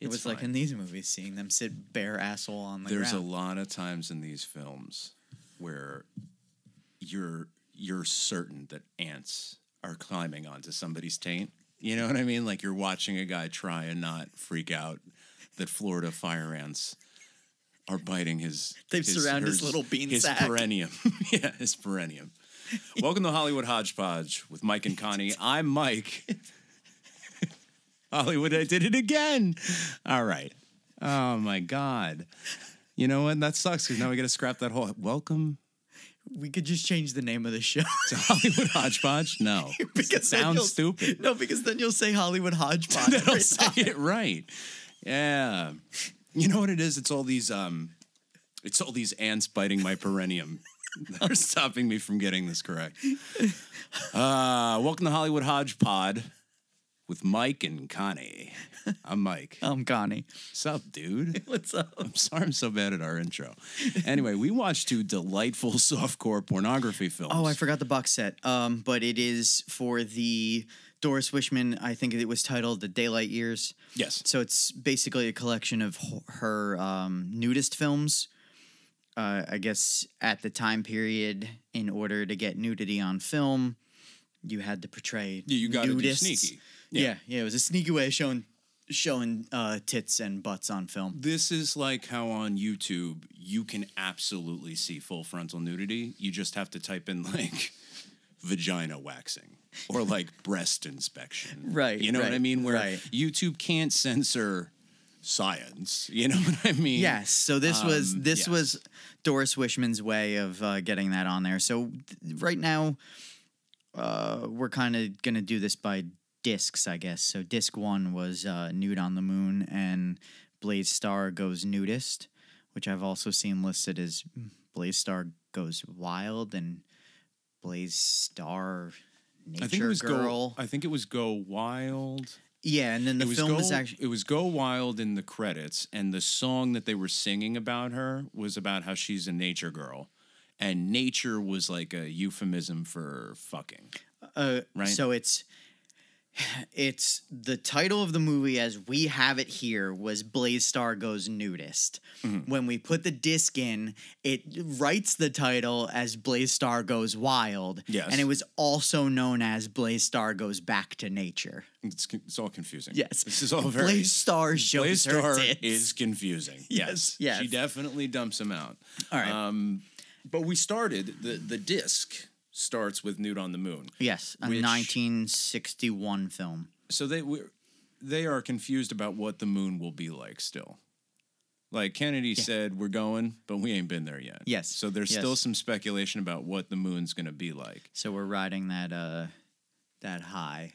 It was fine. Like in these movies, seeing them sit bare asshole on the ground. There's a lot of times in these films where you're certain that ants are climbing onto somebody's taint. You know what I mean? Like you're watching a guy try and not freak out that Florida fire ants are biting his... They've surrounded his little bean sack. His perennium. Yeah, his perennium. Welcome to Hollywood Hodgepodge with Mike and Connie. I'm Mike. Hollywood, I did it again. All right. Oh, my God. You know what? That sucks because now we got to scrap that whole... Welcome... We could just change the name of the show. To Hollywood Hodgepodge? No. It sounds stupid. No, because then you'll say Hollywood Hodgepodge. Then I'll say it right. Yeah. You know what it is? It's all these ants biting my perennium that are stopping me from getting this correct. Welcome to Hollywood Hodgepodge with Mike and Connie. I'm Mike. I'm Connie. What's up, dude? What's up? I'm sorry I'm so bad at our intro. Anyway, we watched two delightful softcore pornography films. Oh, I forgot the box set. But it is for the Doris Wishman, I think it was titled The Daylight Years. Yes. So it's basically a collection of her nudist films, I guess at the time period, in order to get nudity on film. You had to portray nudists. Yeah, you got to be sneaky. Yeah, it was a sneaky way of showing tits and butts on film. This is like how on YouTube you can absolutely see full frontal nudity. You just have to type in like vagina waxing or like breast inspection. Right. You know what I mean? Where YouTube can't censor science. You know what I mean? Yes. So this was Doris Wishman's way of getting that on there. So right now we're kind of going to do this by discs, I guess. So disc one was Nude on the Moon and Blaze Starr Goes Nudist, which I've also seen listed as Blaze Starr Goes Wild and Blaze Starr Nature Girl. I think it was Go Wild. Yeah, and then the film was actually... It was Go Wild in the credits, and the song that they were singing about her was about how she's a nature girl, and nature was like a euphemism for fucking. Right? So it's the title of the movie as we have it here was Blaze Starr Goes Nudist. Mm-hmm. When we put the disc in, it writes the title as Blaze Starr Goes Wild. Yes. And it was also known as Blaze Starr Goes Back to Nature. It's all confusing. Yes. This is all very... Blaze Starr shows Blaze Starr is confusing. Yes. Yes. She definitely dumps him out. All right. But we started... The disc starts with Nude on the Moon. Yes, a 1961 film. So they are confused about what the moon will be like still. Like Kennedy said, we're going, but we ain't been there yet. Yes. So there's still some speculation about what the moon's going to be like. So we're riding that that high.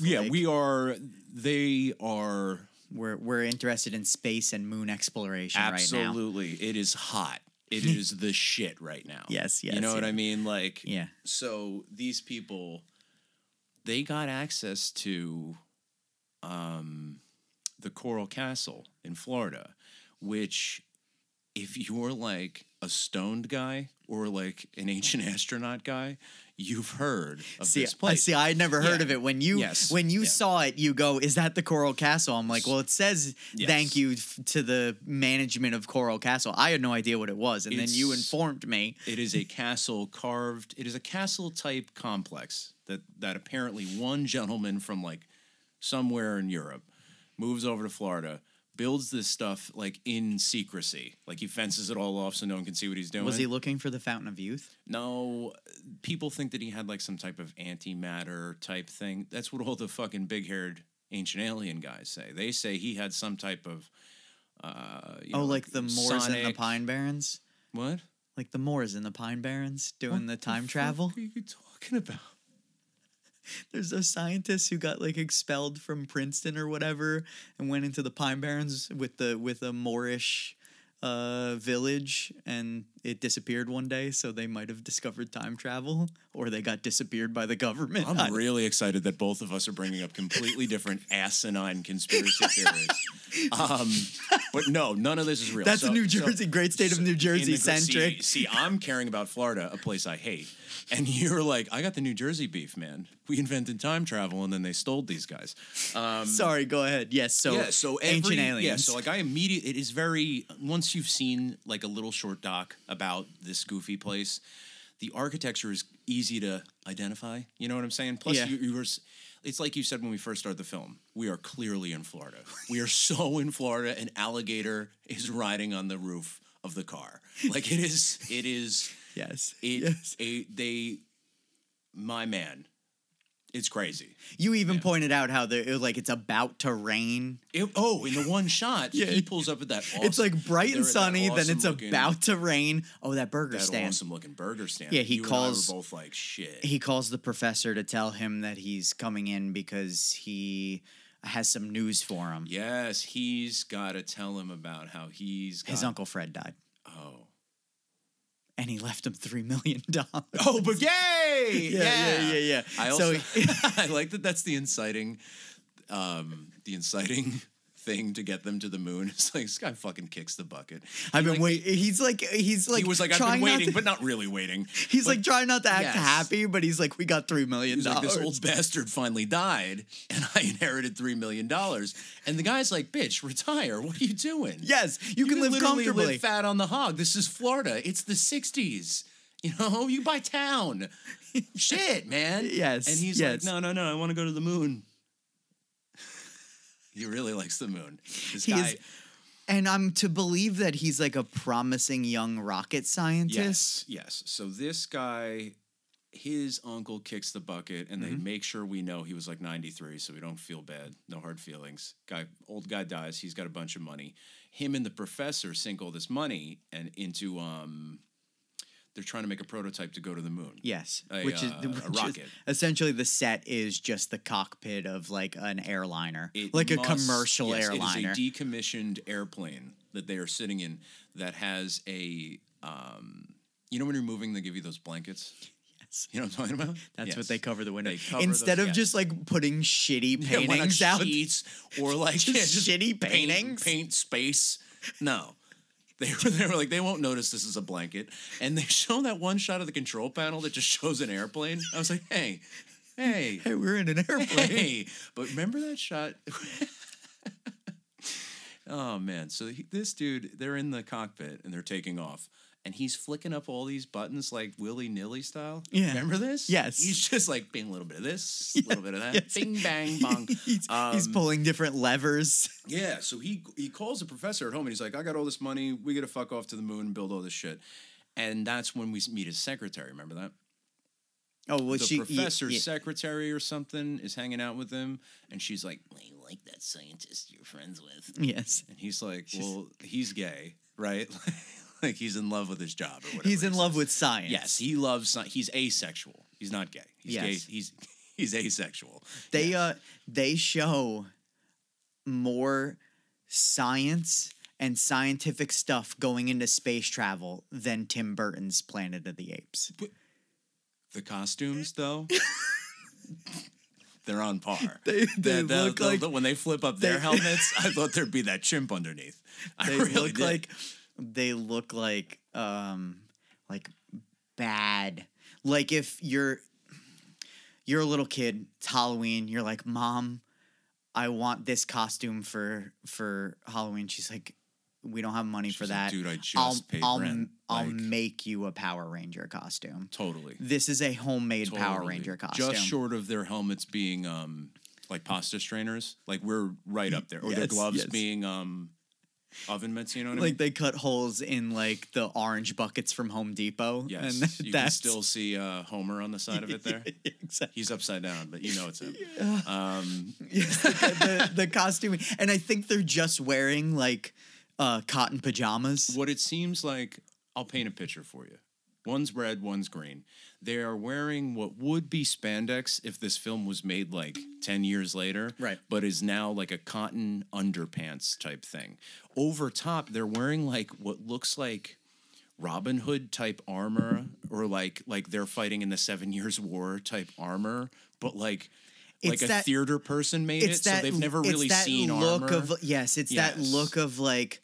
We are. They are. We're interested in space and moon exploration. Absolutely. Right now. Absolutely, it is hot. It is the shit right now. Yes. You know what I mean? Like, so these people, they got access to the Coral Castle in Florida, which if you're like a stoned guy or like an ancient astronaut guy, you've heard of this place. See, I had never heard of it. When you saw it, you go, is that the Coral Castle? I'm like, well, it says thank you to the management of Coral Castle. I had no idea what it was, and then you informed me. It is a castle carved. It is a castle-type complex that apparently one gentleman from like somewhere in Europe moves over to Florida, builds this stuff like in secrecy. Like he fences it all off so no one can see what he's doing. Was he looking for the Fountain of Youth? No. People think that he had like some type of antimatter type thing. That's what all the fucking big-haired ancient alien guys say. They say he had some type of... like the Moors in the Pine Barrens? What? Like the Moors in the Pine Barrens doing the time travel? What are you talking about? There's those scientists who got like expelled from Princeton or whatever and went into the Pine Barrens with a Moorish village, and it disappeared one day, so they might have discovered time travel, or they got disappeared by the government. I'm really excited that both of us are bringing up completely different asinine conspiracy theories. But no, none of this is real. That's so, a New Jersey, so, great state of New Jersey centric. See, I'm caring about Florida, a place I hate. And you're like, I got the New Jersey beef, man. We invented time travel, and then they stole these guys. Sorry, go ahead. Yes, so, yeah, so ancient aliens. Yeah, so like I immediately, it is very, once you've seen like a little short doc about this goofy place, the architecture is easy to identify. You know what I'm saying? Plus, yeah. you were, it's like you said when we first started the film, we are clearly in Florida. We are so in Florida, an alligator is riding on the roof of the car. Like it is. Yes. My man, it's crazy. You even pointed out how it was like it's about to rain. In the one shot, he pulls up at that awesome. It's like bright and sunny, awesome then it's looking, about to rain. Oh, that awesome looking burger stand. Yeah, you and I were both like, shit. He calls the professor to tell him that he's coming in because he has some news for him. Yes, he's got to tell him about how his Uncle Fred died. Oh. And he left him $3 million. Oh, but yay! Yeah. I also I like that's the inciting, thing to get them to the moon. It's like this guy fucking kicks the bucket. I've been waiting. He's like. He was like, I've been waiting, but not really waiting. He's like trying not to act happy, but he's like, we got $3 million. Like, this old bastard finally died, and I inherited $3 million. And the guy's like, bitch, retire. What are you doing? Yes, you can live comfortably. Live fat on the hog. This is Florida. It's the '60s. You know, you buy town. Shit, man. Yes. And he's like, no, I want to go to the moon. He really likes the moon. This guy. And I'm to believe that he's like a promising young rocket scientist. Yes. So this guy, his uncle kicks the bucket, and they make sure we know he was like 93, so we don't feel bad. No hard feelings. Old guy dies. He's got a bunch of money. Him and the professor sink all this money and into they're trying to make a prototype to go to the moon. Yes. Which is a rocket. Essentially, the set is just the cockpit of like an airliner, a commercial airliner. It is a decommissioned airplane that they are sitting in that has a, you know when you're moving, they give you those blankets? You know what I'm talking about? That's what they cover the window. Instead of just like putting shitty paintings out. Sheets or like just shitty paintings. Paint space. No. They were like, they won't notice this is a blanket. And they show that one shot of the control panel that just shows an airplane. I was like, hey. Hey, we're in an airplane. Hey. But remember that shot? Oh, man. So this dude, they're in the cockpit and they're taking off. And he's flicking up all these buttons like willy-nilly style. Yeah. Remember this? Yes. He's just like being a little bit of this, a little bit of that. Yes. Bing, bang, bong. He's pulling different levers. Yeah. So he calls the professor at home and he's like, I got all this money. We got to fuck off to the moon and build all this shit. And that's when we meet his secretary. Remember that? Oh, well, the professor's secretary or something is hanging out with him, and she's like, well, you like that scientist you're friends with. Yes. And he's like, well, he's gay, right? Like, he's in love with his job or whatever. He's in love with science. Yes, he loves science. He's asexual. He's not gay. He's gay. He's asexual. They show more science and scientific stuff going into space travel than Tim Burton's Planet of the Apes. But the costumes, though... They're on par. They look like... When they flip up their helmets, I thought there'd be that chimp underneath. They look like bad. Like if you're a little kid, it's Halloween. You're like, Mom, I want this costume for Halloween. She's like, we don't have money for that. Dude, I just paid rent. I'll make you a Power Ranger costume. Totally. This is a homemade Power Ranger costume. Just short of their helmets being like pasta strainers. Like we're right up there. Or their gloves being oven mitts, you know what I mean? Like they cut holes in like the orange buckets from Home Depot. Yes, and you can still see Homer on the side of it there. Exactly. He's upside down, but you know it's him. Yeah. The costume, and I think they're just wearing like cotton pajamas. What it seems like, I'll paint a picture for you. One's red, one's green. They are wearing what would be spandex if this film was made like 10 years later, right? But is now like a cotton underpants type thing. Over top, they're wearing like what looks like Robin Hood type armor or like they're fighting in the 7 Years' War type armor, but like It's like that, a theater person made it, that, so they've never really seen look armor. Yes, that look of like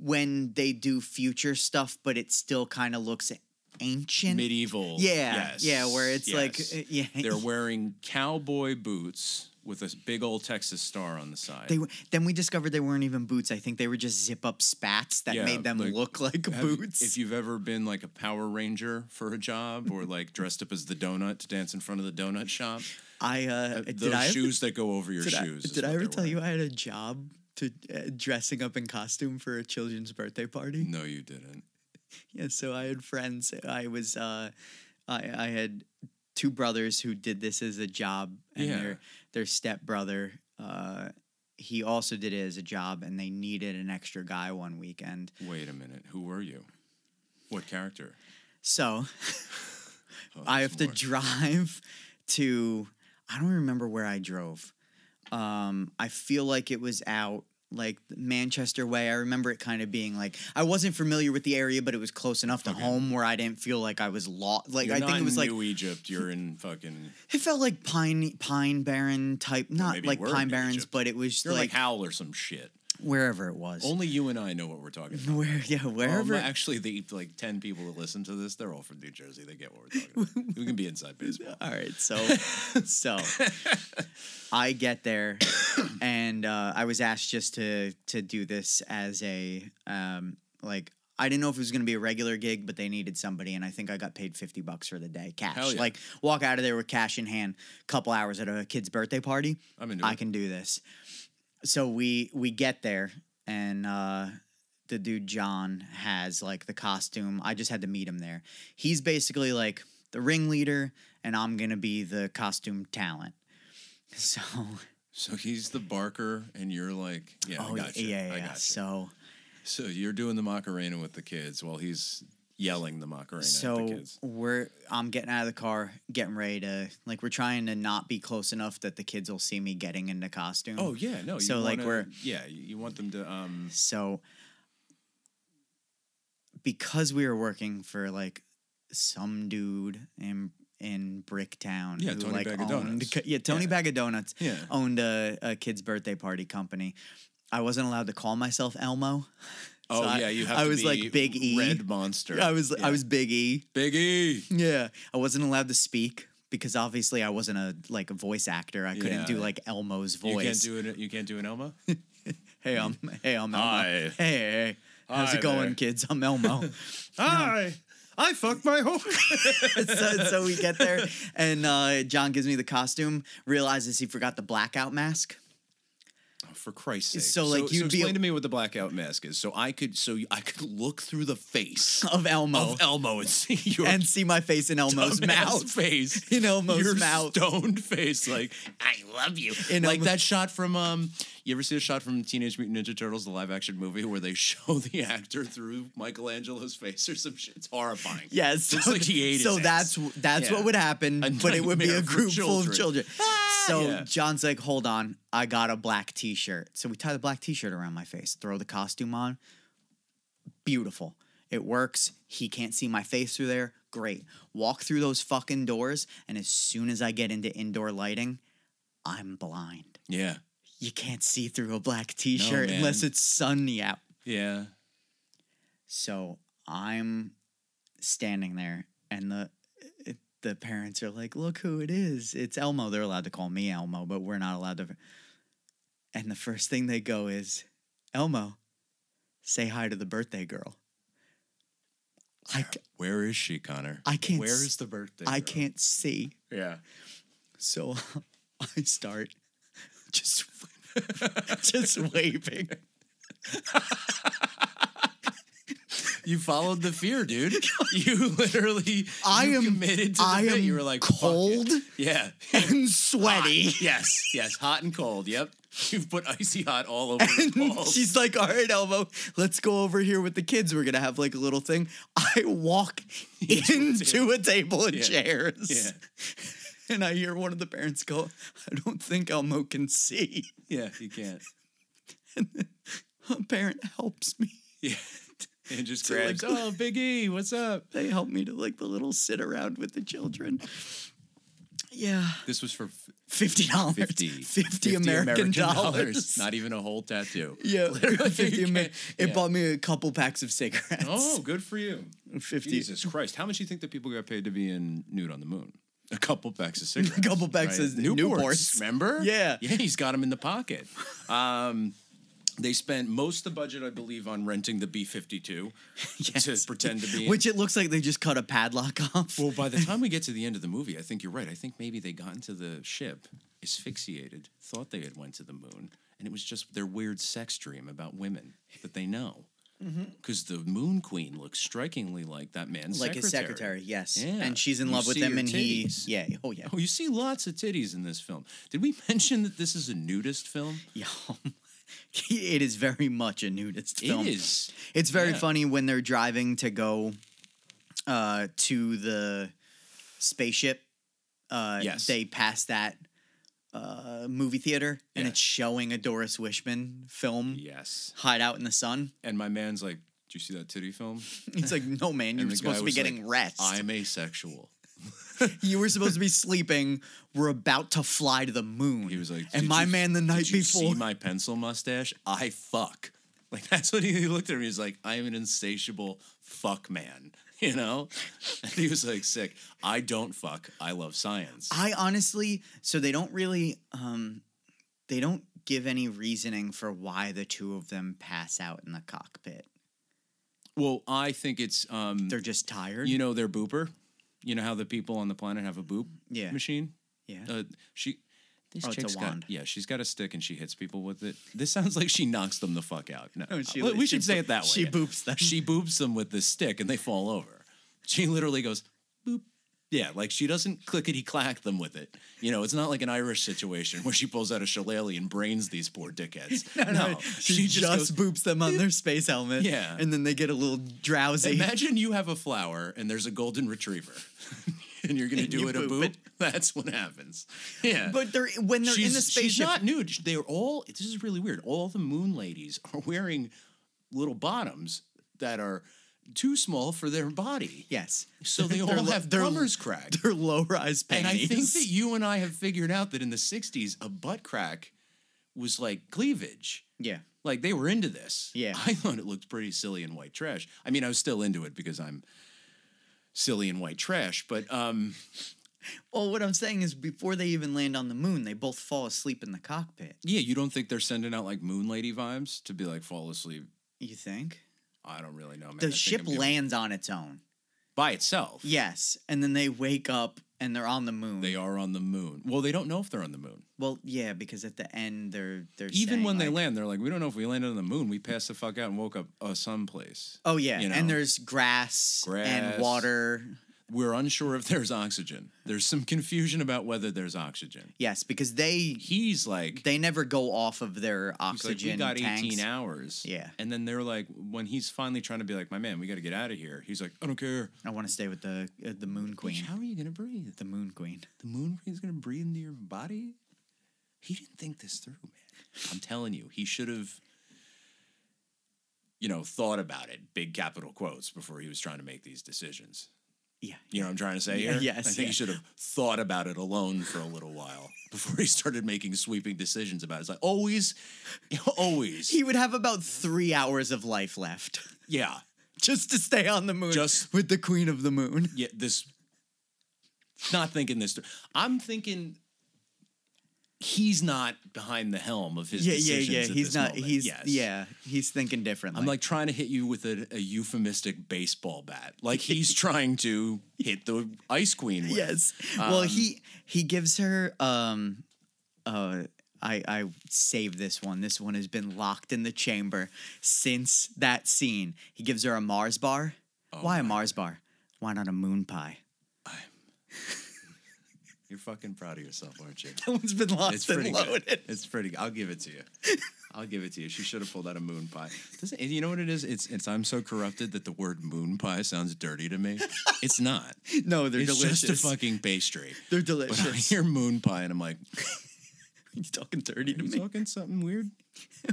when they do future stuff, but it still kind of looks ancient. Medieval. Yeah, yes. Yeah, where it's like... yeah. They're wearing cowboy boots with a big old Texas star on the side. Then we discovered they weren't even boots. I think they were just zip-up spats that made them look like boots. If you've ever been like a Power Ranger for a job or like dressed up as the donut to dance in front of the donut shop. Did I ever tell you I had a job to dressing up in costume for a children's birthday party? No, you didn't. Yeah, so I had friends. I had two brothers who did this as a job, and their stepbrother, he also did it as a job, and they needed an extra guy one weekend. Wait a minute. Who were you? What character? So I have to drive to, I don't remember where I drove. I feel like it was out like Manchester way. I remember it kind of being like, I wasn't familiar with the area, but it was close enough to home where I didn't feel like I was lost. Like I think it was like New Egypt. You're in fucking. It felt like Pine Barren type, not like Pine Barrens, Egypt. But it was you're like Howl or some shit. Wherever it was. Only you and I know what we're talking about. Wherever. Actually, the 10 people that listen to this, they're all from New Jersey. They get what we're talking about. We can be inside baseball. All right. So I get there, and I was asked just to do this as a, I didn't know if it was going to be a regular gig, but they needed somebody, and I think I got paid $50 for the day, cash. Yeah. Like, walk out of there with cash in hand, couple hours at a kid's birthday party. I can do this. So we get there, and the dude John has, like, the costume. I just had to meet him there. He's basically, like, the ringleader, and I'm going to be the costume talent. So he's the barker, and you're like, I got you. So you're doing the Macarena with the kids while he's yelling the Macarena at the kids. So I'm getting out of the car, getting ready to, like, we're trying to not be close enough that the kids will see me getting into costume. Oh, yeah, no. You want them to, So, because we were working for, like, some dude in Bricktown. Yeah, Tony Bag of Donuts. Yeah, Tony Bag of Donuts owned a kid's birthday party company. I wasn't allowed to call myself Elmo. So I was Big E. Red Monster. I was Big E. Big E. Yeah. I wasn't allowed to speak because obviously I wasn't a voice actor. I couldn't do like Elmo's voice. You can't do an Elmo? Hey, I'm Elmo. Hi. Hey. How's it going, kids? I'm Elmo. Hi. I fucked my whole... so we get there and John gives me the costume, realizes he forgot the blackout mask. For Christ's sake. Explain to me what the blackout mask is. So I could look through the face of Elmo. And see see my face in Elmo's mouth. Face. In Elmo's mouth. Your stoned face. Like, I love you. Like that shot from, you ever see a shot from Teenage Mutant Ninja Turtles, the live action movie, where they show the actor through Michelangelo's face or some shit? It's horrifying. Yes. It's like he ate his ass. So that's what would happen, but it would be a group full of children. So John's like, hold on, I got a black t-shirt. So we tie the black t-shirt around my face, throw the costume on. Beautiful. It works. He can't see my face through there. Great. Walk through those fucking doors, and as soon as I get into indoor lighting, I'm blind. Yeah. You can't see through a black t-shirt unless it's sunny out. Yeah. So I'm standing there, and the parents are like, look who it is. It's Elmo. They're allowed to call me Elmo, but we're not allowed to. And the first thing they go is, Elmo, say hi to the birthday girl. Where is she, Connor? Where is the birthday girl? I can't see. Yeah. So I start... Just waving. You followed the fear, dude. You literally committed to the fear. You were like, cold and sweaty. Hot. Yes, hot and cold, yep. You've put icy hot all over and the balls. She's like, all right, Elmo, let's go over here with the kids. We're going to have like a little thing. I walk into a table and chairs. Yeah. And I hear one of the parents go, I don't think Elmo can see. Yeah, he can't. And then a parent helps me. Yeah. And just grabs, like, oh, Big E, what's up? They help me to, like, the little sit around with the children. Yeah. This was for $50. 50 American dollars. Not even a whole tattoo. Yeah. Literally. It bought me a couple packs of cigarettes. Oh, good for you. 50. Jesus Christ. How much do you think that people got paid to be in Nude on the Moon? A couple packs of cigarettes. A couple packs of Newports. Remember? Yeah. Yeah, he's got them in the pocket. They spent most of the budget, I believe, on renting the B-52 to pretend to be. Which it looks like they just cut a padlock off. Well, by the time we get to the end of the movie, I think you're right. I think maybe they got into the ship, asphyxiated, thought they had went to the moon, and it was just their weird sex dream about women that they know. Because the Moon Queen looks strikingly like that man's secretary. Like his secretary, yes. Yeah. And she's in love with him, and he... Yeah, oh yeah. Oh, you see lots of titties in this film. Did we mention that this is a nudist film? Yeah. It is very much a nudist film. It is. It's very funny when they're driving to go to the spaceship. Yes. They pass that movie theater, and it's showing a Doris Wishman film. Yes. Hideout in the Sun. And my man's like, "Did you see that titty film?" It's like, "No, man, you were supposed to be getting rest. I'm asexual." You were supposed to be sleeping. We're about to fly to the moon. He was like, and my man the night before. Did you see my pencil mustache? I fuck. Like, that's what he looked at me. He's like, "I'm an insatiable fuck man." You know? And he was like, sick. I don't fuck. I love science. I honestly, so they don't really, they don't give any reasoning for why the two of them pass out in the cockpit. Well, I think it's, they're just tired. You know, their booper. You know how the people on the planet have a boop machine? Yeah. This chick's got, she's got a stick and she hits people with it. This sounds like she knocks them the fuck out. No, we should say it that way. She boops them. She boops them with this stick and they fall over. She literally goes, boop. Yeah, like she doesn't clickety-clack them with it. You know, it's not like an Irish situation where she pulls out a shillelagh and brains these poor dickheads. No. She just boops them on their space helmet. Yeah. And then they get a little drowsy. Imagine you have a flower and there's a golden retriever. And you're going to do it a boop. That's what happens. Yeah. But when they're in the spaceship. She's not nude. They're all, this is really weird, all the moon ladies are wearing little bottoms that are too small for their body. Yes. So they all have their plumber's crack. They're low-rise panties. And I think that you and I have figured out that in the 60s, a butt crack was like cleavage. Yeah. Like they were into this. Yeah. I thought it looked pretty silly and white trash. I mean, I was still into it because I'm silly and white trash, but... Well, what I'm saying is before they even land on the moon, they both fall asleep in the cockpit. Yeah, you don't think they're sending out like moon lady vibes to be like fall asleep? You think? I don't really know, man. The ship lands on its own. By itself? Yes. And then they wake up and they're on the moon. They are on the moon. Well, they don't know if they're on the moon. Well, yeah, because at the end they're even when they land, they're like, "We don't know if we landed on the moon. We passed the fuck out and woke up someplace." Oh, yeah. You know? And there's grass and water. We're unsure if there's oxygen. There's some confusion about whether there's oxygen. Yes, because he's like... They never go off of their oxygen tanks. He's like, we got 18 hours. Yeah. And then they're like, when he's finally trying to be like, "My man, we got to get out of here." He's like, "I don't care. I want to stay with the Moon Queen." How are you going to breathe? The Moon Queen. The Moon Queen's going to breathe into your body? He didn't think this through, man. I'm telling you, he should have... You know, thought about it, big capital quotes, before he was trying to make these decisions. Yeah. You know what I'm trying to say here? Yes. I think he should have thought about it alone for a little while before he started making sweeping decisions about it. It's like, always. He would have about 3 hours of life left. Yeah. Just to stay on the moon. Just with the Queen of the Moon. Yeah, not thinking this through. I'm thinking he's not behind the helm of his decisions. Yeah, yeah, yeah. He's not. Moment. He's thinking differently. I'm like trying to hit you with a euphemistic baseball bat, like he's trying to hit the Ice Queen with. Yes. Well, he gives her. I saved this one. This one has been locked in the chamber since that scene. He gives her a Mars bar. Oh, why a Mars bar? Why not a moon pie? You're fucking proud of yourself, aren't you? That one's been lost and loaded. Good. It's pretty good. I'll give it to you. She should have pulled out a moon pie. You know what it is? It's I'm so corrupted that the word moon pie sounds dirty to me. It's not. No, they're delicious. It's just a fucking pastry. They're delicious. But I hear moon pie and I'm like... You're talking dirty to me. You talking something weird?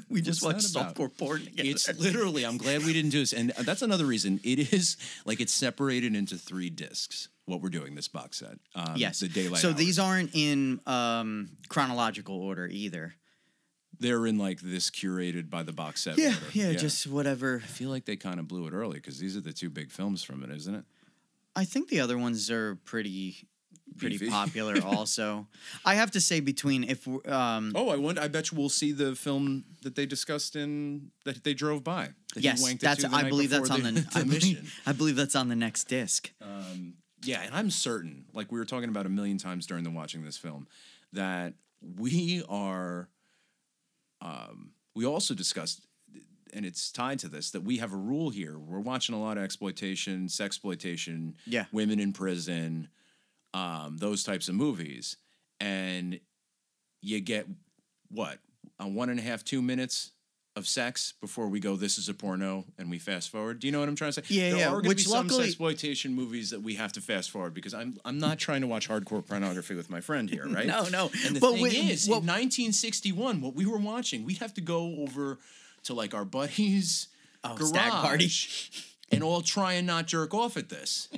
We just watched softcore porn together. It's literally... I'm glad we didn't do this. And that's another reason. It is... Like, it's separated into 3 discs. what we're doing this box set. Yes. The daylight so hours. These aren't in chronological order either. They're in, like, this curated by the box set order. Yeah, just whatever. I feel like they kind of blew it early because these are the two big films from it, isn't it? I think the other ones are pretty popular also. I have to say between if I bet you we'll see the film that they discussed in that they drove by. Yes, that's I believe that's on the mission. I believe that's on the next disc. Yeah, and I'm certain, like we were talking about a million times during the watching this film, that we are we also discussed, and it's tied to this, that we have a rule here. We're watching a lot of exploitation, sexploitation, women in prison, those types of movies, and you get what, a 1.5-2 minutes of sex before we go, this is a porno, and we fast forward. Do you know what I'm trying to say? Yeah, there are going to be some sexploitation movies that we have to fast forward because I'm not trying to watch hardcore pornography with my friend here, right? No. And the thing is, in 1961, what we were watching, we'd have to go over to like our buddy's garage stag party and all try and not jerk off at this.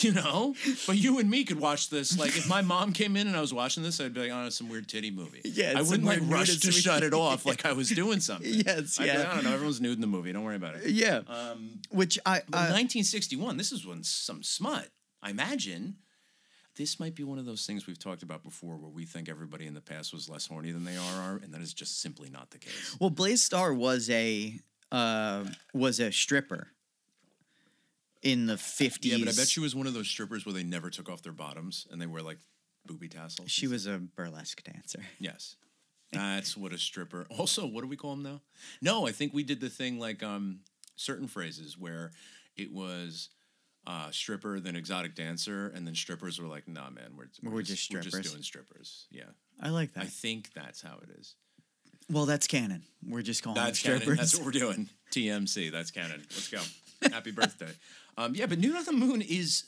You know, but you and me could watch this. Like, if my mom came in and I was watching this, I'd be like, "Oh, it's some weird titty movie." Yeah, I wouldn't like rush to shut it off like I was doing something. Yes, yeah. Like, I don't know. Everyone's nude in the movie. Don't worry about it. Yeah. Which I 1961. This is when some smut. I imagine this might be one of those things we've talked about before, where we think everybody in the past was less horny than they are, and that is just simply not the case. Well, Blaze Starr was a stripper. In the 50s. Yeah, but I bet she was one of those strippers where they never took off their bottoms and they were like booby tassels. She was a burlesque dancer. Yes. That's what a stripper. Also, what do we call them now? No, I think we did the thing like certain phrases where it was stripper, then exotic dancer, and then strippers were like, nah, man, we're just strippers. We're just doing strippers. Yeah. I like that. I think that's how it is. Well, that's canon. We're just calling them strippers. Canon. That's what we're doing. TMC, that's canon. Let's go. Happy birthday. Yeah, but Nude on the Moon is...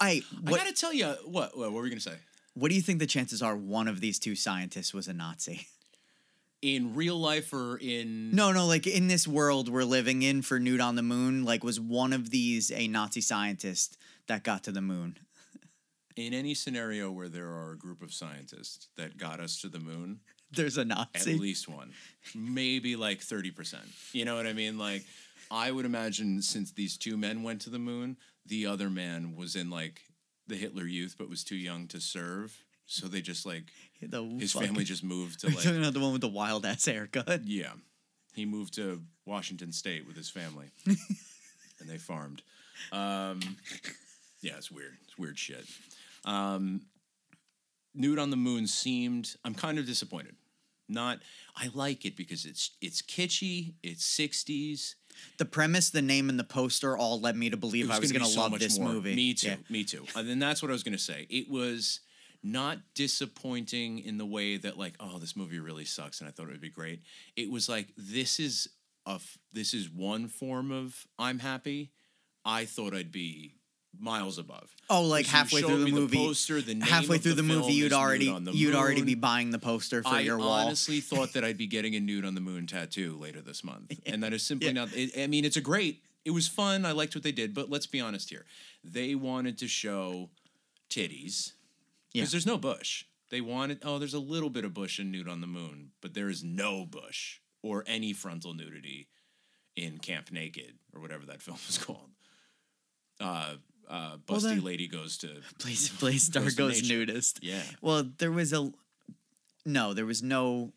I gotta tell you, what were we gonna say? What do you think the chances are one of these two scientists was a Nazi? In real life or in... No, like in this world we're living in for Nude on the Moon, like was one of these a Nazi scientist that got to the moon? In any scenario where there are a group of scientists that got us to the moon... There's a Nazi? At least one. Maybe like 30%. You know what I mean? Like... I would imagine since these two men went to the moon, the other man was in, like, the Hitler Youth but was too young to serve. So they just, like, his family just moved to, like... Are you talking about the one with the wild-ass haircut? Yeah. He moved to Washington State with his family. And they farmed. Yeah, it's weird. It's weird shit. Nude on the Moon seemed... I'm kind of disappointed. Not... I like it because it's kitschy, it's 60s... The premise, the name, and the poster all led me to believe I was going to love this movie. Me too. And then that's what I was going to say. It was not disappointing in the way that, like, oh, this movie really sucks, and I thought it would be great. It was like, this is one form of I'm happy. I thought I'd be miles above. Oh, like halfway through the movie. The poster, the name halfway through the movie, you'd already be buying the poster for your wall. I honestly thought that I'd be getting a Nude on the Moon tattoo later this month, and that is simply not. It was fun. I liked what they did, but let's be honest here. They wanted to show titties because there's no bush. They wanted. Oh, there's a little bit of bush in Nude on the Moon, but there is no bush or any frontal nudity in Camp Naked or whatever that film was called. Lady goes to... Blaze Starr Goes Nudist. Yeah. Well, there was no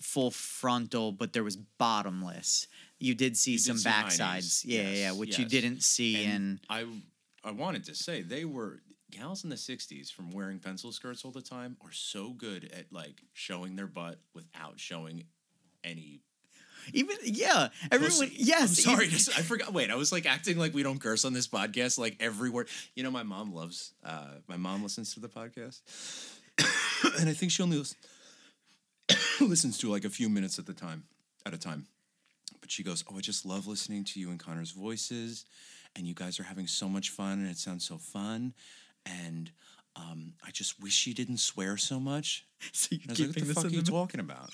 full frontal, but there was bottomless. You did see some backsides. Which you didn't see in... I wanted to say, gals in the 60s from wearing pencil skirts all the time are so good at, like, showing their butt without showing any... I'm sorry, I forgot. Wait, I was like acting like we don't curse on this podcast. Like every word, you know, my mom listens to the podcast, and I think she only listens to like a few minutes at a time. But she goes, "Oh, I just love listening to you and Connor's voices, and you guys are having so much fun, and it sounds so fun, and." I just wish you didn't swear so much. So you're keeping like, what the fuck are you talking about?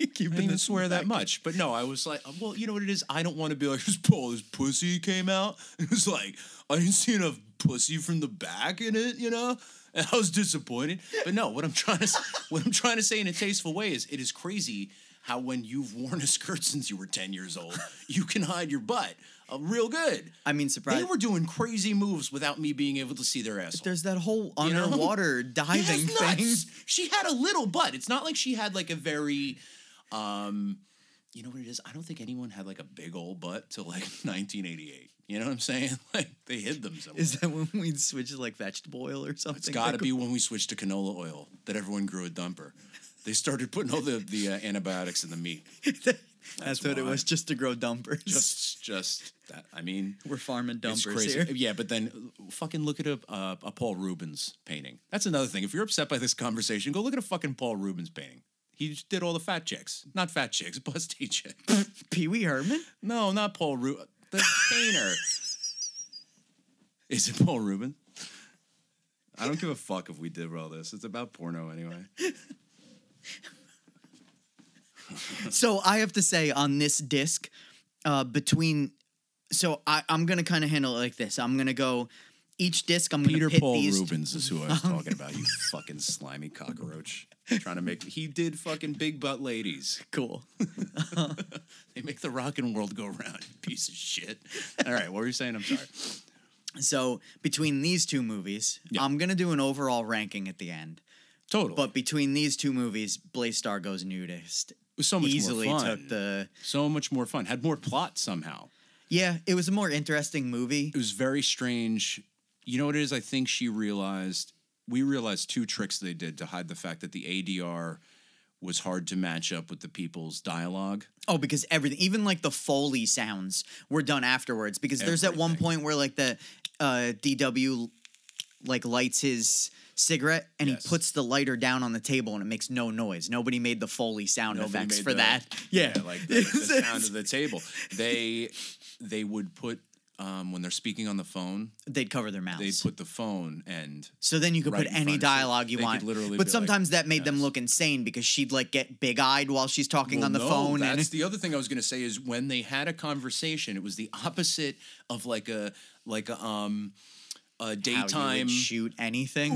I didn't even swear that much. But no, I was like, well, you know what it is? I don't want to be like, this pussy came out. It was like, I didn't see enough pussy from the back in it, you know? And I was disappointed. But no, what I'm trying to say in a tasteful way is it is crazy how when you've worn a skirt since you were 10 years old, you can hide your butt real good. I mean, surprise. They were doing crazy moves without me being able to see their asshole. There's that whole underwater diving thing. She had a little butt. It's not like she had like a very... you know what it is? I don't think anyone had like a big old butt till like 1988. You know what I'm saying? Like they hid them somewhere. Is that when we switched to like vegetable oil or something? It's got to be when we switched to canola oil that everyone grew a dumper. They started putting all the antibiotics in the meat. That's what it was, just to grow dumpers. Just that. I mean, we're farming dumpers here. Yeah, but then fucking look at a Paul Rubens painting. That's another thing. If you're upset by this conversation, go look at a fucking Paul Rubens painting. He did all the fat chicks. Not fat chicks, busty chicks. Pee-wee Herman? No, not Paul Rubin. The painter. Is it Paul Rubin? I don't give a fuck if we did all this. It's about porno anyway. So I have to say on this disc, I'm going to kind of handle it like this. I'm going to go each disc. I'm going to pit Paul these. Peter Paul Rubens is who I was talking about, you fucking slimy cockroach. Trying to make... He did fucking Big Butt Ladies. Cool. They make the rockin' world go round, you piece of shit. All right, what were you saying? I'm sorry. So, between these two movies, yeah. I'm going to do an overall ranking at the end. Totally. But between these two movies, Blaze Starr Goes Nudist... It was so much more fun. So much more fun. Had more plot somehow. Yeah, it was a more interesting movie. It was very strange. You know what it is? I think we realized two tricks they did to hide the fact that the ADR was hard to match up with the people's dialogue. Oh, because everything, even like the Foley sounds were done afterwards because there's at one point where like the DW like lights his cigarette and he puts the lighter down on the table and it makes no noise. Nobody made the Foley sound effects for that. Yeah, like the sound of the table. They would put... when they're speaking on the phone, they'd cover their mouths. They'd put the phone and so then you could put any dialogue you want. But sometimes that made them look insane because she'd like get big eyed while she's talking on the phone. That's the other thing I was going to say is when they had a conversation, it was the opposite of like a daytime how you'd shoot anything,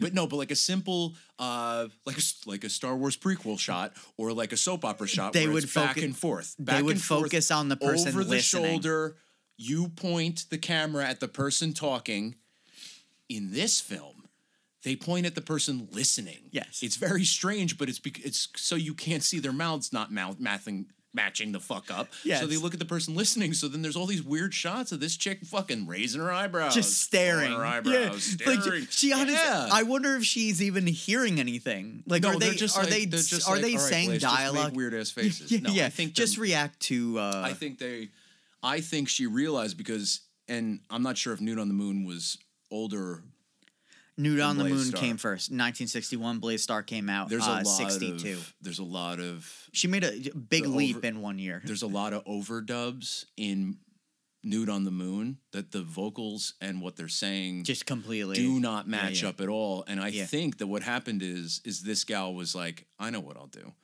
but like a simple like a Star Wars prequel shot or like a soap opera shot. They would focus on the person over listening. The shoulder. You point the camera at the person talking. In this film, they point at the person listening. Yes. It's very strange, but it's so you can't see their mouths not matching the fuck up. Yes. So they look at the person listening, so then there's all these weird shots of this chick fucking raising her eyebrows. Just staring. Her eyebrows, yeah. Staring. Like, I wonder if she's even hearing anything. Like, no, are they saying dialogue? Weird ass faces. Yeah, no, yeah. I think just react to... I think she realized because, and I'm not sure if Nude on the Moon was older. Nude on the Moon came first. 1961, Blaze Starr came out. There's a lot 62. There's a lot of... She made a big leap in one year. There's a lot of overdubs in Nude on the Moon that the vocals and what they're saying just completely do not match up at all. And I think that what happened is this gal was like, I know what I'll do.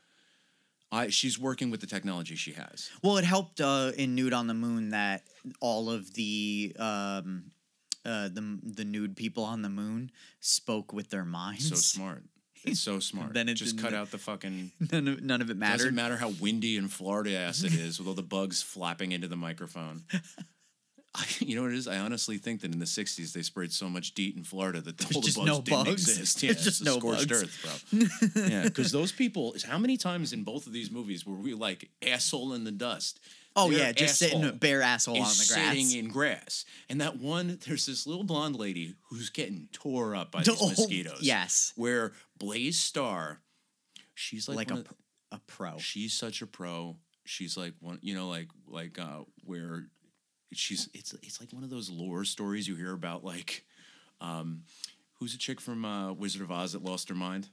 She's working with the technology she has. Well, it helped in Nude on the Moon that all of the nude people on the moon spoke with their minds. So smart. It's so smart. Then it just cut out the fucking... None of it mattered. Doesn't matter how windy and Florida ass it is with all the bugs flapping into the microphone. You know what it is? I honestly think that in the 60s they sprayed so much DEET in Florida that the whole bugs didn't exist. Yeah, it's just no scorched earth, bro. Yeah, because those people, how many times in both of these movies were we like asshole in the dust? Oh, yeah, just sitting a bare asshole on the grass. Sitting in grass. And that one, there's this little blonde lady who's getting tore up by these mosquitoes. Yes. Where Blaze Starr, she's like a pro. She's such a pro. She's like one, you know, where... It's like one of those lore stories you hear about, like, who's a chick from Wizard of Oz that lost her mind?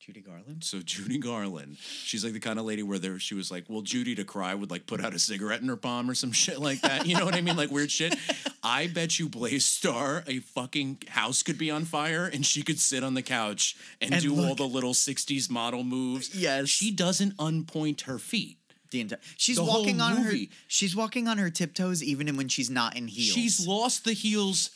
Judy Garland? So Judy Garland, she's like the kind of lady where there, she was like, well, Judy to cry would like put out a cigarette in her palm or some shit like that. You know what I mean? Like weird shit. I bet you Blaze Starr, a fucking house could be on fire and she could sit on the couch and do all the little 60s model moves. Yes. She doesn't unpoint her feet. The entire she's walking on her tiptoes even when she's not in heels. She's lost the heels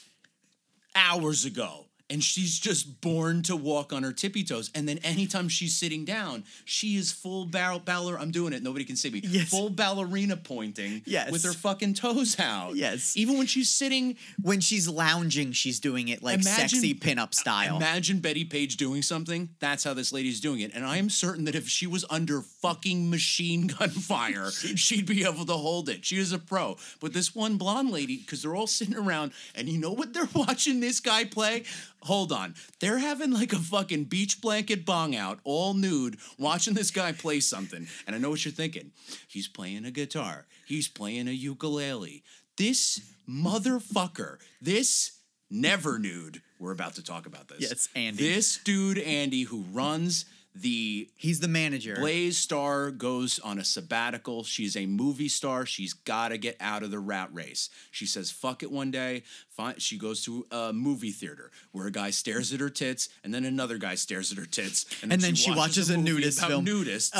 hours ago. And she's just born to walk on her tippy toes. And then anytime she's sitting down, she is full ballerina. I'm doing it. Nobody can see me. Yes. Full ballerina pointing. Yes. With her fucking toes out. Yes. Even when she's sitting. When she's lounging, she's doing it like sexy pinup style. Imagine Betty Page doing something. That's how this lady's doing it. And I am certain that if she was under fucking machine gun fire, she'd be able to hold it. She is a pro. But this one blonde lady, because they're all sitting around, and you know what they're watching this guy play? Hold on. They're having like a fucking beach blanket bong out, all nude, watching this guy play something. And I know what you're thinking. He's playing a guitar. He's playing a ukulele. This motherfucker, this never nude. We're about to talk about this. Yes, Andy. This dude, Andy, who runs the... He's the manager. Blaze Starr goes on a sabbatical. She's a movie star. She's got to get out of the rat race. She says, fuck it one day. Fine. She goes to a movie theater where a guy stares at her tits and then another guy stares at her tits. And then she watches a nudist film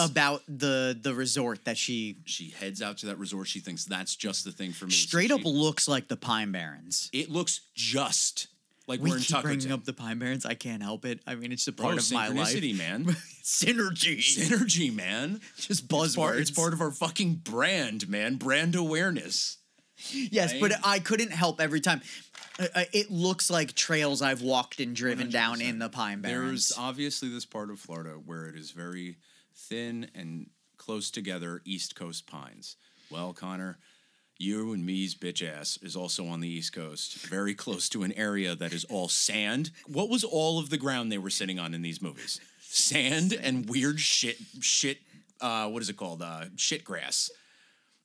about the resort that she... She heads out to that resort. She thinks that's just the thing for me. Straight up looks like the Pine Barrens. It looks just... Like we keep bringing up the Pine Barrens. I can't help it. I mean, it's a part of my life. Synchronicity, man. Synergy. Synergy, man. Just buzzwords. It's part of our fucking brand, man. Brand awareness. Yes, right? But I couldn't help every time. It looks like trails I've walked and driven 100%. Down in the Pine Barrens. There's obviously this part of Florida where it is very thin and close together East Coast pines. Well, Connor... You and me's bitch ass is also on the East Coast, very close to an area that is all sand. What was all of the ground they were sitting on in these movies? Sand and weird shit, what is it called? Shit grass.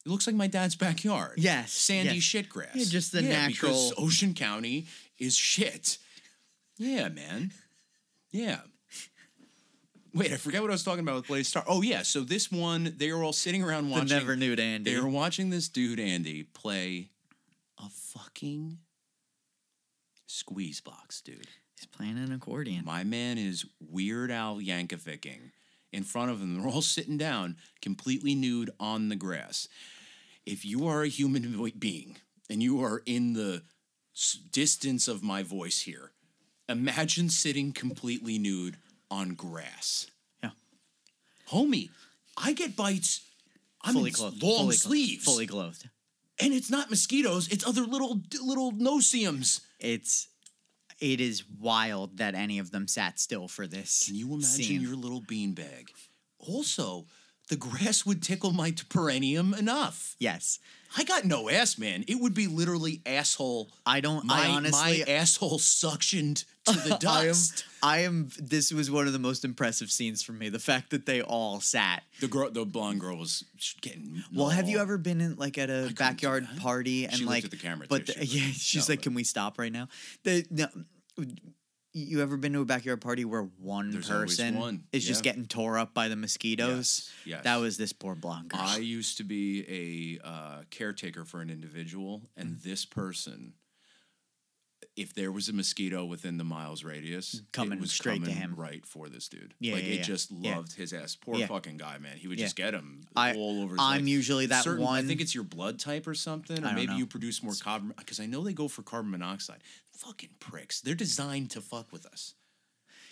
It looks like my dad's backyard. Yes. Sandy shit grass. Yeah, just the natural. Because Ocean County is shit. Yeah, man. Yeah. Wait, I forgot what I was talking about with Blaze Starr. Oh, yeah. So this one, they were all sitting around watching... The never nude Andy. They were watching this dude, Andy, play a fucking squeeze box, dude. He's playing an accordion. My man is Weird Al Yankovic-ing in front of them. They're all sitting down, completely nude on the grass. If you are a human being and you are in the distance of my voice here, imagine sitting completely nude on grass. Yeah. Homie, I get bites. I'm fully clothed. Long fully sleeves. Fully clothed. And it's not mosquitoes. It's other little noceums. It is wild that any of them sat still for this. Can you imagine your little beanbag? Also, the grass would tickle my perineum enough. Yes. I got no ass, man. It would be literally asshole. My asshole suctioned to the dust. This was one of the most impressive scenes for me. The fact that they all sat. The blonde girl was getting. Well, have you ever been in like at a backyard party and she like? She looked at the camera. But too, she's like, "Can we stop right now?" You ever been to a backyard party where one person is just getting tore up by the mosquitoes? Yes. That was this poor blonde girl. I used to be a caretaker for an individual, and this person, if there was a mosquito within the miles radius, it was straight to him, right for this dude. Yeah, it just loved his ass. Poor fucking guy, man. He would just get him all over. I'm leg. Usually that certain, one. I think it's your blood type or something, or maybe you produce more carbon because I know they go for carbon monoxide. Fucking pricks. They're designed to fuck with us.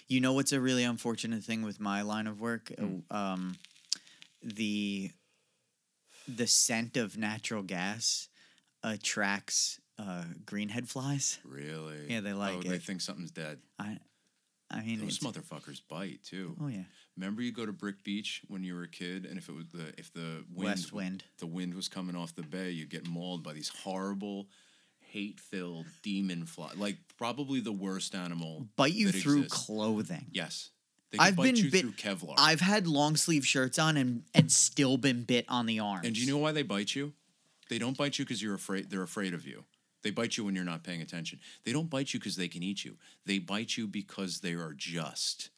You know what's a really unfortunate thing with my line of work? The scent of natural gas attracts greenhead flies. Really? Yeah, they like it. They think something's dead. I mean, those motherfuckers bite too. Oh yeah. Remember you go to Brick Beach when you were a kid, and if it was the wind was coming off the bay, you'd get mauled by these horrible, hate-filled demon fly, like probably the worst animal. Bite you through clothing. Yes, they can bite you through Kevlar. I've had long sleeve shirts on and still been bit on the arms. And do you know why they bite you? They don't bite you because you're afraid. They're afraid of you. They bite you when you're not paying attention. They don't bite you because they can eat you. They bite you because they are just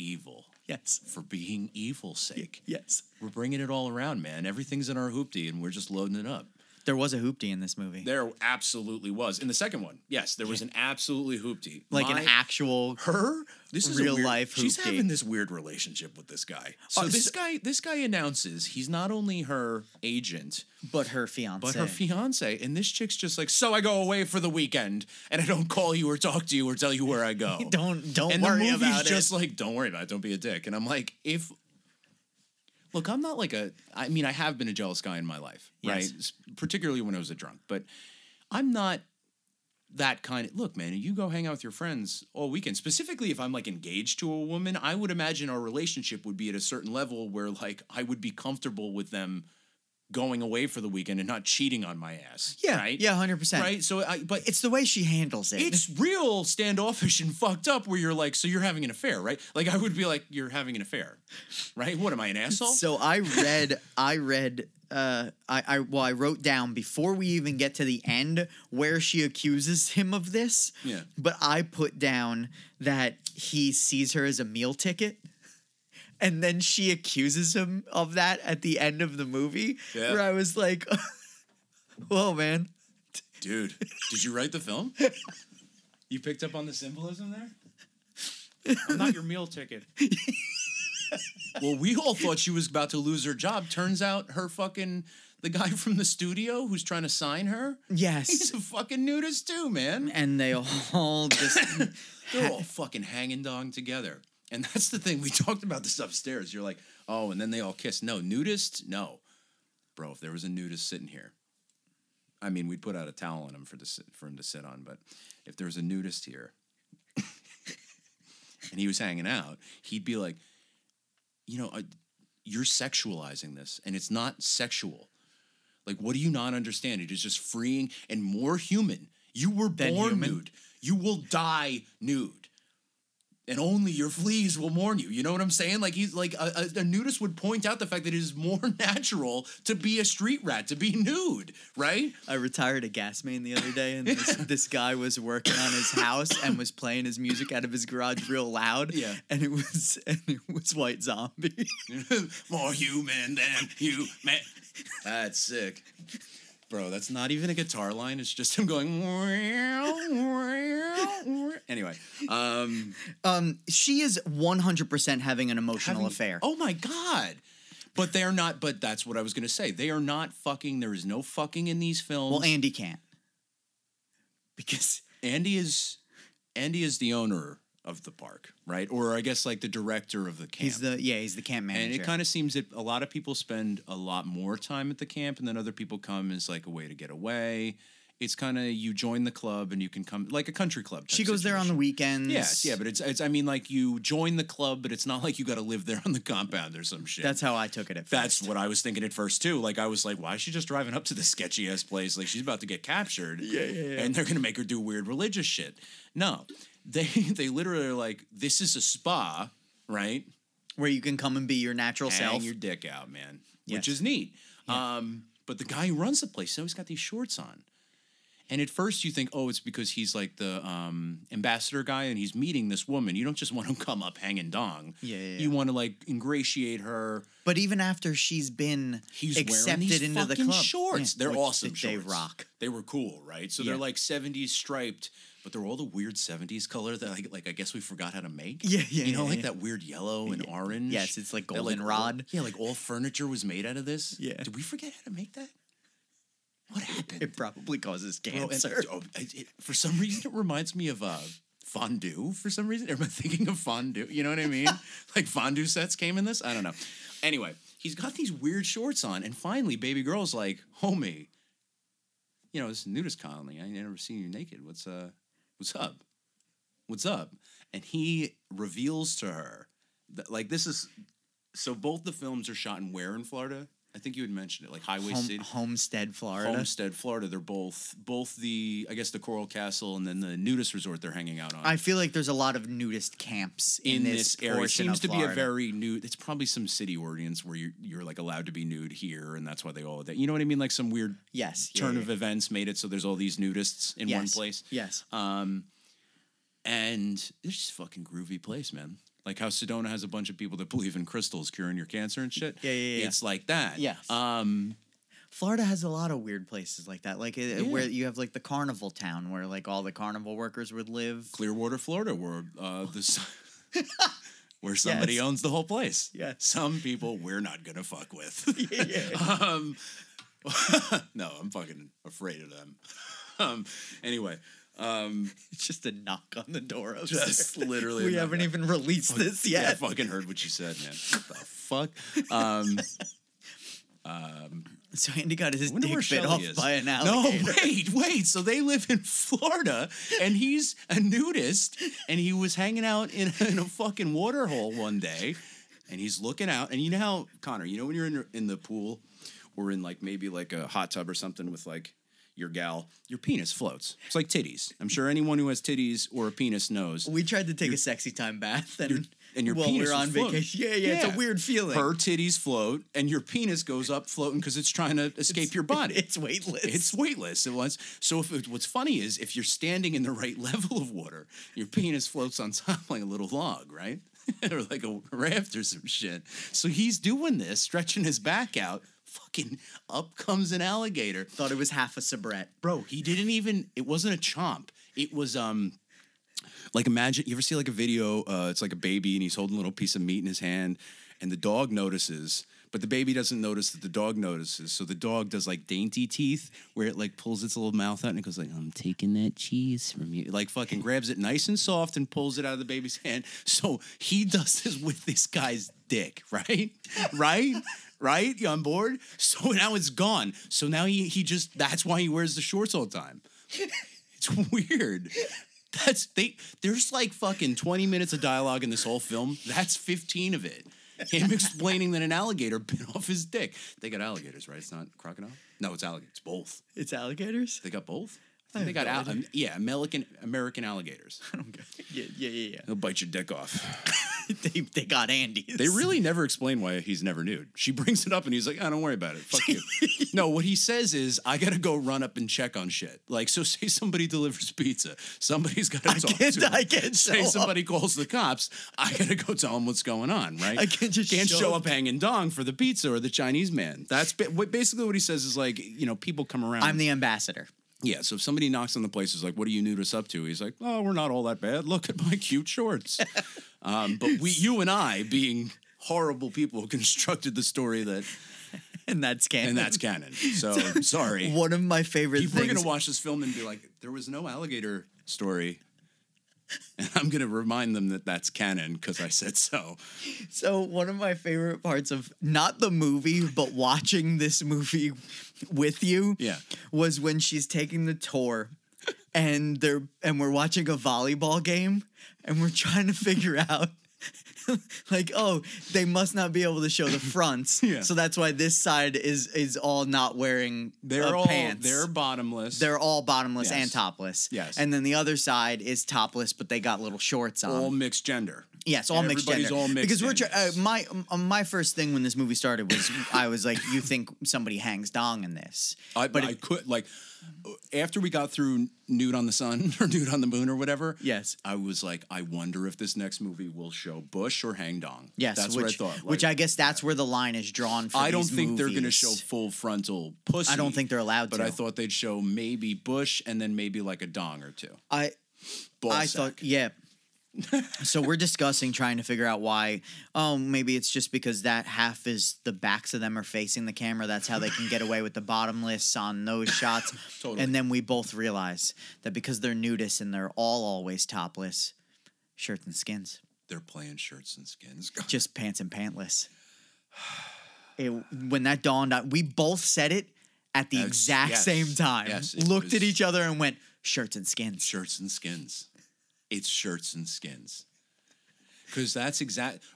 evil. Yes. For being evil's sake. Yes. We're bringing it all around, man. Everything's in our hoopty, and we're just loading it up. There was a hoopty in this movie. There absolutely was. In the second one, yes, there was an absolutely hoopty. Like an actual This is real life hoopty. She's having this weird relationship with this guy. So this guy announces he's not only her agent, but her fiance. And this chick's just like, so I go away for the weekend, and I don't call you or talk to you or tell you where I go. don't worry about it. And the movie's just like, don't worry about it. Don't be a dick. And I'm like, Look, I'm not like I mean, I have been a jealous guy in my life, yes, right? Particularly when I was a drunk. But I'm not that kind of... Look, man, you go hang out with your friends all weekend. Specifically, if I'm, like, engaged to a woman, I would imagine our relationship would be at a certain level where, like, I would be comfortable with them going away for the weekend and not cheating on my ass. Yeah, right? Yeah, 100%. Right? So, but it's the way she handles it. It's real standoffish and fucked up where you're like, so you're having an affair, right? Like, I would be like, you're having an affair, right? What, am I an asshole? So I wrote down before we even get to the end where she accuses him of this. Yeah. But I put down that he sees her as a meal ticket. And then she accuses him of that at the end of the movie, where I was like, whoa, man. Dude, did you write the film? You picked up on the symbolism there? I'm not your meal ticket. Well, we all thought she was about to lose her job. Turns out her fucking... The guy from the studio who's trying to sign her? Yes. He's a fucking nudist too, man. And they all just... They're all fucking hanging dong together. And that's the thing. We talked about this upstairs. You're like, oh, and then they all kiss. No, nudist? No. Bro, if there was a nudist sitting here, I mean, we'd put out a towel on him for him to sit on. But if there was a nudist here and he was hanging out, he'd be like, you know, you're sexualizing this, and it's not sexual. Like, what do you not understand? It is just freeing and more human. You were born nude. You will die nude. And only your fleas will mourn you. You know what I'm saying? Like, he's like a nudist would point out the fact that it is more natural to be a street rat, to be nude, right? I retired a gas main the other day, and this guy was working on his house and was playing his music out of his garage real loud. Yeah, and it was White Zombie. More human than human. That's sick. Bro, that's not even a guitar line. It's just him going. Anyway, she is 100% having an emotional affair. Oh my god! But they're not. But that's what I was gonna say. They are not fucking. There is no fucking in these films. Well, Andy can't because Andy is the owner of the park, right? Or I guess like the director of the camp. He's the camp manager. And it kind of seems that a lot of people spend a lot more time at the camp, and then other people come as like a way to get away. It's kind of you join the club and you can come like a country club. She goes there on the weekends. Yes, yeah, but it's I mean like you join the club, but it's not like you got to live there on the compound or some shit. That's how I took it at first. That's what I was thinking at first too. Like I was like, why is she just driving up to this sketchy ass place? Like she's about to get captured. Yeah. And they're gonna make her do weird religious shit. No. They literally are like, this is a spa, right? Where you can come and be your natural self. Hang your dick out, man. Yes. Which is neat. Yeah. But the guy who runs the place, so he's got these shorts on. And at first you think, oh, it's because he's like the ambassador guy and he's meeting this woman. You don't just want to come up hanging dong. Yeah. You want to like ingratiate her. But even after she's been accepted into the club. He's wearing these fucking shorts. Yeah. They're awesome shorts. They rock. They were cool, right? So they're like 70s striped. But they're all the weird 70s color that, like I guess we forgot how to make. Yeah. You know, that weird yellow and orange. Yes, it's like goldenrod. Like, yeah, like all furniture was made out of this. Yeah. Did we forget how to make that? What happened? It probably causes cancer. For some reason, it reminds me of fondue. For some reason, am I thinking of fondue? You know what I mean? Like fondue sets came in this? I don't know. Anyway, he's got these weird shorts on. And finally, baby girl's like, homie, you know, this is nudist colony. I ain't never seen you naked. What's up? And he reveals to her that, like, this is so both the films are shot in where in Florida? I think you had mentioned it, like Highway City. Homestead, Florida. They're both the, I guess, the Coral Castle and then the nudist resort they're hanging out on. I feel like there's a lot of nudist camps in this area. It seems to be a very nude, it's probably some city ordinance where you're like allowed to be nude here and that's why they all, you know what I mean? Like some weird turn of events made it so there's all these nudists in one place. Yes. And it's just a fucking groovy place, man. Like how Sedona has a bunch of people that believe in crystals curing your cancer and shit. Yeah. It's like that. Yes. Florida has a lot of weird places like that. Like where you have like the carnival town where like all the carnival workers would live. Clearwater, Florida, where where somebody owns the whole place. Yeah. Some people we're not going to fuck with. No, I'm fucking afraid of them. Anyway. It's just a knock on the door. Just literally. We haven't even released this yet. Yeah, I fucking heard what you said, man. What the fuck? So Andy got his dick bit off by an alligator. No, wait. So they live in Florida, and he's a nudist, and he was hanging out in a fucking water hole one day, and he's looking out. And you know how, Connor, you know when you're in the pool or in like maybe like a hot tub or something with like your gal, your penis floats. It's like titties. I'm sure anyone who has titties or a penis knows. We tried to take a sexy time bath and your penis we're on vacation. Yeah, it's a weird feeling. Her titties float and your penis goes up floating because it's trying to escape your body. It's weightless. It was. So what's funny is if you're standing in the right level of water, your penis floats on top like a little log, right? Or like a raft or some shit. So he's doing this, stretching his back out. Fucking up comes an alligator. Thought it was half a soubrette. Bro, he didn't even, it wasn't a chomp. It was, like imagine, you ever see like a video, it's like a baby and he's holding a little piece of meat in his hand and the dog notices, but the baby doesn't notice that the dog notices. So the dog does like dainty teeth where it like pulls its little mouth out and it goes like, I'm taking that cheese from you. Like fucking grabs it nice and soft and pulls it out of the baby's hand. So he does this with this guy's dick, right? Right? You on board? So now it's gone. So now he just, that's why he wears the shorts all the time. It's weird. There's like fucking 20 minutes of dialogue in this whole film. That's 15 of it. Him explaining that an alligator bit off his dick. They got alligators, right? It's not crocodile? No, it's alligators. It's both. It's alligators? They got both? They got American alligators. I don't get it. Yeah. They'll bite your dick off. They got Andy's. They really never explain why he's never nude. She brings it up and he's like, "Oh, don't worry about it. Fuck you." No, what he says is, "I gotta go run up and check on shit." Like, so say somebody delivers pizza, somebody's gotta talk to him. I can't say somebody calls the cops. I gotta go tell them what's going on. Right? I can't show up hanging dong for the pizza or the Chinese man. That's basically what he says is like, you know, people come around. I'm the ambassador. Yeah, so if somebody knocks on the place, is like, "What are you nudists up to?" He's like, "Oh, we're not all that bad. Look at my cute shorts." But you and I, being horrible people, constructed the story that, and that's canon. So sorry. One of my favorite things. People are gonna watch this film and be like, "There was no alligator story," and I'm gonna remind them that that's canon because I said so. So one of my favorite parts of not the movie, but watching this movie with you was when she's taking the tour and we're watching a volleyball game and we're trying to figure out like, oh, they must not be able to show the fronts. So that's why this side is all not wearing pants. They're bottomless. They're all bottomless and topless. Yes. And then the other side is topless, but they got little shorts on. All mixed gender. Yes, all mixed gender. All mixed because my first thing when this movie started was I was like, you think somebody hangs dong in this? After we got through Nude on the Sun or Nude on the Moon or whatever, yes, I was like, I wonder if this next movie will show bush or hang dong. Yes, that's what I thought. Like, which I guess that's where the line is drawn. For I don't think they're going to show full frontal pussy. I don't think they're allowed to. But I thought they'd show maybe bush and then maybe like a dong or two. I thought. So we're discussing trying to figure out why. Oh, maybe it's just because that half is the backs of them are facing the camera. That's how they can get away with the bottomless on those shots. Totally. And then we both realize that because they're nudists and they're all always topless, shirts and skins. They're playing shirts and skins. Just pants and pantless. When that dawned on, we both said it at the exact same time. Yes, looked at each other and went, shirts and skins. Shirts and skins. It's shirts and skins. Because that's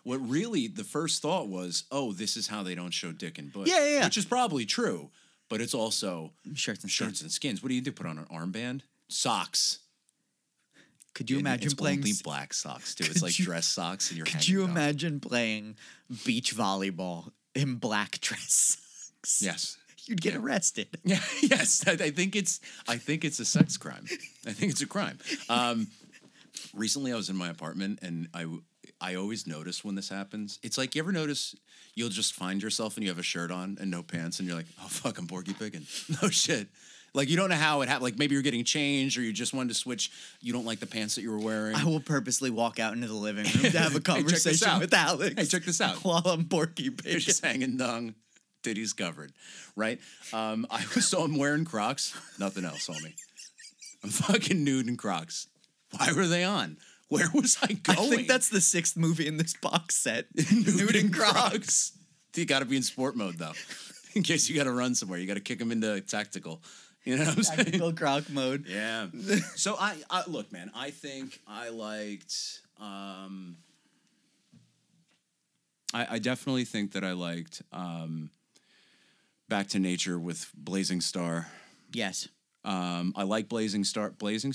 what really the first thought was, oh, this is how they don't show dick and butt. Yeah. Which is probably true, but it's also shirts and skins. What do you do? Put on an armband? Socks. Could you imagine playing? Only black socks, too. It's like dress socks and you're hanging. Could you imagine playing beach volleyball in black dress socks? Yes. You'd get arrested. Yeah. Yes. I think it's a sex crime. I think it's a crime. Recently, I was in my apartment, and I I always notice when this happens. It's like, you ever notice you'll just find yourself and you have a shirt on and no pants and you're like, oh, fuck, I'm Porky Pig. No shit. Like, you don't know how it happened. Like, maybe you're getting changed or you just wanted to switch. You don't like the pants that you were wearing. I will purposely walk out into the living room to have a conversation with Alex. Hey, check this out. While I'm Porky Pig. You're just hanging dung. Titties covered. Right? So I'm wearing Crocs. Nothing else on me. I'm fucking nude in Crocs. Why were they on? Where was I going? I think that's the sixth movie in this box set. Nude in Crocs. You got to be in sport mode, though. In case you got to run somewhere. You got to kick them into tactical. You know what I'm saying? Tactical Croc mode. Yeah. So, I look, man, I think I liked... I definitely think that I liked Back to Nature with Blazing Starr. Yes. I like Blazing Starr. Blaze.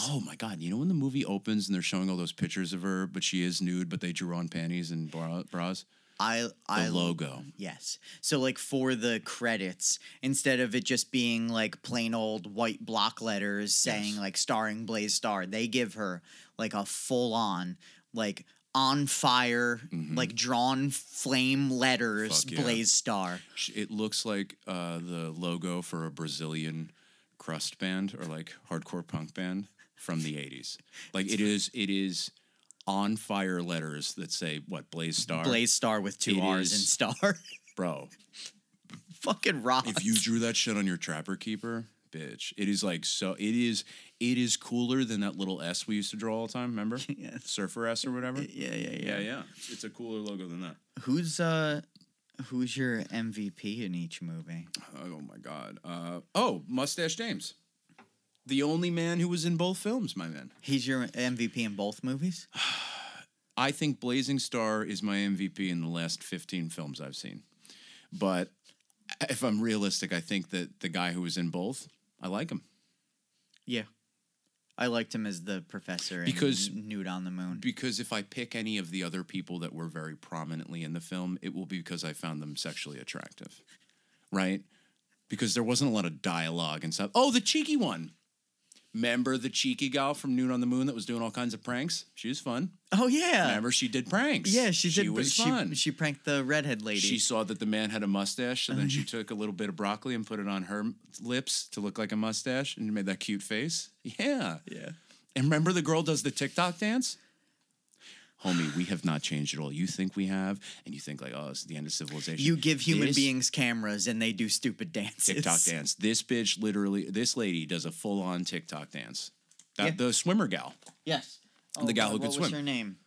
Oh, my God. You know when the movie opens and they're showing all those pictures of her, but she is nude, but they drew on panties and bras? The logo. Yes. So, like, for the credits, instead of it just being, like, plain old white block letters saying, like, starring Blaze Starr, they give her, like, a full-on, like, on fire, like drawn flame letters, Blaze Starr. It looks like the logo for a Brazilian crust band or like hardcore punk band from the 80s. Like it is on fire letters that say what? Blaze Starr? Blaze Starr with two R's and star. Bro. Fucking rock. If you drew that shit on your Trapper Keeper, bitch. It is like so it is cooler than that little S we used to draw all the time, remember? Yeah. Surfer S or whatever. Yeah. It's a cooler logo than that. Who's your MVP in each movie? Oh my God. Mustache James. The only man who was in both films, my man. He's your MVP in both movies? I think Blazing Starr is my MVP in the last 15 films I've seen. But if I'm realistic, I think that the guy who was in both, I like him. Yeah. I liked him as the professor in Nude on the Moon. Because if I pick any of the other people that were very prominently in the film, it will be because I found them sexually attractive. Right? Because there wasn't a lot of dialogue and stuff. Oh, the cheeky one. Remember the cheeky gal from Nude on the Moon that was doing all kinds of pranks? She was fun. Oh, yeah. Remember, she did pranks. Yeah, she did. She was fun. She pranked the redhead lady. She saw that the man had a mustache, and then she took a little bit of broccoli and put it on her lips to look like a mustache, and made that cute face. Yeah. Yeah. And remember the girl does the TikTok dance? Homie, we have not changed at all. You think we have, and you think like, oh, it's the end of civilization. You give human beings cameras, and they do stupid dances. TikTok dance. This bitch literally, this lady does a full-on TikTok dance. The swimmer gal. Yes. Oh, the gal who could swim. What was her name?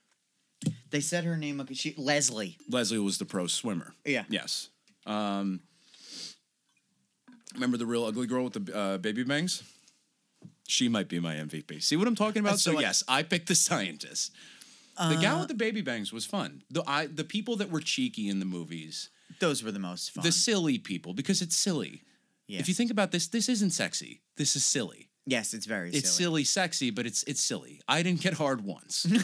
They said her name. Leslie. Leslie was the pro swimmer. Yeah. Yes. Remember the real ugly girl with the baby bangs? She might be my MVP. See what I'm talking about? So yes, I picked the scientist. The gal with the baby bangs was fun. The people that were cheeky in the movies. Those were the most fun. The silly people, because it's silly. Yes. If you think about this, this isn't sexy. This is silly. Yes, it's very silly. It's silly sexy, but it's silly. I didn't get hard once. You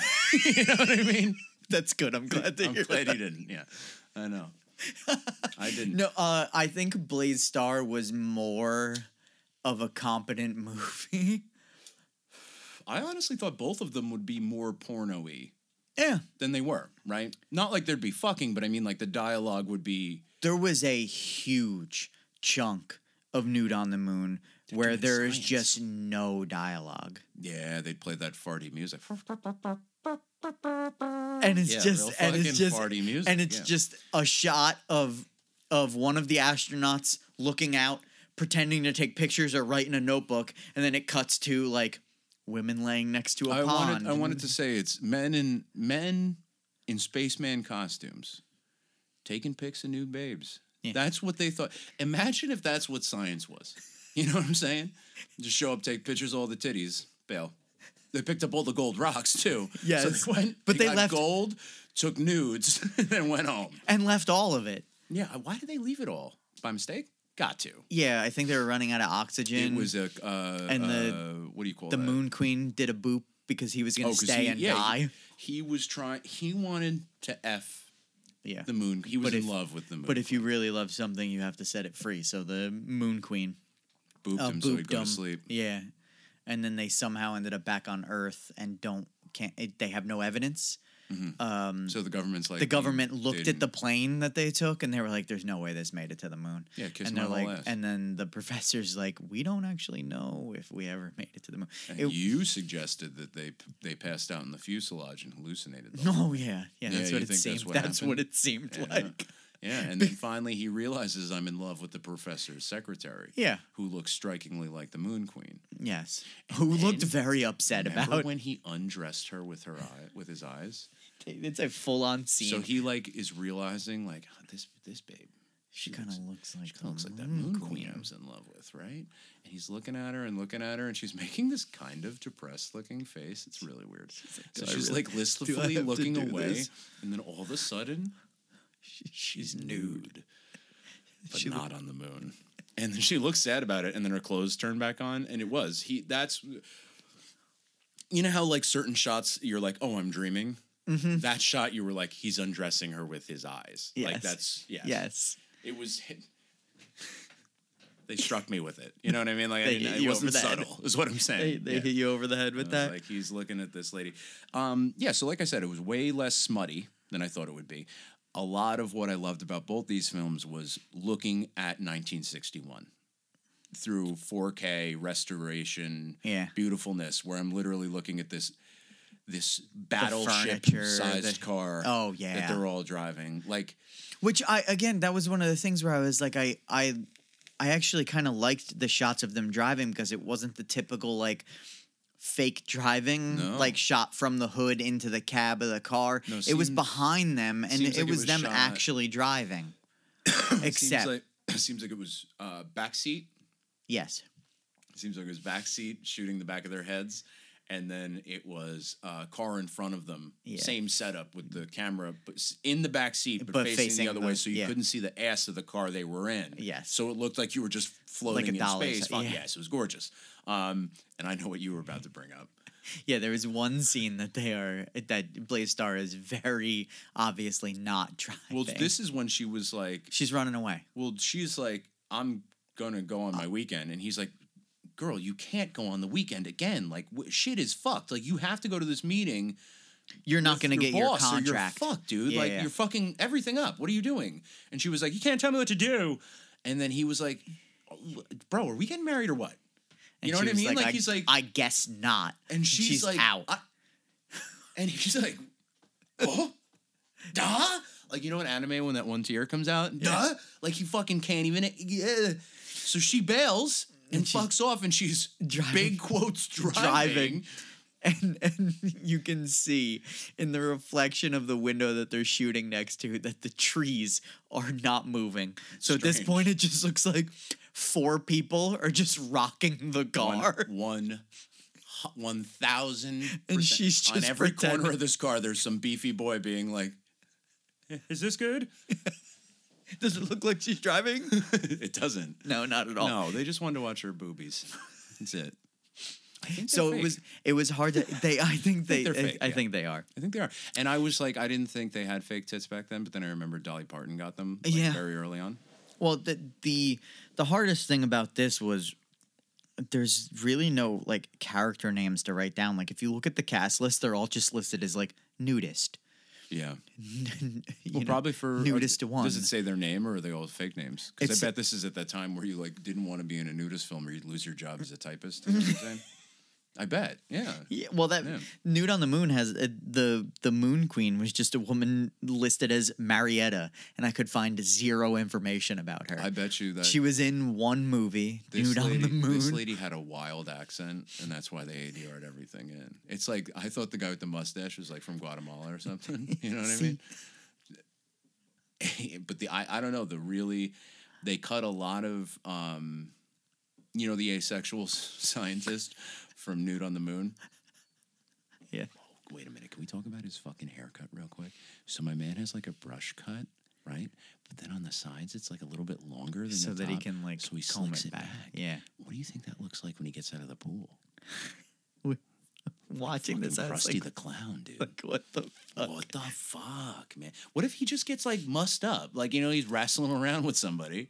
know what I mean? That's good. I'm glad that I'm glad you didn't. Yeah, I know. I didn't. No, I think Blaze Starr was more of a competent movie. I honestly thought both of them would be more porno-y. Yeah. Than they were, right? Not like there'd be fucking, but I mean like the dialogue would be... There was a huge chunk of Nude on the Moon where there is just no dialogue. Yeah, they'd play that farty music. And it's just farty music. And it's just a shot of one of the astronauts looking out, pretending to take pictures or write in a notebook, and then it cuts to like women laying next to a pond. I wanted to say it's men in spaceman costumes taking pics of new babes. Yeah. That's what they thought. Imagine if that's what science was. You know what I'm saying? Just show up, take pictures of all the titties, bail. They picked up all the gold rocks too. Yes. So they left gold, took nudes, and then went home. And left all of it. Yeah. Why did they leave it all? By mistake? Got to. Yeah, I think they were running out of oxygen. It was a... what do you call that? The Moon Queen did a boop because he was going to stay and die. He was trying... He wanted to F the Moon. He was in love with the Moon Queen. But if you really love something, you have to set it free. So the Moon Queen... booped him so he'd go to sleep. Yeah. And then they somehow ended up back on Earth and they have no evidence. Mm-hmm. So the government's like... The government looked at the plane that they took, and they were like, there's no way this made it to the moon. Yeah, kiss my whole ass. And then the professor's like, we don't actually know if we ever made it to the moon. And you suggested that they passed out in the fuselage and hallucinated. Oh, yeah. Yeah, that's what it seemed. That's what it seemed like. Yeah, and then finally he realizes I'm in love with the professor's secretary. Yeah. Who looks strikingly like the Moon Queen. Yes. And who looked very upset about when he undressed her with his eyes? It's a full-on scene. So he is realizing this babe. She kind of looks like that Moon Queen I was in love with, right? And he's looking at her, and she's making this kind of depressed-looking face. It's really weird. She's listlessly looking away, and then all of a sudden... She's nude, but she not on the moon. And then she looks sad about it, and then her clothes turn back on, and it was. That's... You know how, certain shots, you're like, oh, I'm dreaming? Mm-hmm. That shot, you were like, he's undressing her with his eyes. Yes. That's... Yes. Yes. It was... They struck me with it. You know what I mean? It wasn't subtle, is what I'm saying. They hit you over the head with that. He's looking at this lady. So like I said, it was way less smutty than I thought it would be. A lot of what I loved about both these films was looking at 1961 through 4K restoration, beautifulness, where I'm literally looking at this battleship-sized car that they're all driving. That was one of the things where I was like, I actually kind of liked the shots of them driving because it wasn't the typical, fake driving, shot from the hood into the cab of the car. No, it was behind them, and it was them shot. Actually driving. It seems like it was backseat. Yes. It seems like it was backseat, shooting the back of their heads, and then it was car in front of them. Yeah. Same setup with the camera in the backseat, but facing the other way, so you couldn't see the ass of the car they were in. Yes. So it looked like you were just floating in space. Yeah. Yes, it was gorgeous. And I know what you were about to bring up. Yeah, there was one scene that Blaze Starr is very obviously not driving. Well, this is when she was like... She's running away. Well, she's like, I'm going to go on my weekend. And he's like, girl, you can't go on the weekend again. Shit is fucked. You have to go to this meeting... You're not going to get your contract. You're fucked, dude. You're fucking everything up. What are you doing? And she was like, you can't tell me what to do. And then he was like, bro, are we getting married or what? You know what I mean? He's like, I guess not. And she's like, out. And he's like, oh, duh. You know in anime when that one tear comes out? Yeah. Duh. He fucking can't even. Yeah. So she bails and fucks off, and she's driving. Big quotes driving. And you can see in the reflection of the window that they're shooting next to that the trees are not moving. So at this point, it just looks like 4 people are just rocking the car. 1,000%. And she's just on every corner of this car, there's some beefy boy being like, is this good? Does it look like she's driving? It doesn't. No, not at all. No, they just wanted to watch her boobies. That's it. So fake. it was hard to I think they are. And I was like, I didn't think they had fake tits back then, but then I remember Dolly Parton got them very early on. Well, the hardest thing about this was there's really no character names to write down. If you look at the cast list, they're all just listed as nudist. Yeah. Probably for nudist one. Does it say their name or are they all fake names? Because I bet this is at that time where you didn't want to be in a nudist film or you'd lose your job as a typist. You know what I'm saying? I bet, yeah. Well, Nude on the Moon has the Moon Queen was just a woman listed as Marietta, and I could find zero information about her. I bet you that... She was in one movie, Nude on the Moon. This lady had a wild accent, and that's why they ADR'd everything in. It's I thought the guy with the mustache was from Guatemala or something. You know what I mean? But I don't know, they cut a lot of, the asexual scientist... From Nude on the Moon. Yeah. Oh, wait a minute. Can we talk about his fucking haircut real quick? So my man has a brush cut, right? But then on the sides, it's a little bit longer than so the top. So that he can so he slicks it back. Yeah. What do you think that looks like when he gets out of the pool? watching this. I was Krusty like, the Clown, dude. Like, what the fuck? What the fuck, man? What if he just gets, like, mussed up? Like, you know, he's wrestling around with somebody.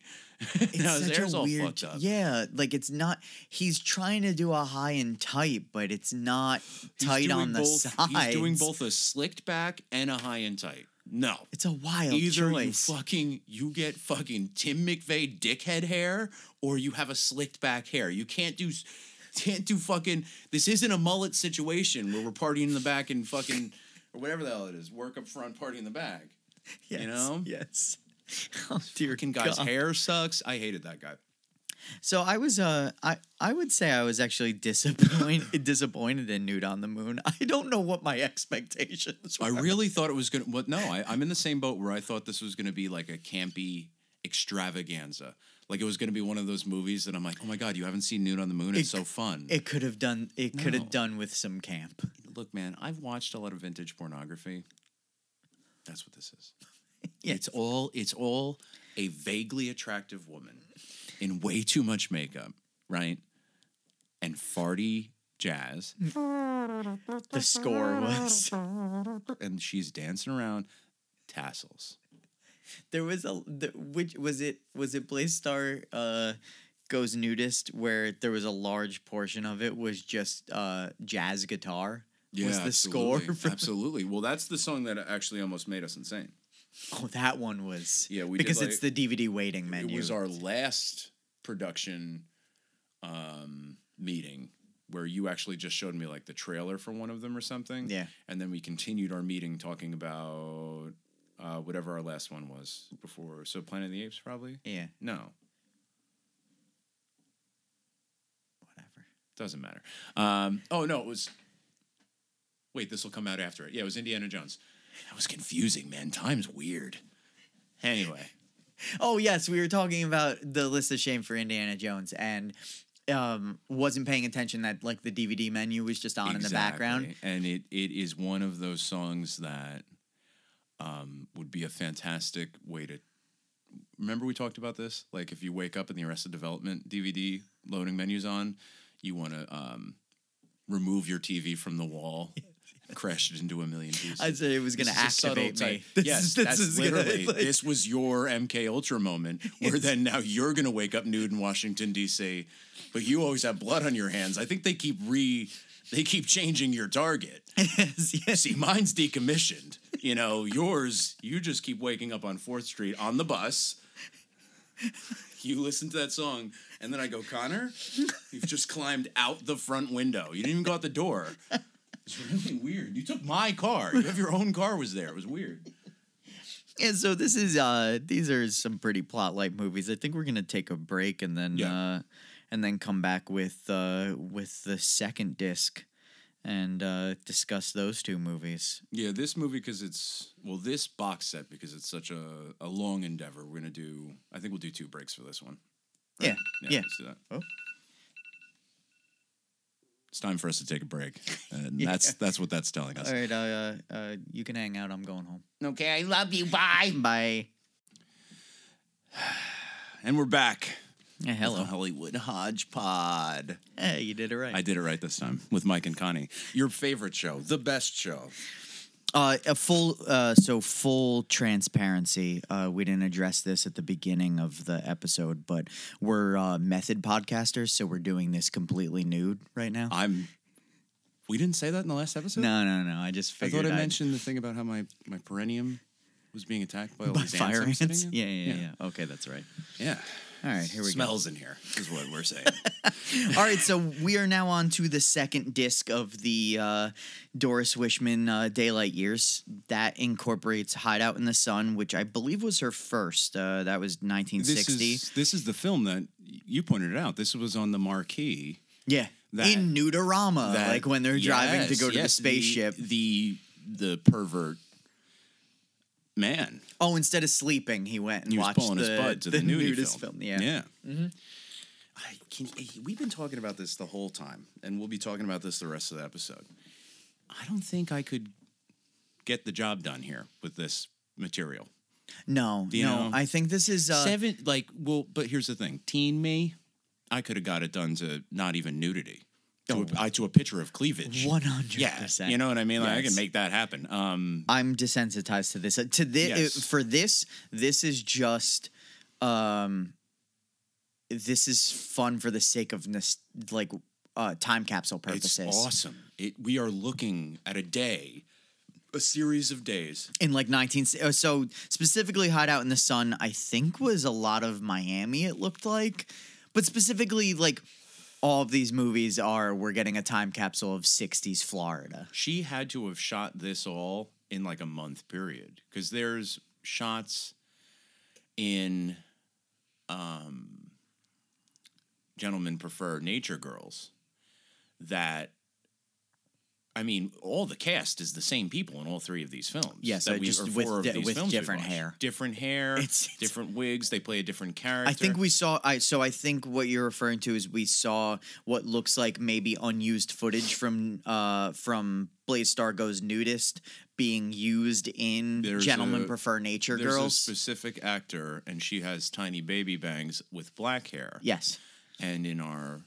It's now such his hair's all weird, fucked up. Yeah, like, it's not... He's trying to do a high and tight, but it's not tight on the sides. He's doing both a slicked back and a high and tight. No. It's a wild choice. Either you get fucking Tim McVeigh dickhead hair, or you have a slicked back hair. You can't do fucking, this isn't a mullet situation where we're partying in the back and fucking, or whatever the hell it is, work up front, party in the back. Yes, you know? Yes. Oh, dear fucking guy's God. Hair sucks. I hated that guy. So I was, I would say I was actually disappointed in Nude on the Moon. I don't know what my expectations were. I really thought it was going to, I'm in the same boat where I thought this was going to be like a campy extravaganza. Like, it was going to be one of those movies that I'm like, oh my God, you haven't seen Nude on the Moon? It's so fun. It could have done with some camp. Look, man, I've watched a lot of vintage pornography. That's what this is. Yes. It's all a vaguely attractive woman in way too much makeup, right? And farty jazz. The score was. And she's dancing around tassels. There was was it Blaze Starr Goes Nudist, where there was a large portion of it was just jazz guitar. Yeah, was the absolutely. Score. Absolutely. Well, that's the song that actually almost made us insane. Oh, that one was. Yeah, we because did, like, it's the DVD waiting menu. It was our last production meeting where you actually just showed me, like, the trailer for one of them or something. Yeah. And then we continued our meeting talking about... whatever our last one was before. So Planet of the Apes, probably? Yeah. No. Whatever. Doesn't matter. It was... Wait, this will come out after it. Yeah, it was Indiana Jones. That was confusing, man. Time's weird. Anyway. Oh, yes, we were talking about the list of shame for Indiana Jones, and... wasn't paying attention that, like, the DVD menu was just on in the background. And it is one of those songs that... would be a fantastic way to... Remember we talked about this? Like, if you wake up and the Arrested Development DVD loading menu's on, you want to remove your TV from the wall, crash it into a million pieces. I said it was going to activate me. This was your MK Ultra moment, where then now you're going to wake up nude in Washington, D.C., but you always have blood on your hands. I think they keep changing your target. Yes. See, mine's decommissioned. You know, yours, you just keep waking up on 4th Street on the bus. You listen to that song, and then I go, Connor, you've just climbed out the front window. You didn't even go out the door. It's really weird. You took my car. You have your own car was there. It was weird. And so this is, these are some pretty plot-like movies. I think we're going to take a break and then come back with the second disc. And discuss those two movies. Yeah, this movie because it's... Well, this box set, because it's such a long endeavor, we're going to do... I think we'll do two breaks for this one. Right? Yeah. Let's do that. Oh. It's time for us to take a break. And that's what that's telling us. All right, you can hang out. I'm going home. Okay, I love you. Bye. Bye. And we're back. Hello, Hollywood Hodgepodge. Hey, you did it right. I did it right this time with Mike and Connie. Your favorite show, the best show. Full transparency. We didn't address this at the beginning of the episode, but we're method podcasters, so we're doing this completely nude right now. We didn't say that in the last episode? No. I just figured I thought I mentioned the thing about how my perineum was being attacked by all these fire ants. Yeah. Okay, that's right. Yeah. All right, here we go. Smells in here is what we're saying. All right, so we are now on to the second disc of the Doris Wishman Daylight Years. That incorporates Hideout in the Sun, which I believe was her first. That was 1960. This is the film that you pointed out. This was on the marquee. Yeah, in Nudorama, like when they're driving to go to the spaceship. The pervert. Man. Oh, instead of sleeping, he went and watched the nudist film. Yeah. Mm-hmm. We've been talking about this the whole time, and we'll be talking about this the rest of the episode. I don't think I could get the job done here with this material. No. I think this is... but here's the thing. Teen me, I could have got it done to not even nudity. to a picture of cleavage. 100%. Yeah, you know what I mean? Like, yes. I can make that happen. I'm desensitized to this. This is just this is fun for the sake of time capsule purposes. It's awesome. We are looking at a day, a series of days. In like 19... So specifically Hideout in the Sun, I think, was a lot of Miami, it looked like. But specifically, like... all of these movies we're getting a time capsule of 60s Florida. She had to have shot this all in like a month period. Because there's shots in Gentlemen Prefer Nature Girls that, I mean, all the cast is the same people in all three of these films. Yes, yeah, so just with different hair. Different hair, different wigs. They play a different character. I think we saw... I think what you're referring to is we saw what looks like maybe unused footage from Blaze Starr Goes Nudist being used in Gentlemen Prefer Nature Girls. There's a specific actor, and she has tiny baby bangs with black hair. Yes. And in our...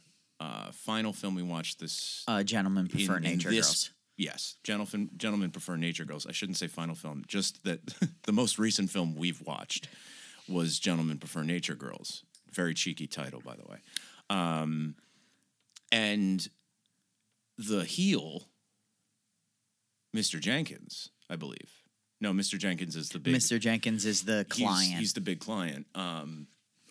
final film we watched this... Gentlemen Prefer Nature Girls. Yes. Gentlemen Prefer Nature Girls. I shouldn't say final film. Just that the most recent film we've watched was Gentlemen Prefer Nature Girls. Very cheeky title, by the way. And the heel, Mr. Jenkins, I believe. No, Mr. Jenkins is the big... Mr. Jenkins is the client. He's the big client.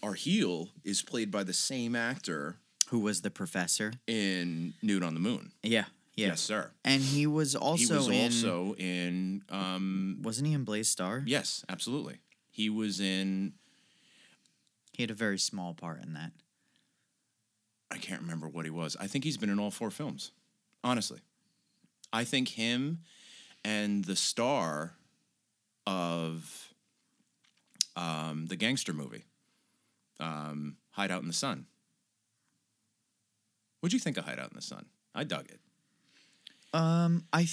Our heel is played by the same actor... who was the professor in Nude on the Moon? Yeah, yes, sir. And he was also in. Wasn't he in Blaze Starr? Yes, absolutely. He was in. He had a very small part in that. I can't remember what he was. I think he's been in all four films. Honestly, I think him and the star of the gangster movie, Hideout in the Sun. What'd you think of Hideout in the Sun? I dug it. I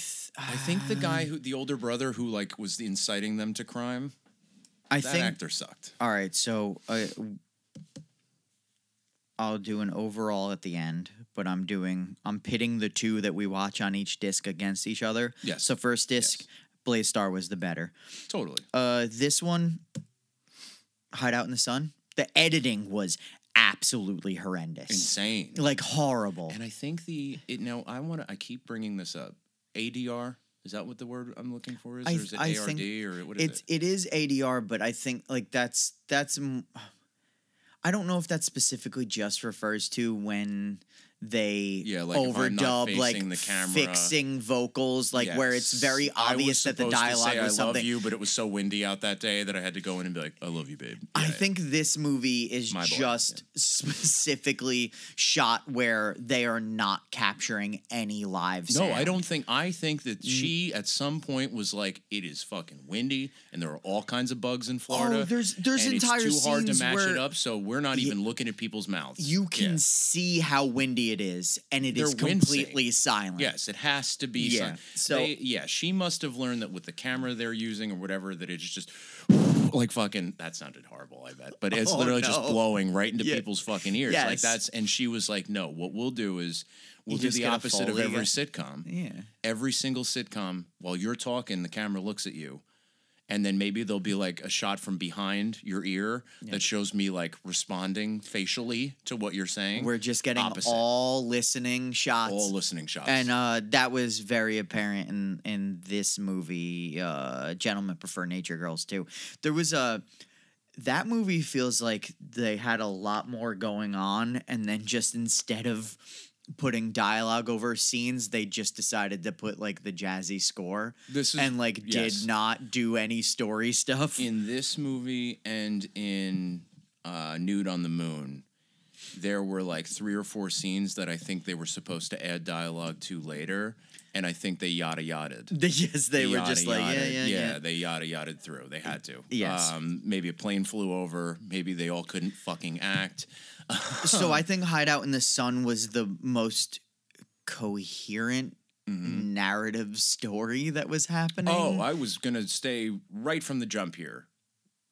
think the guy the older brother who like was inciting them to crime. I think that actor sucked. All right, so I'll do an overall at the end, but I'm pitting the two that we watch on each disc against each other. Yes. So first disc, yes. Blaze Starr was the better. Totally. This one, Hideout in the Sun. The editing was absolutely horrendous. Insane. Like horrible. And I think I keep bringing this up. ADR, is that what the word I'm looking for is? Or is it ARD or what is it? It is ADR, but I think like that's I don't know if that specifically just refers to when they overdub, like the camera. Fixing vocals, like yes. Where it's very obvious that the dialogue was something. I love you, but it was so windy out that day that I had to go in and be like, I love you, babe. Yeah, I think this movie is just specifically shot where they are not capturing any live sound. No, I don't think. I think that she at some point was like, it is fucking windy and there are all kinds of bugs in Florida. Oh, there's and entire scenes where... it's too hard to match it up, so we're not even looking at people's mouths. You can see how windy it is, and is completely silent. Yes, it has to be silent. So she must have learned that with the camera they're using or whatever, that it's just like fucking, that sounded horrible, I bet. But it's just blowing right into people's fucking ears. Yes. Like that's, and she was like, no, what we'll do is we'll do the opposite of every sitcom. Yeah. Every single sitcom, while you're talking, the camera looks at you. And then maybe there'll be like a shot from behind your ear that shows me like responding facially to what you're saying. We're just getting all listening shots. All listening shots. And that was very apparent in this movie, Gentlemen Prefer Nature Girls too. There was that movie feels like they had a lot more going on, and then just instead of putting dialogue over scenes, they just decided to put like the jazzy score did not do any story stuff. In this movie and in Nude on the Moon, there were like 3 or 4 scenes that I think they were supposed to add dialogue to later, and I think they yada yada'd. Yes, they were just like, yeah. They yada yada'd through. They had to. Yes. Maybe a plane flew over. Maybe they all couldn't fucking act. So I think Hideout in the Sun was the most coherent narrative story that was happening. Oh, I was going to stay right from the jump here.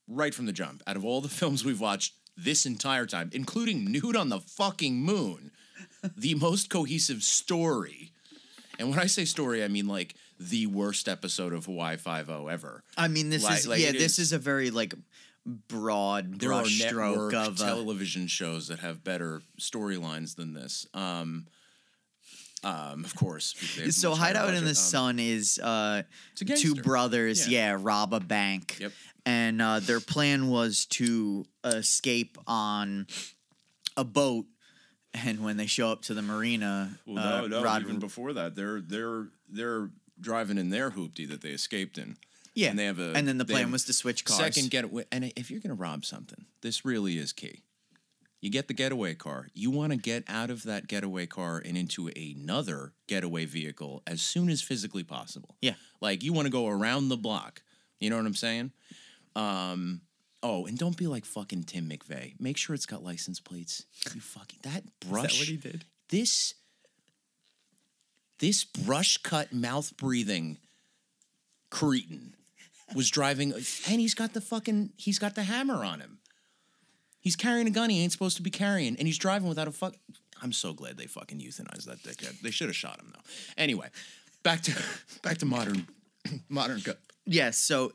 Right from the jump. Out of all the films we've watched this entire time, including Nude on the fucking Moon, the most cohesive story. And when I say story, I mean like the worst episode of Hawaii Five-O ever. I mean, this is a very like broad brushstroke of television shows that have better storylines than this. Of course. So Hideout in the Sun is two brothers, rob a bank. Yep. And their plan was to escape on a boat. And when they show up to the marina, even before that, they're driving in their hoopty that they escaped in. Yeah. And they have and then the plan was to switch cars. Second getaway. And if you're going to rob something, this really is key. You get the getaway car. You want to get out of that getaway car and into another getaway vehicle as soon as physically possible. Yeah. Like, you want to go around the block. You know what I'm saying? And don't be like fucking Tim McVeigh. Make sure it's got license plates. You fucking... That brush... Is that what he did? This brush-cut, mouth-breathing cretin was driving... And he's got the fucking... He's got the hammer on him. He's carrying a gun he ain't supposed to be carrying, and he's driving without a fuck... I'm so glad they fucking euthanized that dickhead. They should have shot him, though. Anyway, back to modern cut. Yes, so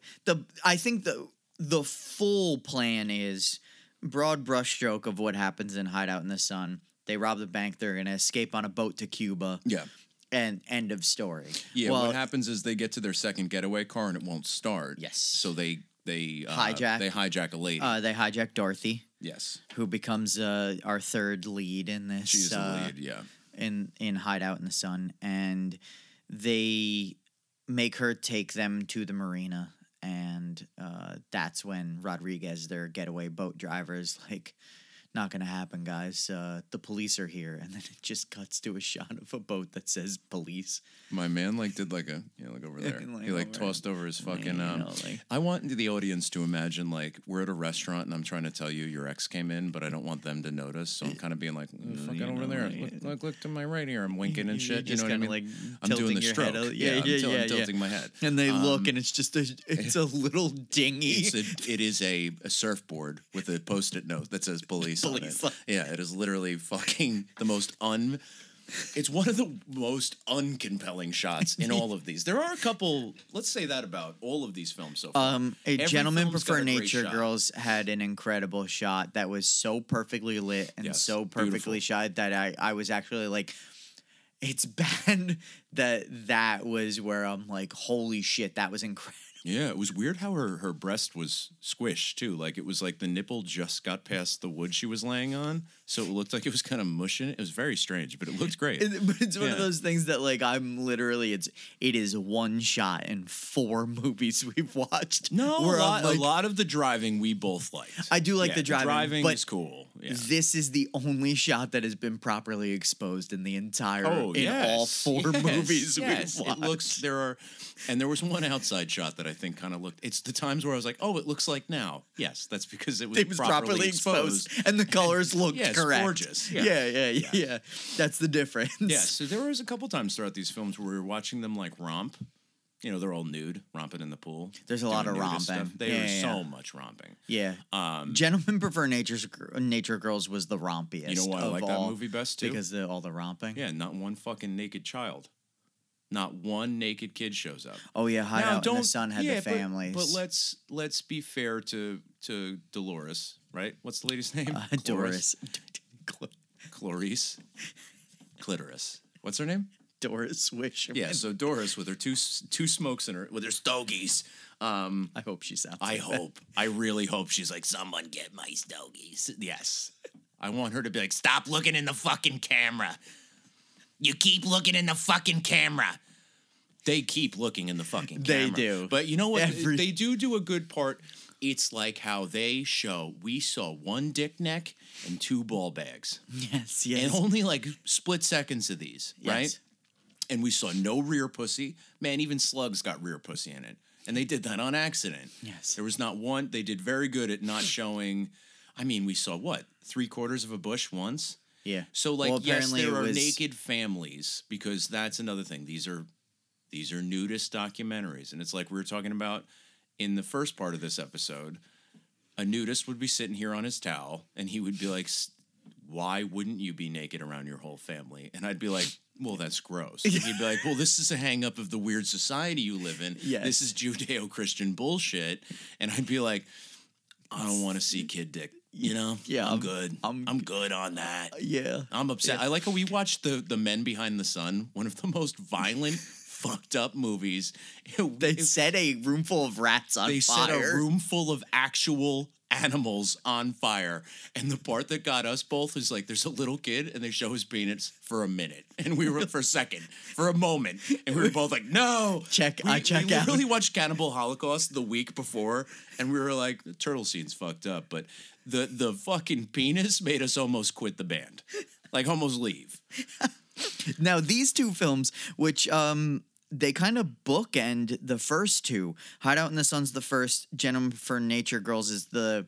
I think the full plan is broad brushstroke of what happens in Hideout in the Sun. They rob the bank. They're going to escape on a boat to Cuba. Yeah. And end of story. Yeah, well, what happens is they get to their second getaway car, and it won't start. Yes. So They hijack a lady. They hijack Dorothy. Yes. Who becomes our third lead in this. She's the lead, yeah. In Hideout in the Sun. And they make her take them to the marina. And that's when Rodriguez, their getaway boat driver, is like, not going to happen, guys. The police are here. And then it just cuts to a shot of a boat that says police. My man did over there. Tossed over his fucking... I want the audience to imagine, we're at a restaurant and I'm trying to tell you your ex came in, but I don't want them to notice. So I'm kind of being like, over there. Look to my right here. I'm winking and shit. You know what I mean? I'm doing the stroke. I'm tilting my head. And they look and it's just it's a little dinghy. It is a surfboard with a Post-it note that says police. On it. Yeah, it is literally fucking the most It's one of the most uncompelling shots in all of these. There are a couple. Let's say that about all of these films so far. Gentlemen Prefer Nature Girls had an incredible shot that was so perfectly lit and so perfectly shot that I was actually like, it's bad that was where I'm like, holy shit, that was incredible. Yeah, it was weird how her breast was squished, too. Like, it was like the nipple just got past the wood she was laying on, so it looked like it was kind of mushing. It was very strange, but it looked great. But it's one of those things that, I'm literally, it is one shot in four movies we've watched. No, a lot of the driving we both liked. I do like the driving. The driving is cool. Yeah. This is the only shot that has been properly exposed in the entire, all four movies we've watched. It looks, there was one outside shot that I think kind of looked. It's the times where I was like, "Oh, it looks like now." Yes, that's because it was properly exposed, and the colors looked correct. Gorgeous. Yeah. That's the difference. Yeah. So there was a couple times throughout these films where we were watching them romp. You know, they're all nude, romping in the pool. There's a lot of romping. Stuff. They were so much romping. Yeah. Gentlemen Prefer Nature Girls was the rompiest. You know why I like that movie best too? Because of all the romping. Yeah, not one fucking naked child. Not one naked kid shows up. Oh, yeah, Hideout in the Sun had the families. But let's be fair to Dolores, right? What's the lady's name? Doris. Clarice. Clitoris. What's her name? Doris Wishman. Yeah, so Doris with her two smokes in her, with her stogies. I hope she sounds I really hope she's like, someone get my stogies. Yes. I want her to be like, stop looking in the fucking camera. You keep looking in the fucking camera. They keep looking in the fucking camera. They do. But you know what? They do a good part. It's like how they show. We saw one dick neck and two ball bags. Yes. And only split seconds of these, right? And we saw no rear pussy. Man, even Slugs got rear pussy in it. And they did that on accident. Yes. There was not one. They did very good at not showing. I mean, we saw what? 3/4 of a bush once? Yeah. So yes, there are naked families, because that's another thing. These are nudist documentaries. And it's like we were talking about in the first part of this episode, a nudist would be sitting here on his towel and he would be like, why wouldn't you be naked around your whole family? And I'd be like, well, that's gross. And he'd be like, well, this is a hang-up of the weird society you live in. Yes. This is Judeo-Christian bullshit. And I'd be like, I don't want to see kid dick. You know? Yeah. I'm good. I'm good on that. Yeah. I'm upset. Yeah. I like how we watched the Men Behind the Sun, one of the most violent, fucked up movies. They set a room full of rats on fire. They set a room full of actual animals on fire. And the part that got us both is like, there's a little kid and they show his penis for a minute. And we were, for a second, for a moment. And we were both like, no. We literally watched Cannibal Holocaust the week before. And we were like, the turtle scene's fucked up. But the fucking penis made us almost quit the band. Like, almost leave. Now, these two films, which they kind of bookend the first two. Hideout in the Sun's the first. Gentlemen Prefer Nature Girls is the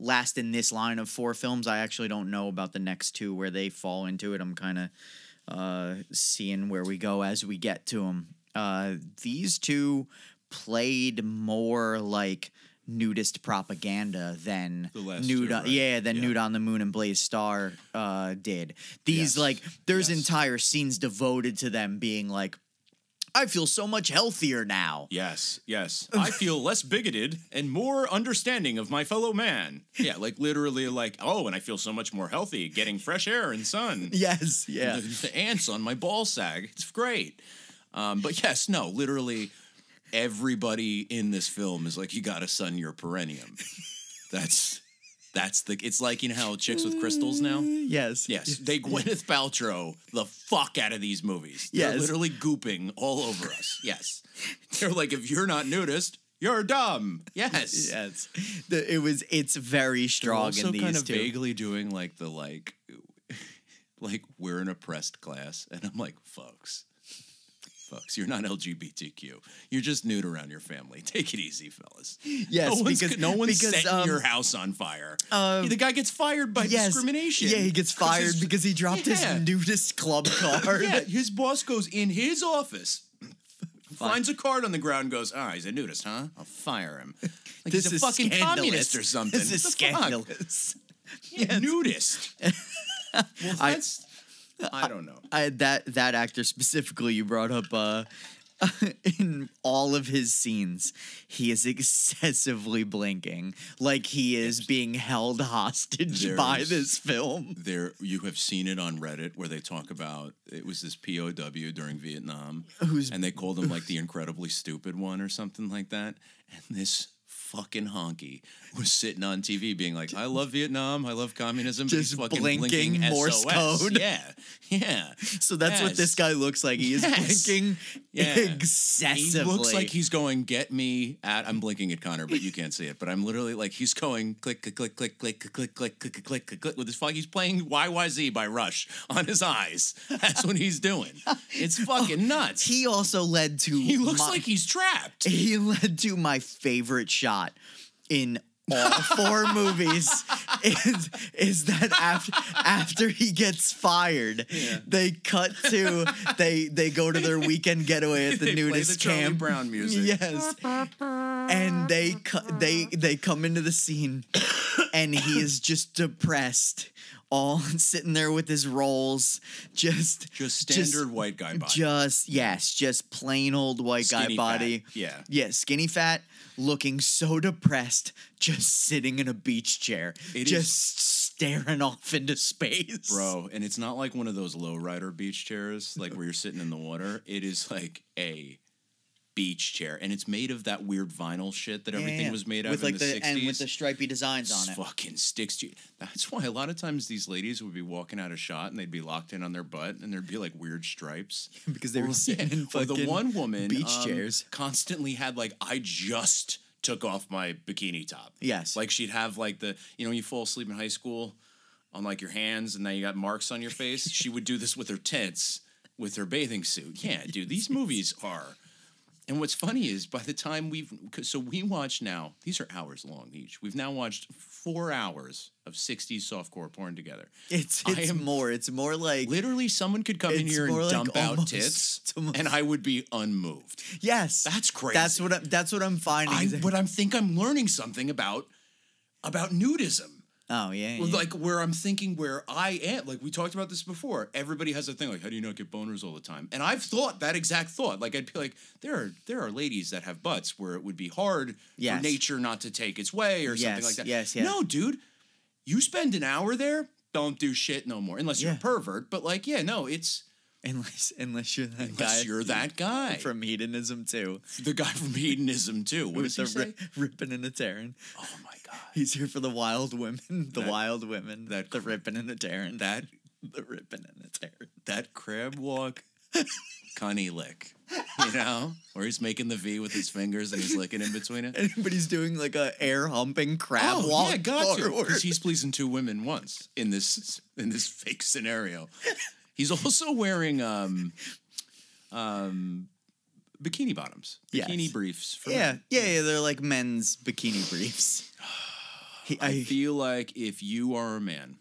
last in this line of four films. I actually don't know about the next two, where they fall into it. I'm kind of seeing where we go as we get to them. These two played more like nudist propaganda than Nude on, Nude on the Moon and Blaze Starr did. These, like, there's entire scenes devoted to them being like, I feel so much healthier now. Yes, yes. I feel less bigoted and more understanding of my fellow man. Yeah, like literally like, oh, and I feel so much more healthy, getting fresh air and sun. Yes, yeah. The ants on my ball sack. It's great. But yes, no, literally everybody in this film is like, you gotta sun your perineum. That's the, it's like, you know how chicks with crystals now? Yes. Yes. They Gwyneth Paltrow the fuck out of these movies. They're literally gooping all over us. Yes. They're like, if you're not nudist, you're dumb. Yes. Yes. It's very strong in these two. Also kind of vaguely doing like the, like we're an oppressed class. And I'm like, folks, you're not LGBTQ. You're just nude around your family. Take it easy, fellas. Yes, no one's setting your house on fire. The guy gets fired by discrimination. Yeah, he gets fired because he dropped his nudist club card. Yeah, his boss goes in his office, finds a card on the ground, and goes, ah, he's a nudist, huh? I'll fire him. Like this he's a fucking scandalous. Communist or something. This is scandalous. Yeah, nudist. Well, that's... I don't know. That actor specifically you brought up, in all of his scenes, he is excessively blinking, like he is being held hostage by this film. You have seen it on Reddit where they talk about, it was this POW during Vietnam, and they called him like the incredibly stupid one or something like that, and this fucking honky was sitting on TV being like, I love Vietnam, I love communism, just fucking blinking Morse SOS. Code. Yeah. So that's what this guy looks like. He is blinking excessively. He looks like he's going, get me at, I'm blinking at Connor, but you can't see it, but I'm literally like, he's going click, click, click, click, click, click, click, click, click, click, click, with his fucking, he's playing YYZ by Rush on his eyes. That's what he's doing. It's fucking nuts. He also led to... He looks like he's trapped. He led to my favorite shot in all four movies is that after he gets fired, they cut to they go to their weekend getaway at the nudist camp. Charlie Brown music, yes, and they come into the scene, and he is just depressed. All sitting there with his rolls, just standard white guy body. Just plain old white skinny guy body. Fat. Yeah, skinny fat, looking so depressed, just sitting in a beach chair, staring off into space, bro. And it's not like one of those lowrider beach chairs, like where you're sitting in the water. It is like a beach chair, and it's made of that weird vinyl shit that everything was made out of in the 60s. And with the stripy designs on it. Fucking sticks to you. That's why a lot of times these ladies would be walking out of shot, and they'd be locked in on their butt, and there'd be, like, weird stripes. Because they were sitting in fucking the one woman, beach chairs. Constantly had, like, I just took off my bikini top. Yes. Like, she'd have, like, the, you know, when you fall asleep in high school on, like, your hands, and now you got marks on your face. She would do this with her tits, with her bathing suit. Yeah, dude, these movies are... And what's funny is by the time we watch now, these are hours long each. We've now watched 4 hours of 60s softcore porn together. It's more like... Literally someone could come in here and like dump out tits and I would be unmoved. Yes. That's crazy. That's what I'm finding. But I think I'm learning something about nudism. Oh, yeah, yeah. Like, where I'm thinking where I am. Like, we talked about this before. Everybody has a thing, like, how do you not get boners all the time? And I've thought that exact thought. Like, I'd be like, there are ladies that have butts where it would be hard for nature not to take its way or something like that. Yes. No, dude, you spend an hour there, don't do shit no more. Unless you're a pervert. But, like, it's... Unless you're that guy. Unless you're that guy. From Hedonism 2. The guy from Hedonism 2. What is he saying? Ripping and a tearing. Oh, my God. He's here for the wild women. The ripping and a tearing. The ripping and a tearing. That crab walk. Cunny lick. You know? Where he's making the V with his fingers and he's licking in between it. But he's doing like a air humping crab walk. Yeah, got you. Because he's pleasing two women once in this fake scenario. He's also wearing bikini bottoms, bikini briefs. Men. Yeah, they're like men's bikini briefs. I feel like if you are a man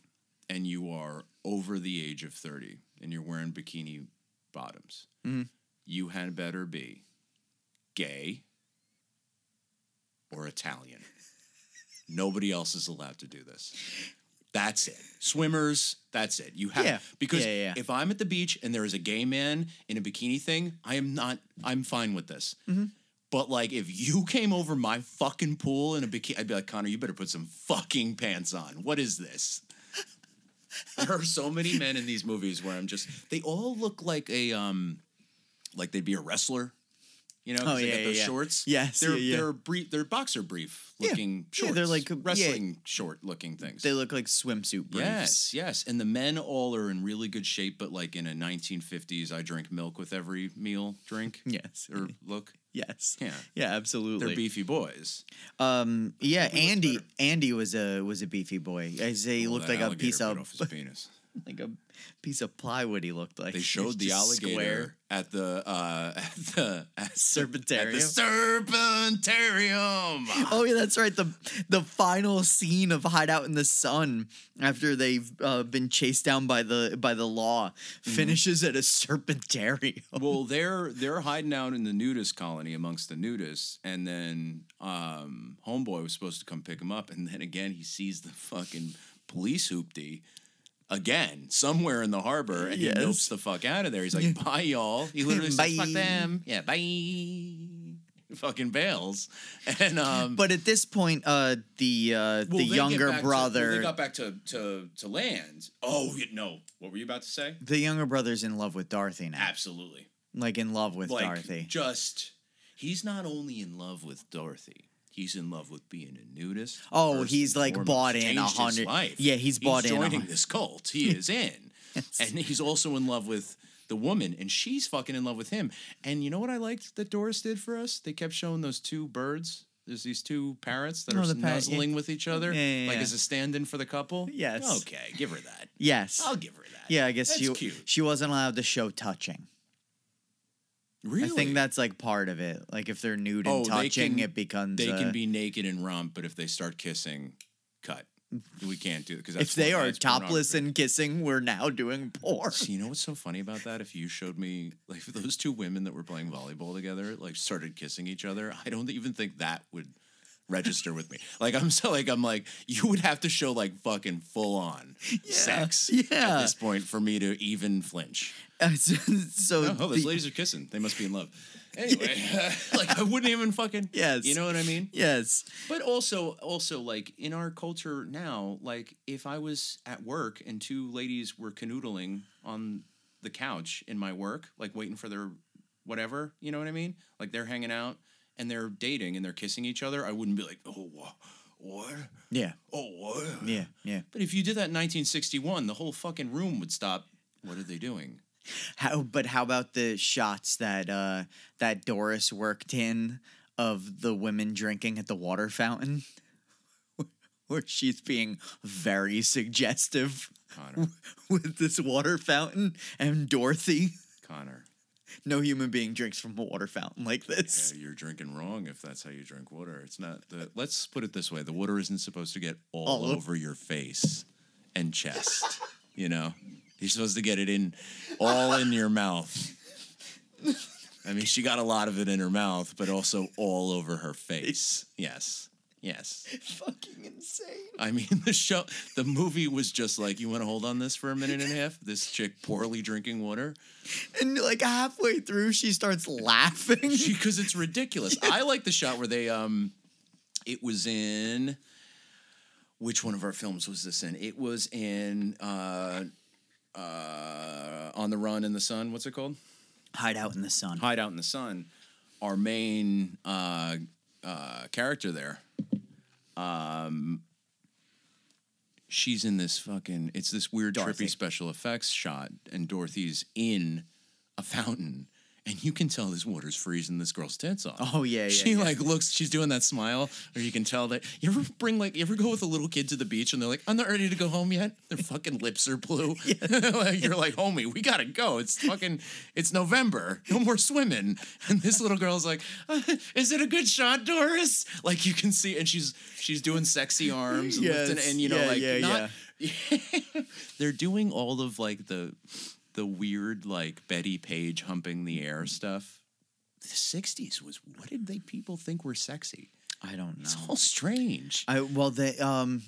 and you are over the age of 30 and you're wearing bikini bottoms, you had better be gay or Italian. Nobody else is allowed to do this. That's it. Swimmers, that's it. You have because if I'm at the beach and there is a gay man in a bikini thing, I'm fine with this. Mm-hmm. But like if you came over my fucking pool in a bikini, I'd be like, Connor, you better put some fucking pants on. What is this? There are so many men in these movies where they all look like like they'd be a wrestler. You know, they got those shorts. Yes, they're boxer brief looking shorts. Yeah, they're like wrestling short looking things. They look like swimsuit briefs. Yes. And the men all are in really good shape, but like in a 1950s, I drink milk with every meal drink. Yes, or look. Yes. Yeah. Yeah. Absolutely. They're beefy boys. Yeah. Andy was a beefy boy. I say he looked like a piece of off his penis. Like a piece of plywood he looked like. They showed the alligator square. At the Serpentarium. At the Serpentarium. Oh, yeah, that's right. The final scene of Hideout in the Sun after they've been chased down by the law finishes at a Serpentarium. Well, they're hiding out in the nudist colony amongst the nudists, and then Homeboy was supposed to come pick him up, and then again he sees the fucking police hoopty. Again, somewhere in the harbor, and he nopes the fuck out of there. He's like, bye, y'all. He literally says, fuck them. Yeah, bye. Fucking bails. And but at this point, the younger brother... they got back to land. Oh, no. What were you about to say? The younger brother's in love with Dorothy now. Absolutely. Like, in love with Dorothy. Just... He's not only in love with Dorothy... He's in love with being a nudist. Oh, he's like bought in 100. Yeah, he's joining this cult. He is in. Yes. And he's also in love with the woman, and she's fucking in love with him. And you know what I liked that Doris did for us? They kept showing those two birds. There's these two parrots that are nuzzling with each other. Yeah. Like as a stand-in for the couple. Yes. Okay, give her that. Yes. I'll give her that. Yeah, I guess she wasn't allowed to show touching. Really? I think that's like part of it. Like if they're nude and touching, it becomes. They can be naked and romp, but if they start kissing, cut. We can't do it because if they are topless and kissing, we're now doing porn. So you know what's so funny about that? If you showed me like those two women that were playing volleyball together, like started kissing each other, I don't even think that would register with me. Like I'm like you would have to show like fucking full on sex at this point for me to even flinch. Those ladies are kissing. They must be in love. Anyway, like I wouldn't even fucking. Yes. You know what I mean? Yes. But also like in our culture now, like if I was at work and two ladies were canoodling on the couch in my work, like waiting for their whatever, you know what I mean? Like they're hanging out and they're dating and they're kissing each other. I wouldn't be like, oh, what? Yeah. Oh, what? Yeah. Yeah. But if you did that in 1961, the whole fucking room would stop. What are they doing? How about the shots that Doris worked in of the women drinking at the water fountain, where she's being very suggestive, Connor, with this water fountain and Dorothy. Connor, no human being drinks from a water fountain like this. Yeah, you're drinking wrong if that's how you drink water. It's not. Let's put it this way: the water isn't supposed to get all over your face and chest. You know. You're supposed to get it in, all in your mouth. I mean, she got a lot of it in her mouth, but also all over her face. Yes. Yes. Fucking insane. I mean, the movie was just like, you want to hold on this for a minute and a half? This chick poorly drinking water. And like halfway through, she starts laughing. Because it's ridiculous. Yeah. I like the shot where they, it was in, which one of our films was this in? It was in On the Run in the Sun. What's it called? Hideout in the Sun. Hideout in the Sun. Our main character there. She's in this fucking, it's this weird Dorothy. Trippy special effects shot, and Dorothy's in a fountain, and you can tell this water's freezing this girl's tits off. Oh yeah, yeah. She looks, she's doing that smile, or you can tell that, you ever go with a little kid to the beach and they're like, I'm not ready to go home yet. Their fucking lips are blue. You're like, homie, we gotta go. It's November. No more swimming. And this little girl's like, is it a good shot, Doris? Like you can see, and she's doing sexy arms and yes. lifting, and they're doing all of like the weird, like, Betty Page humping the air stuff. The 60s was, what did people think were sexy? I don't know. It's all strange. You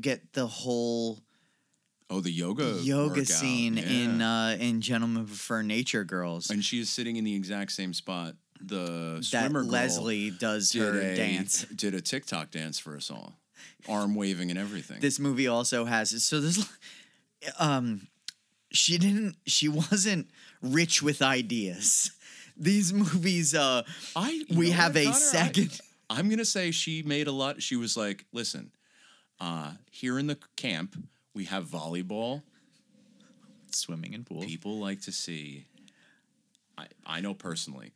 get the whole... Oh, the yoga workout. Scene yeah. in Gentlemen Prefer Nature Girls. And she is sitting in the exact same spot. The swimmer girl Leslie does her dance. Did a TikTok dance for us all. Arm waving and everything. This movie also has... So there's... She wasn't rich with ideas. These movies, I'm going to say she made a lot. She was like, listen, here in the camp, we have volleyball. Swimming and pool. People like to see, I know personally.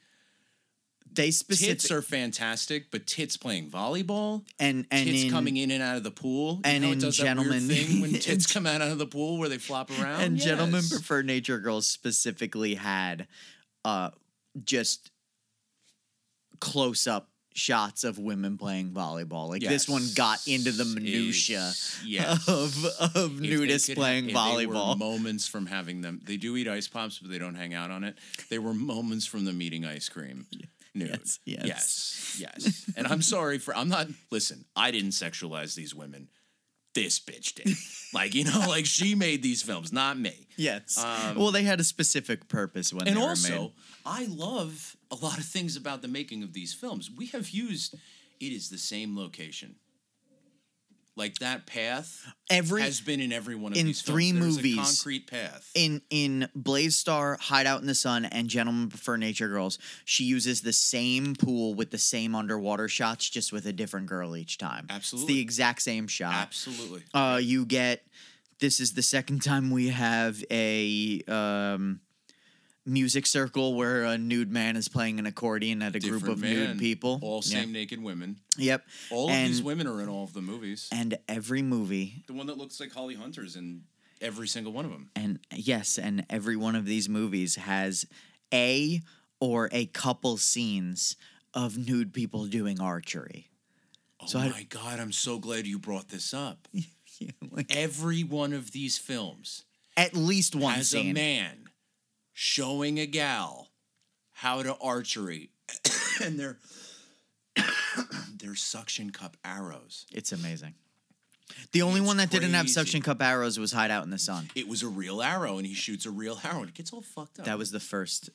Tits are fantastic, but tits playing volleyball and tits coming in and out of the pool. And it does that weird thing when tits come out of the pool where they flop around. And yes. Gentlemen Prefer Nature Girls specifically had just close-up shots of women playing volleyball. Like this one got into the minutia of nudists playing volleyball. They were moments from having them. They do eat ice pops, but they don't hang out on it. They were moments from them eating ice cream. Yeah. Nude. Yes. And I'm sorry I didn't sexualize these women. This bitch did. She made these films, not me. Yes. They had a specific purpose when they were made. And also, I love a lot of things about the making of these films. We have used, it is the same location. Like that path has been in every one of these films. In three movies. There's a concrete path. In Blaze Starr, Hideout in the Sun, and Gentlemen Prefer Nature Girls, she uses the same pool with the same underwater shots, just with a different girl each time. Absolutely. It's the exact same shot. Absolutely. You get, this is the second time we have a music circle where a nude man is playing an accordion at a different group of nude people. All same naked women. Yep. All of these women are in all of the movies. And every movie. The one that looks like Holly Hunter's in every single one of them. And yes, and every one of these movies has a couple scenes of nude people doing archery. Oh so my God, I'm so glad you brought this up. Yeah, every one of these films. At least one has scene. As a man. Showing a gal how to archery and their suction cup arrows. It's amazing. The only one that didn't have suction cup arrows was Hideout in the Sun. It was a real arrow, and he shoots a real arrow, and it gets all fucked up. That was the first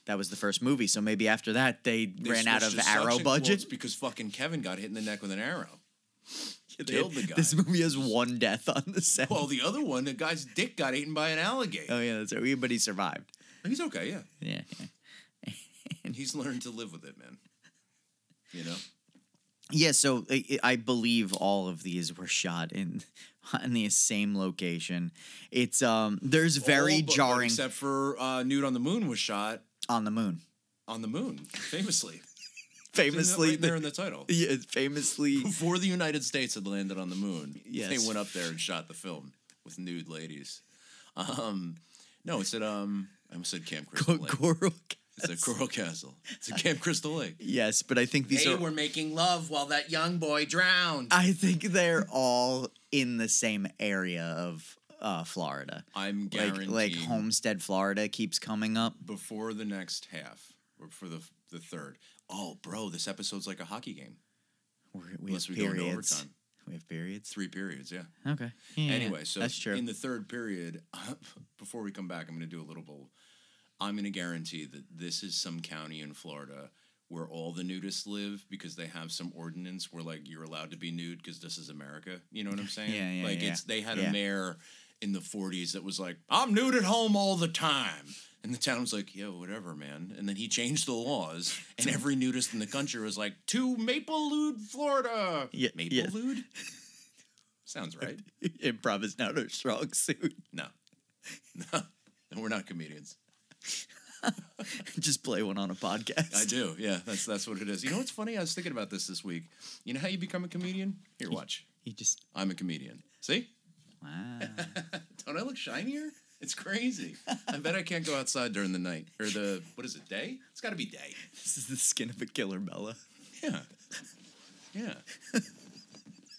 movie, so maybe after that they ran out of arrow budget. Because fucking Kevin got hit in the neck with an arrow. Killed the guy. This movie has one death on the set. Well, the other one, the guy's dick got eaten by an alligator. Oh, yeah, that's right. But he survived. He's okay, yeah. And he's learned to live with it, man. You know? Yeah, so I believe all of these were shot in the same location. It's, there's very jarring... Except for Nude on the Moon was shot... On the moon. On the moon, famously. Famously... Right there in the title. Yeah, famously... Before the United States had landed on the moon, they went up there and shot the film with nude ladies. No, it's at... I almost said Camp Crystal Lake. Coral Castle. It's a Coral Castle. It's a Camp Crystal Lake. Yes, but I think these were making love while that young boy drowned. I think they're all in the same area of Florida. I'm guaranteed. Like Homestead, Florida keeps coming up. Before the next half, or for the third. Oh, bro, this episode's like a hockey game. We have periods. 3 periods, yeah. Okay. Yeah, anyway, yeah. So that's true. In the third period, before we come back, I'm going to do a little bowl. I'm going to guarantee that this is some county in Florida where all the nudists live because they have some ordinance where, like, you're allowed to be nude because this is America. You know what I'm saying? Yeah. Like, they had a mayor in the 40s that was like, I'm nude at home all the time. And the town was like, yo, whatever, man. And then he changed the laws, and every nudist in the country was like, to Maplewood, Florida. Yeah, Maplewood? Yeah. Sounds right. Improv is not our strong suit. No. We're not comedians. Just play one on a podcast. I do, yeah. That's what it is. You know what's funny? I was thinking about this week. You know how you become a comedian? Here, watch. I'm a comedian. See? Wow. Don't I look shinier? It's crazy. I bet I can't go outside during the night. Or day? It's got to be day. This is the skin of a killer, Bella. Yeah.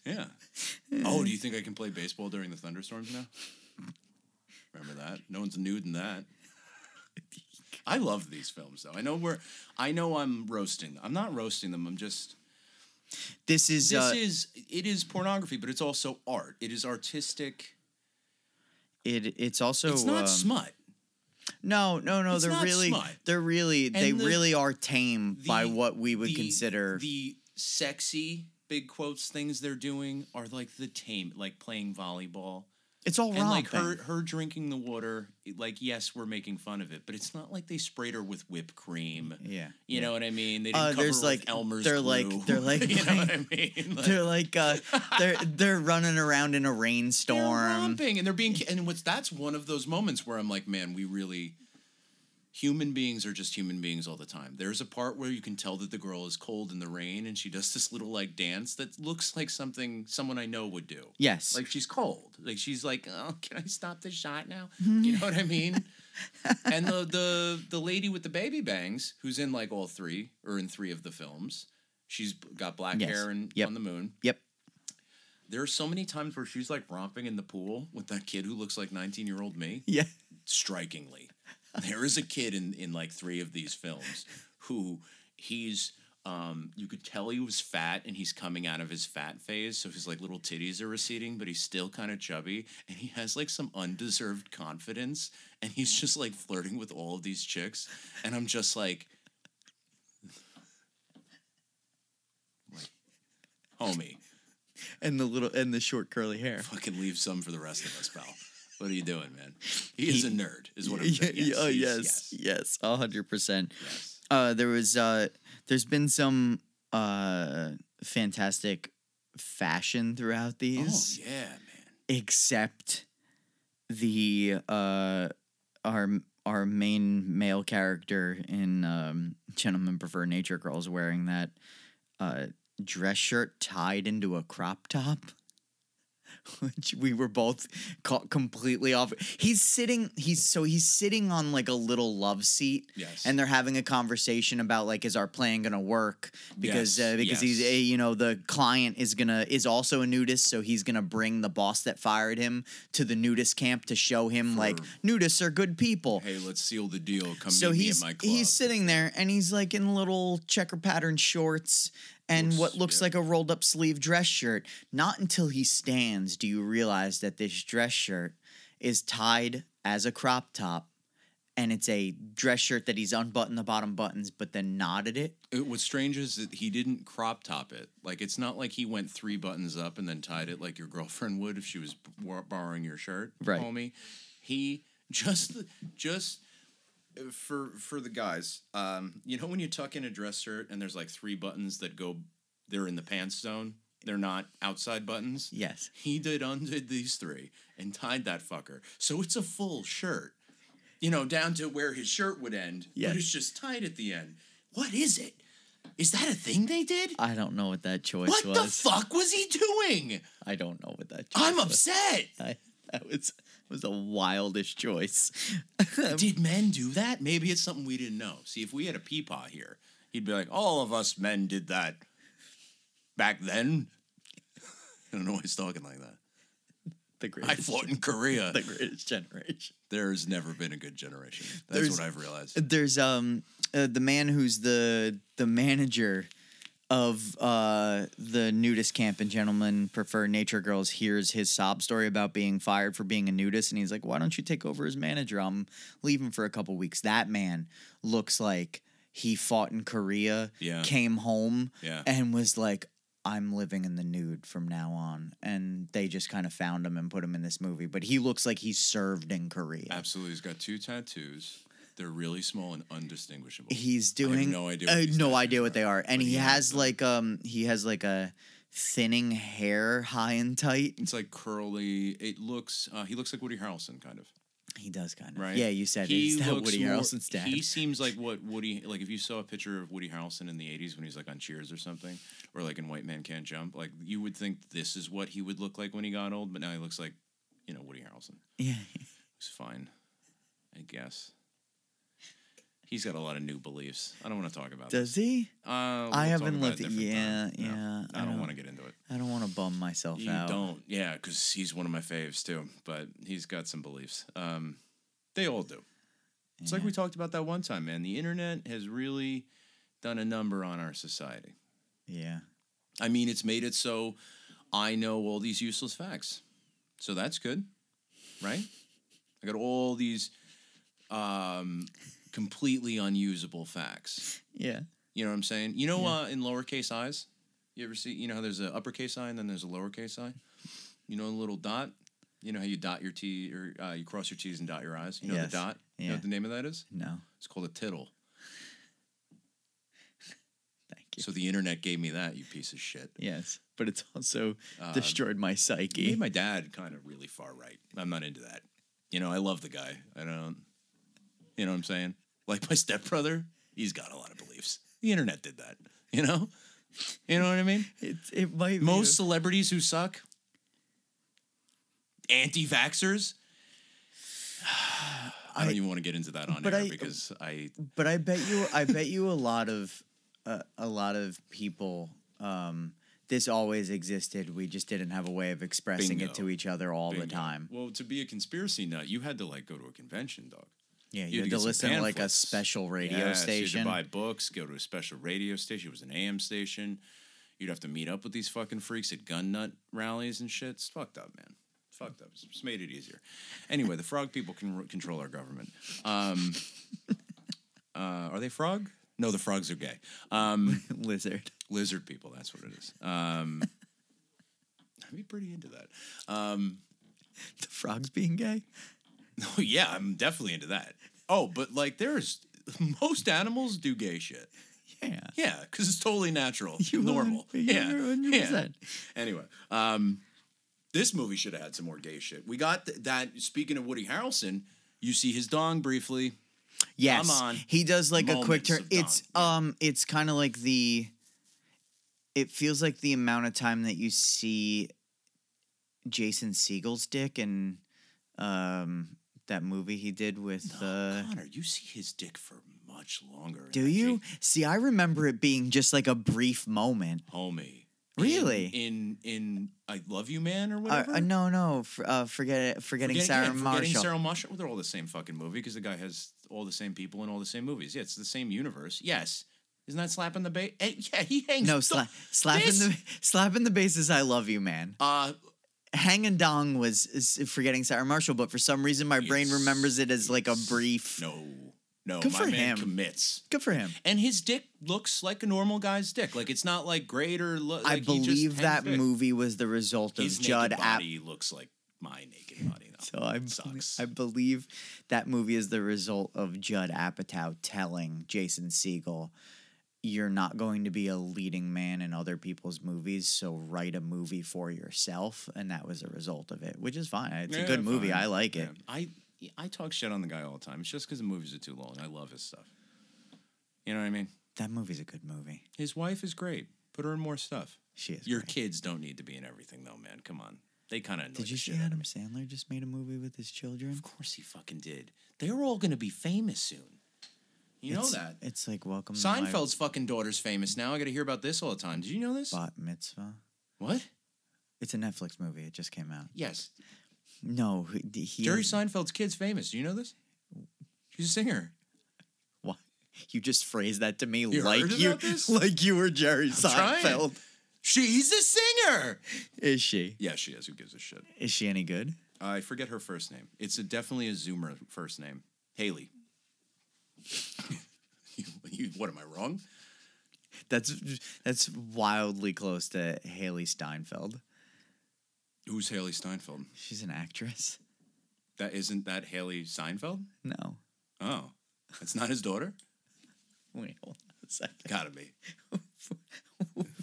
Yeah. Oh, do you think I can play baseball during the thunderstorms now? Remember that? No one's nude in that. I love these films, though. I know I'm roasting them. I'm not roasting them. I'm just... It is pornography, but it's also art. It is artistic. It's not smut. No. They really are tame by what we would consider. The sexy, big quotes, things they're doing are like the tame, like playing volleyball. It's all wrong. And like her drinking the water, like, yes, we're making fun of it, but it's not like they sprayed her with whipped cream. Yeah. You know what I mean? They didn't cover her with Elmer's glue. They're like you know what I mean? Like, they're running around in a rainstorm. They're romping, and they're being that's one of those moments where I'm like, man, human beings are just human beings all the time. There's a part where you can tell that the girl is cold in the rain, and she does this little, like, dance that looks like something someone I know would do. Yes. Like, she's cold. Like, she's like, oh, can I stop this shot now? You know what I mean? And the lady with the baby bangs, who's in, like, all three, or in three of the films, she's got black hair and on the moon. Yep. There are so many times where she's, like, romping in the pool with that kid who looks like 19-year-old me. Yeah. Strikingly. There is a kid in like three of these films who he's, you could tell he was fat and he's coming out of his fat phase. So his like little titties are receding, but he's still kind of chubby and he has like some undeserved confidence and he's just like flirting with all of these chicks. And I'm just like, homie. And the short curly hair. Fucking leave some for the rest of us, pal. What are you doing, man? He is a nerd, is what I'm saying. Yes, oh, yes, 100%. Yes. There's been some fantastic fashion throughout these. Oh, yeah, man. Except the our main male character in Gentlemen Prefer Nature Girls wearing that dress shirt tied into a crop top. Which we were both caught completely off. He's sitting on like a little love seat. Yes. And they're having a conversation about like, is our plan going to work? Because he's, you know, the client is also a nudist. So he's going to bring the boss that fired him to the nudist camp to show him like nudists are good people. Hey, let's seal the deal. Come meet me at my club. He's sitting there and he's like in little checker pattern shorts. And what looks like a rolled-up sleeve dress shirt. Not until he stands do you realize that this dress shirt is tied as a crop top, and it's a dress shirt that he's unbuttoned the bottom buttons but then knotted it. What's strange is that he didn't crop top it. Like, it's not like he went 3 buttons up and then tied it like your girlfriend would if she was borrowing your shirt, right, homie. He just... For the guys, you know when you tuck in a dress shirt and there's like 3 buttons that go, they're in the pants zone, they're not outside buttons? Yes. He undid these 3 and tied that fucker. So it's a full shirt, you know, down to where his shirt would end, but it's just tied at the end. What is it? Is that a thing they did? I don't know what that choice was. What the fuck was he doing? I don't know what that choice was. I'm upset! That was a wildish choice. Did men do that? Maybe it's something we didn't know. See, if we had a peepaw here, he'd be like, all of us men did that back then. I don't know why he's talking like that. I fought in Korea. The greatest generation. There's never been a good generation. That's what I've realized. There's the man who's the manager of the nudist camp and Gentlemen Prefer Nature Girls hears his sob story about being fired for being a nudist, and he's like, why don't you take over as manager? I'm leaving for a couple weeks. That man looks like he fought in Korea, came home, and was like, I'm living in the nude from now on. And they just kind of found him and put him in this movie. But he looks like he served in Korea. Absolutely. He's got two tattoos. They're really small and undistinguishable. He's doing... I have no idea what they are. And he has like a thinning hair, high and tight. It's like curly. It looks... he looks like Woody Harrelson, kind of. He does kind of. Right? Yeah, you said he's that Woody Harrelson's dad. He seems like what Woody... Like, if you saw a picture of Woody Harrelson in the 80s when he's, like, on Cheers or something, or, like, in White Man Can't Jump, like, you would think this is what he would look like when he got old, but now he looks like, you know, Woody Harrelson. Yeah. He's fine, I guess. He's got a lot of new beliefs. I don't want to talk about this. Does he? I haven't looked at it. No, I don't want to get into it. I don't want to bum myself out. You don't. Yeah, because he's one of my faves, too. But he's got some beliefs. They all do. It's like we talked about that one time, man. The internet has really done a number on our society. Yeah. I mean, it's made it so I know all these useless facts. So that's good, right? I got all these... completely unusable facts. Yeah. You know what I'm saying? You know, in lowercase i's, you ever see, you know how there's a uppercase I and then there's a lowercase I? You know, a little dot? You know how you dot your T, or you cross your T's and dot your I's? You know the dot? Yeah. You know what the name of that is? No. It's called a tittle. Thank you. So the internet gave me that, you piece of shit. Yes, but it's also destroyed my psyche. Made my dad kind of really far right. I'm not into that. You know, I love the guy. I don't, you know what I'm saying? Like my stepbrother, he's got a lot of beliefs. The internet did that, you know? You know what I mean? It might be. Most celebrities who suck, anti-vaxxers. I don't even want to get into that on air because I... But I bet you a lot of people... this always existed. We just didn't have a way of expressing it to each other all the time. Well, to be a conspiracy nut, you had to like go to a convention, dog. Yeah, you had to listen to like a special radio station. You had to buy books, go to a special radio station. It was an AM station. You'd have to meet up with these fucking freaks at gun nut rallies and shit. It's fucked up, man. It's fucked up. It's made it easier. Anyway, the frog people can control our government. Are they frog? No, the frogs are gay. Lizard. Lizard people, that's what it is. I'd be pretty into that. The frogs being gay? Oh, yeah, I'm definitely into that. Oh, but, like, most animals do gay shit. Yeah. Yeah, because it's totally natural. Normal. Yeah. 100%. Yeah. Anyway, this movie should have had some more gay shit. We got that, speaking of Woody Harrelson, you see his dong briefly. Yes. Come on. He does, like, a quick turn. It's kind of like it feels like the amount of time that you see Jason Segel's dick and... that movie he did with Connor, you see his dick for much longer. Do you? See, I remember it being just like a brief moment. Homie. Really? In I Love You Man or whatever? Forgetting Sarah Marshall. Forgetting Sarah Marshall. Well, they're all the same fucking movie because the guy has all the same people in all the same movies. Yeah, it's the same universe. Yes. Isn't that slapping the bass? Yeah, he hangs. No, slapping the bass is I Love You Man. Hanging dong was forgetting Sarah Marshall, but for some reason my brain remembers it as like a brief. No, good my man him. Commits. Good for him. And his dick looks like a normal guy's dick. Like it's not like great or. I believe that movie was the result of his Judd Apatow. His body looks like my naked body. Though. So I believe that movie is the result of Judd Apatow telling Jason Segel, you're not going to be a leading man in other people's movies, so write a movie for yourself, and that was a result of it, which is fine. It's a good movie. I like it. I talk shit on the guy all the time. It's just because the movies are too long. I love his stuff. You know what I mean? That movie's a good movie. His wife is great. Put her in more stuff. She is Your great. Kids don't need to be in everything, though, man. Come on. They kind of Did you see Adam Sandler just made a movie with his children? Of course he fucking did. They're all going to be famous soon. You know that. It's like, welcome Seinfeld's to Seinfeld's fucking daughter's famous now. I got to hear about this all the time. Did you know this? Bat Mitzvah. What? It's a Netflix movie. It just came out. Yes. No. Jerry Seinfeld's kid's famous. Do you know this? She's a singer. What? You just phrased that to me like you were Jerry Seinfeld. She's a singer. Is she? Yeah, she is. Who gives a shit? Is she any good? I forget her first name. It's definitely a Zoomer first name. Haley. What am I wrong? That's wildly close to Haley Steinfeld. Who's Haley Steinfeld? She's an actress. Isn't that Haley Seinfeld? No. Oh, that's not his daughter? Wait, hold on a second. Gotta be.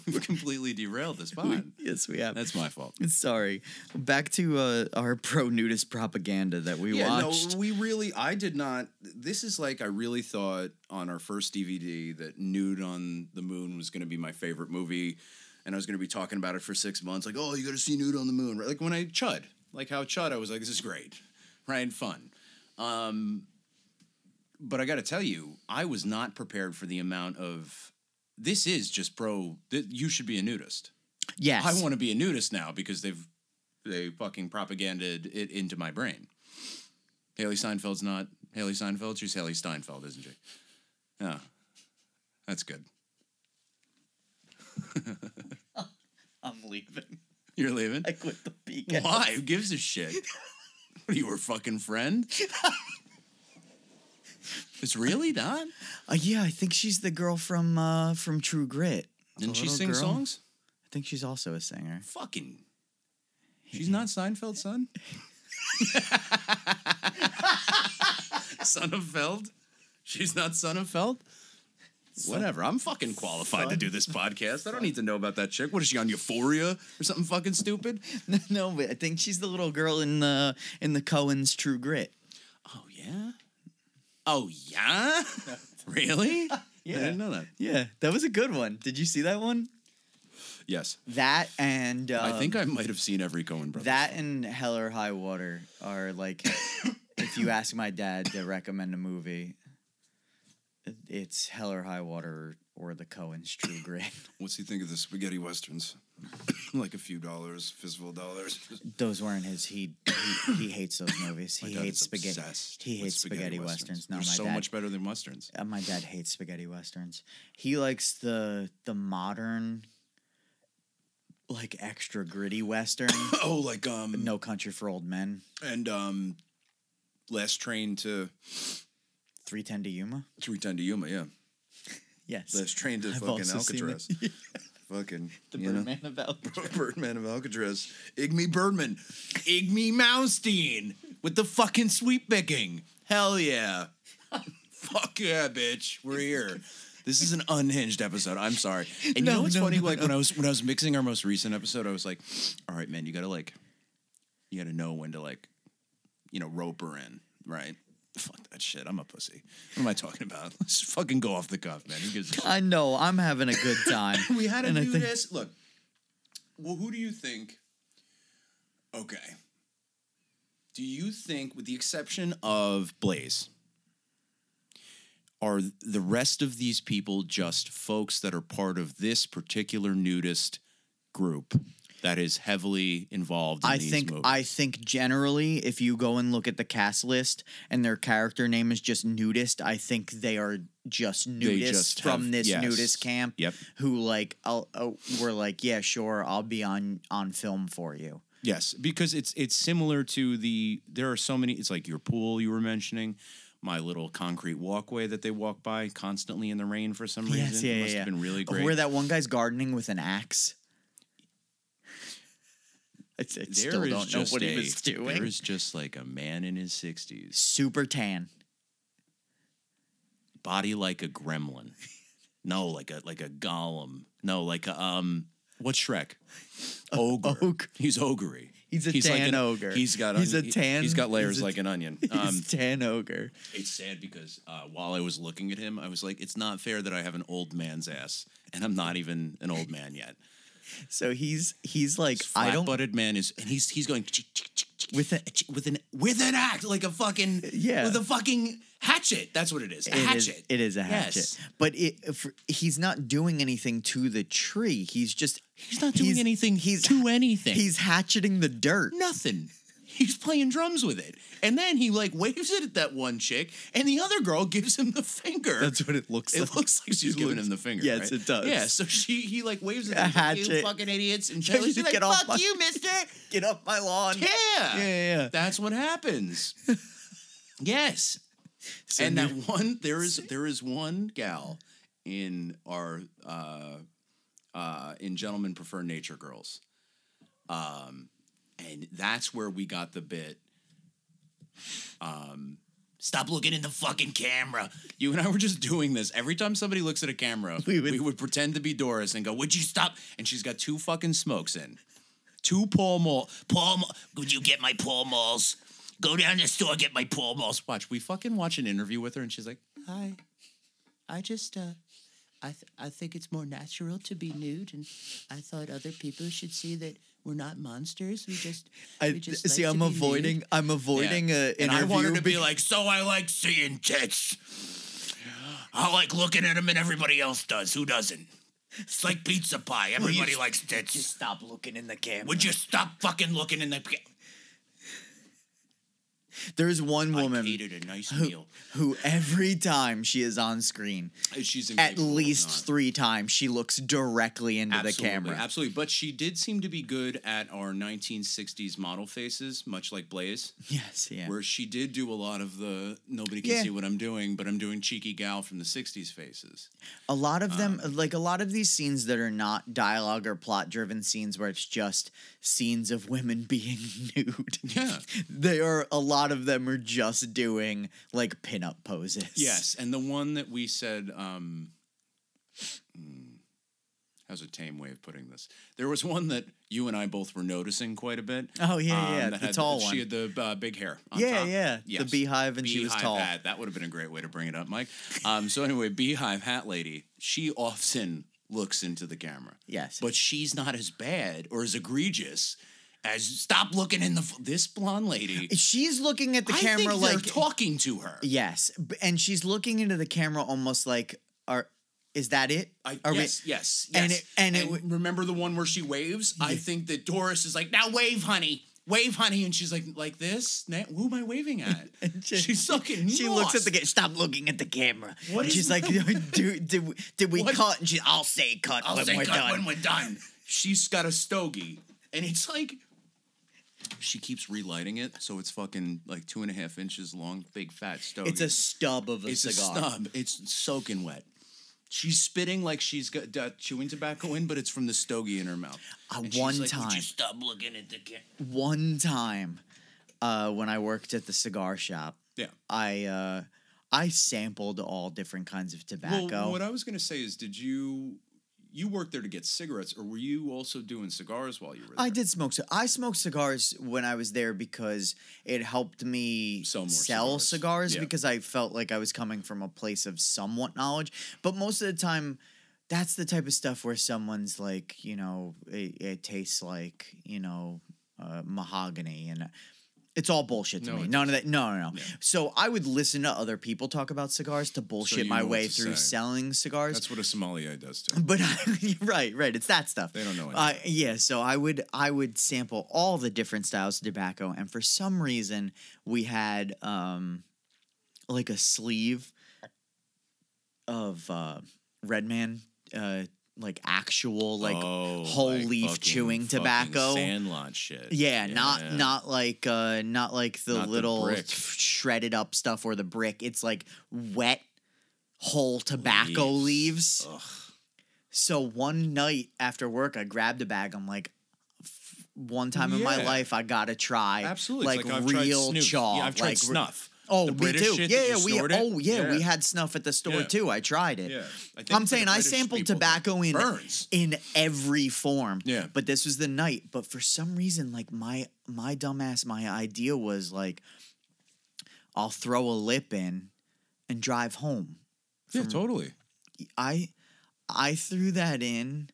We completely derailed this pod. Yes, we have. That's my fault. Sorry. Back to our pro-nudist propaganda that we watched. No, I did not. This is like I really thought on our first DVD that Nude on the Moon was going to be my favorite movie, and I was going to be talking about it for 6 months. Like, oh, you got to see Nude on the Moon. Right? Like when I chud. Like how chud, I was like, this is great. Right? And fun. But I got to tell you, I was not prepared for the amount of... This is just you should be a nudist. Yes. I want to be a nudist now because they fucking propaganded it into my brain. Haley Seinfeld's not Haley Seinfeld. She's Haley Steinfeld, isn't she? Yeah. Oh, that's good. I'm leaving. You're leaving? I quit the beacon. Why? Who gives a shit? What are you, her fucking friend? It's really not? Yeah, I think she's the girl from True Grit. Didn't she sing songs? I think she's also a singer. Fucking. She's not Seinfeld's son? Son of Feld? She's not Son of Feld? Whatever. I'm fucking qualified to do this podcast. I don't need to know about that chick. What is she on Euphoria or something fucking stupid? No, but I think she's the little girl in the Coens' True Grit. Oh, yeah? Oh, yeah? Really? Yeah. I didn't know that. Yeah. That was a good one. Did you see that one? Yes. That and... I think I might have seen every Coen Brothers. That and Hell or High Water are like... if you ask my dad to recommend a movie, it's Hell or High Water or the Coens' True Grit. What's he think of the spaghetti westerns? Like a few dollars, fistful of dollars. Those weren't his. He hates those movies. He hates spaghetti. He hates spaghetti westerns. No, my dad. They're so much better than westerns. My dad hates spaghetti westerns. He likes the modern, like extra gritty western. Oh, like No Country for Old Men and Last Train to 3:10 to Yuma. 3:10 to Yuma. Yeah. Yes. Last Train to fucking Alcatraz. Fucking the Birdman of Alcatraz. Birdman of Alcatraz. Igmy Birdman. Igmy Malmsteen with the fucking sweet picking. Hell yeah. Fuck yeah, bitch. We're here. This is an unhinged episode. I'm sorry. And you know what's funny? When I was mixing our most recent episode, I was like, all right, man, you gotta know when to rope her in, right? Fuck that shit. I'm a pussy. What am I talking about? Let's fucking go off the cuff, man. Who gives a shit? I know. I'm having a good time. We had to do this. Look, well, who do you think? Okay. Do you think, with the exception of Blaze, are the rest of these people just folks that are part of this particular nudist group that is heavily involved in these movies? I think generally, if you go and look at the cast list and their character name is just nudist, I think they are just nudists nudist camp. Yep. Who were like, yeah, sure, I'll be on film for you. Yes, because it's similar to there are so many, it's like your pool you were mentioning, my little concrete walkway that they walk by constantly in the rain for some reason. Yeah, it must have been really great. Where that one guy's gardening with an axe. I still don't know what he was doing. There is just like a man in his 60s. Super tan. Body like a gremlin. No, like a golem. No, like a, what's Shrek? Ogre. He's ogre. He's a tan ogre. He's got layers like an onion. He's tan ogre. It's sad because while I was looking at him, I was like, it's not fair that I have an old man's ass, and I'm not even an old man yet. So he's like flat-butted man is, and he's going with an axe like a fucking with a fucking hatchet. That's what it is. It is a hatchet. Yes. But he's not doing anything to the tree. He's not doing anything to anything. He's hatcheting the dirt. Nothing. he's playing drums with it. And then he, like, waves it at that one chick, and the other girl gives him the finger. That's what it looks like. It looks like she's giving him the finger, yes, right? It does. Yeah, so he like, waves it at him, you fucking idiots, and she's like, fuck you, mister! Get off my lawn. Yeah! Yeah. That's what happens. Yes. So and that one, there is one gal in our, in Gentlemen Prefer Nature Girls. And that's where we got the bit. Stop looking in the fucking camera. You and I were just doing this. Every time somebody looks at a camera, we would pretend to be Doris and go, would you stop? And she's got two fucking smokes in. Two Pall Mall. Would you get my Pall Malls? Go down to the store, get my Pall Malls. Watch, we fucking watch an interview with her, and she's like, hi. I just, I think it's more natural to be nude, and I thought other people should see that we're not monsters. We just see. Like I'm avoiding yeah. An interview. And I wanted to be like, so I like seeing tits. I like looking at them, and everybody else does. Who doesn't? It's like pizza pie. Everybody likes tits. Would you stop looking in the camera? Would you stop fucking looking in the camera? There's one woman a nice meal. Who every time she is on screen, she's at least 3 times, she looks directly into the camera. Absolutely. But she did seem to be good at our 1960s model faces, much like Blaze. Yes, yeah. Where she did do a lot of the nobody can see what I'm doing, but I'm doing cheeky gal from the 60s faces. A lot of them, like a lot of these scenes that are not dialogue or plot-driven scenes where it's just scenes of women being nude. Yeah. They are a lot of them are just doing like pinup poses. Yes, and the one that we said, how's a tame way of putting this? There was one that you and I both were noticing quite a bit. Oh yeah, the tall one. She had the big hair. On top. Yes. The beehive, and she was tall. Beehive hat. That would have been a great way to bring it up, Mike. So anyway, beehive hat lady. She often looks into the camera. Yes, but she's not as bad or as egregious. As stop looking in this blonde lady. She's looking at the camera like they're talking to her. Yes, and she's looking into the camera almost like, is that it? Yes. And remember the one where she waves? Yeah. I think that Doris is like, now wave, honey. Wave, honey, and she's like this? Who am I waving at? She's fucking lost. She looks at the camera. Stop looking at the camera. What is she's that? Like, did we cut? And I'll say cut when we're done. She's got a stogie, and it's like... She keeps relighting it, so it's fucking like 2.5 inches long, big fat stogie. It's a stub of a cigar. It's a stub. It's soaking wet. She's spitting like she's got chewing tobacco in, but it's from the stogie in her mouth. Would you stop looking at the camera? One time, when I worked at the cigar shop, I sampled all different kinds of tobacco. Well, what I was gonna say is, did you? You worked there to get cigarettes, or were you also doing cigars while you were there? I did smoke. I smoked cigars when I was there because it helped me sell more cigars because I felt like I was coming from a place of somewhat knowledge. But most of the time, that's the type of stuff where someone's like, you know, it tastes like, you know, mahogany, and it's all bullshit to me. None of that. No. Yeah. So I would listen to other people talk about cigars to bullshit my way through selling cigars. That's what a sommelier does too. But right. It's that stuff. They don't know anything. So I would sample all the different styles of tobacco, and for some reason we had like a sleeve of Redman like actual like whole leaf fucking, chewing tobacco, Sandlot shit. Yeah, not like the shredded up stuff or the brick. It's like wet whole tobacco leaves. Ugh. So one night after work, I grabbed a bag. I'm like, one time in my life, I gotta try. Absolutely, like real chaw. Yeah, I've tried snuff. Oh, the British too. Shit we had snuff at the store too. I tried it. Yeah. I'm saying I sampled tobacco in every form. Yeah. But this was the night. But for some reason, like my dumbass, my idea was like, I'll throw a lip in and drive home. Yeah, totally. I threw that in,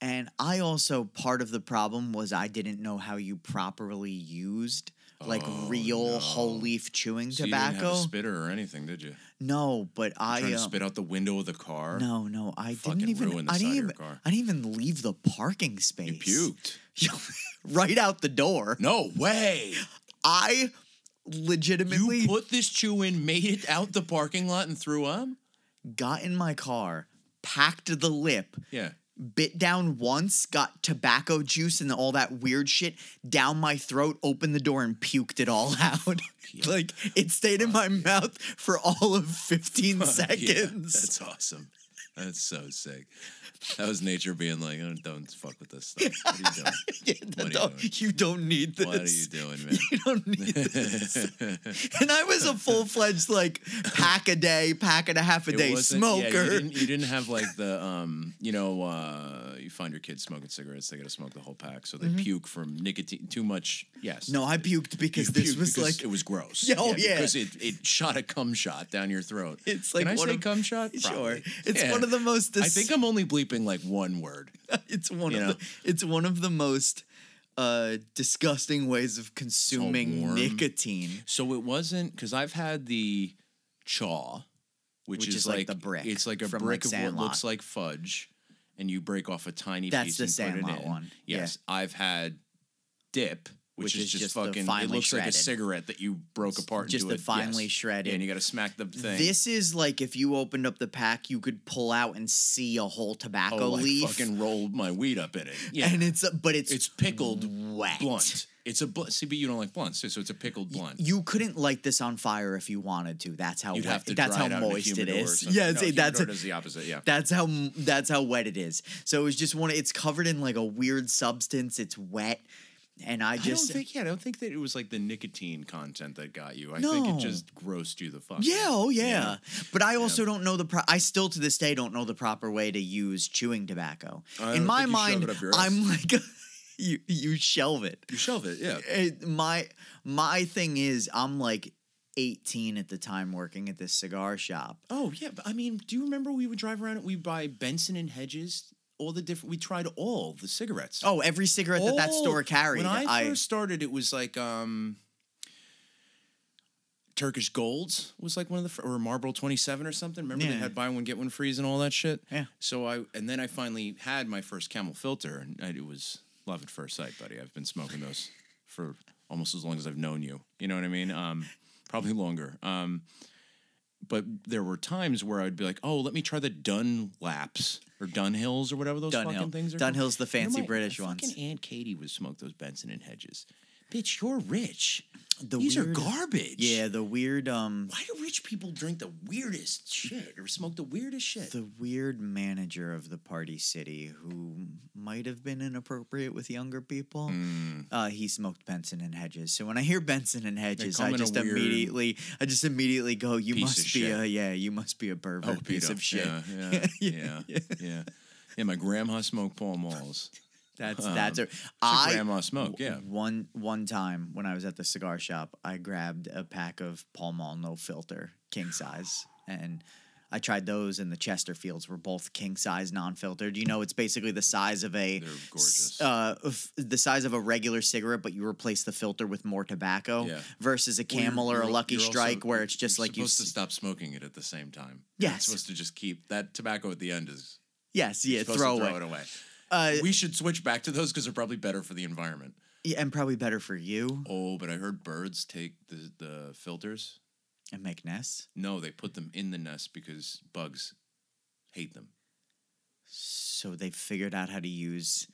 and I also part of the problem was I didn't know how you properly used whole leaf chewing tobacco. You didn't have a spitter or anything, did you? No, but I trying to spit out the window of the car. No, I didn't even. Ruin the side of your car. I didn't even leave the parking space. You puked right out the door. No way. I legitimately... You put this chew in, made it out the parking lot and threw up? Got in my car, packed the lip. Yeah. Bit down once, got tobacco juice and all that weird shit down my throat, opened the door and puked it all out. Yeah. Like, it stayed in my mouth for all of 15 seconds. Yeah. That's awesome. That's so sick. That was nature being like, oh, don't fuck with this stuff. What are you doing? You don't need this. What are you doing, man? You don't need this. And I was a full-fledged, like, pack a day, pack and a half a day smoker. Yeah, you didn't have, like, the, you find your kids smoking cigarettes, they got to smoke the whole pack, so they puke from nicotine. Too much, yes. No, I puked because this was like... It was gross. Oh, yeah. Because it shot a cum shot down your throat. It's like... Can I say cum shot? Sure. It's one of the most... I think I'm only bleeping like one word. It's one of the most disgusting ways of consuming nicotine. So it wasn't, because I've had the chaw, which is like the brick. It's like a brick like of what looks like fudge, and you break off a tiny piece and Sandlot put it in. One. Yes, yeah. I've had dip, which is just fucking. It looks shredded. Like a cigarette that you broke apart. Just into the finely shredded. Yeah, and you got to smack the thing. This is like if you opened up the pack, you could pull out and see a whole tobacco leaf. I fucking rolled my weed up in it. Yeah, and it's pickled wet. Blunt. It's a blunt. See, but you don't like blunts, so it's a pickled blunt. You couldn't light this on fire if you wanted to. That's how that's how moist it is. Yeah, that's the opposite. Yeah, that's how wet it is. So it's just one. It's covered in like a weird substance. It's wet. And I don't think that it was like the nicotine content that got you. I think it just grossed you the fuck. Yeah, oh yeah. Yeah. But I also don't know I still to this day don't know the proper way to use chewing tobacco. In my mind, I'm like, you shelve it. You shelve it, yeah. My thing is, I'm like 18 at the time working at this cigar shop. Oh yeah, but I mean, do you remember we would drive around and we'd buy Benson and Hedges? We tried all the cigarettes. Oh, every cigarette that store carried. When I first started, it was like Turkish Golds was like one of the, or Marlboro 27 or something. Remember they had buy one, get one freeze and all that shit? Yeah. So I finally had my first Camel filter, and it was love at first sight, buddy. I've been smoking those for almost as long as I've known you. You know what I mean? Probably longer. But there were times where I'd be like, oh, let me try the Dunlaps or Dunhills or whatever those fucking things are. Dunhill's the fancy British ones. Fucking Aunt Katie would smoke those Benson and Hedges. Bitch, you're rich. These are garbage. Yeah, the weird... Why do rich people drink the weirdest shit or smoke the weirdest shit? The weird manager of the Party City who might have been inappropriate with younger people, he smoked Benson and Hedges. So when I hear Benson and Hedges, I just immediately go, you must be a pervert piece of shit. Yeah. Yeah, my grandma smoked Pall Malls. That's grandma smoke, yeah. One time when I was at the cigar shop, I grabbed a pack of Pall Mall no filter, king size, and I tried those, and the Chesterfields were both king size, non-filtered. You know, it's basically the size of a... They're gorgeous. The size of a regular cigarette, but you replace the filter with more tobacco versus a Camel or a Lucky Strike where it's just like you... You're supposed to stop smoking it at the same time. Yes. You're supposed to just keep... That tobacco at the end is... Yes, yeah, throw it away. We should switch back to those because they're probably better for the environment. Yeah, and probably better for you. Oh, but I heard birds take the filters. And make nests? No, they put them in the nest because bugs hate them. So they figured out how to use,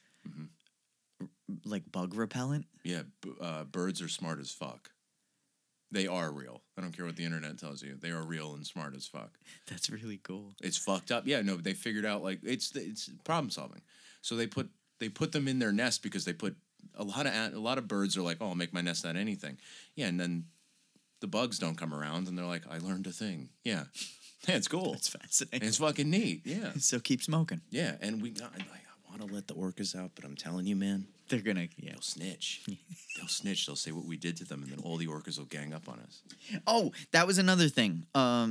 like, bug repellent? Yeah, birds are smart as fuck. They are real. I don't care what the internet tells you. They are real and smart as fuck. That's really cool. It's fucked up. Yeah, no, they figured out, like, it's problem solving. So they put them in their nest because they put a lot of birds are like, oh, I'll make my nest out of anything. Yeah, and then the bugs don't come around, and they're like, I learned a thing. Yeah. Yeah, it's cool. It's fascinating. And it's fucking neat. Yeah. So keep smoking. Yeah, and I want to let the orcas out, but I'm telling you, man. They're going to... Yeah. They'll snitch. They'll say what we did to them, and then all the orcas will gang up on us. Oh, that was another thing.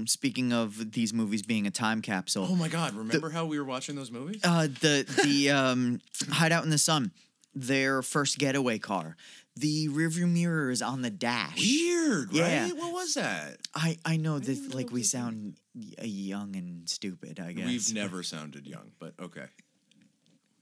Speaking of these movies being a time capsule. Oh, my God. Remember how we were watching those movies? The Hideout in the Sun, their first getaway car. The rearview mirror is on the dash. Weird, right? What was that? I know that, like, we sound young and stupid, I guess. We've never sounded young, but okay.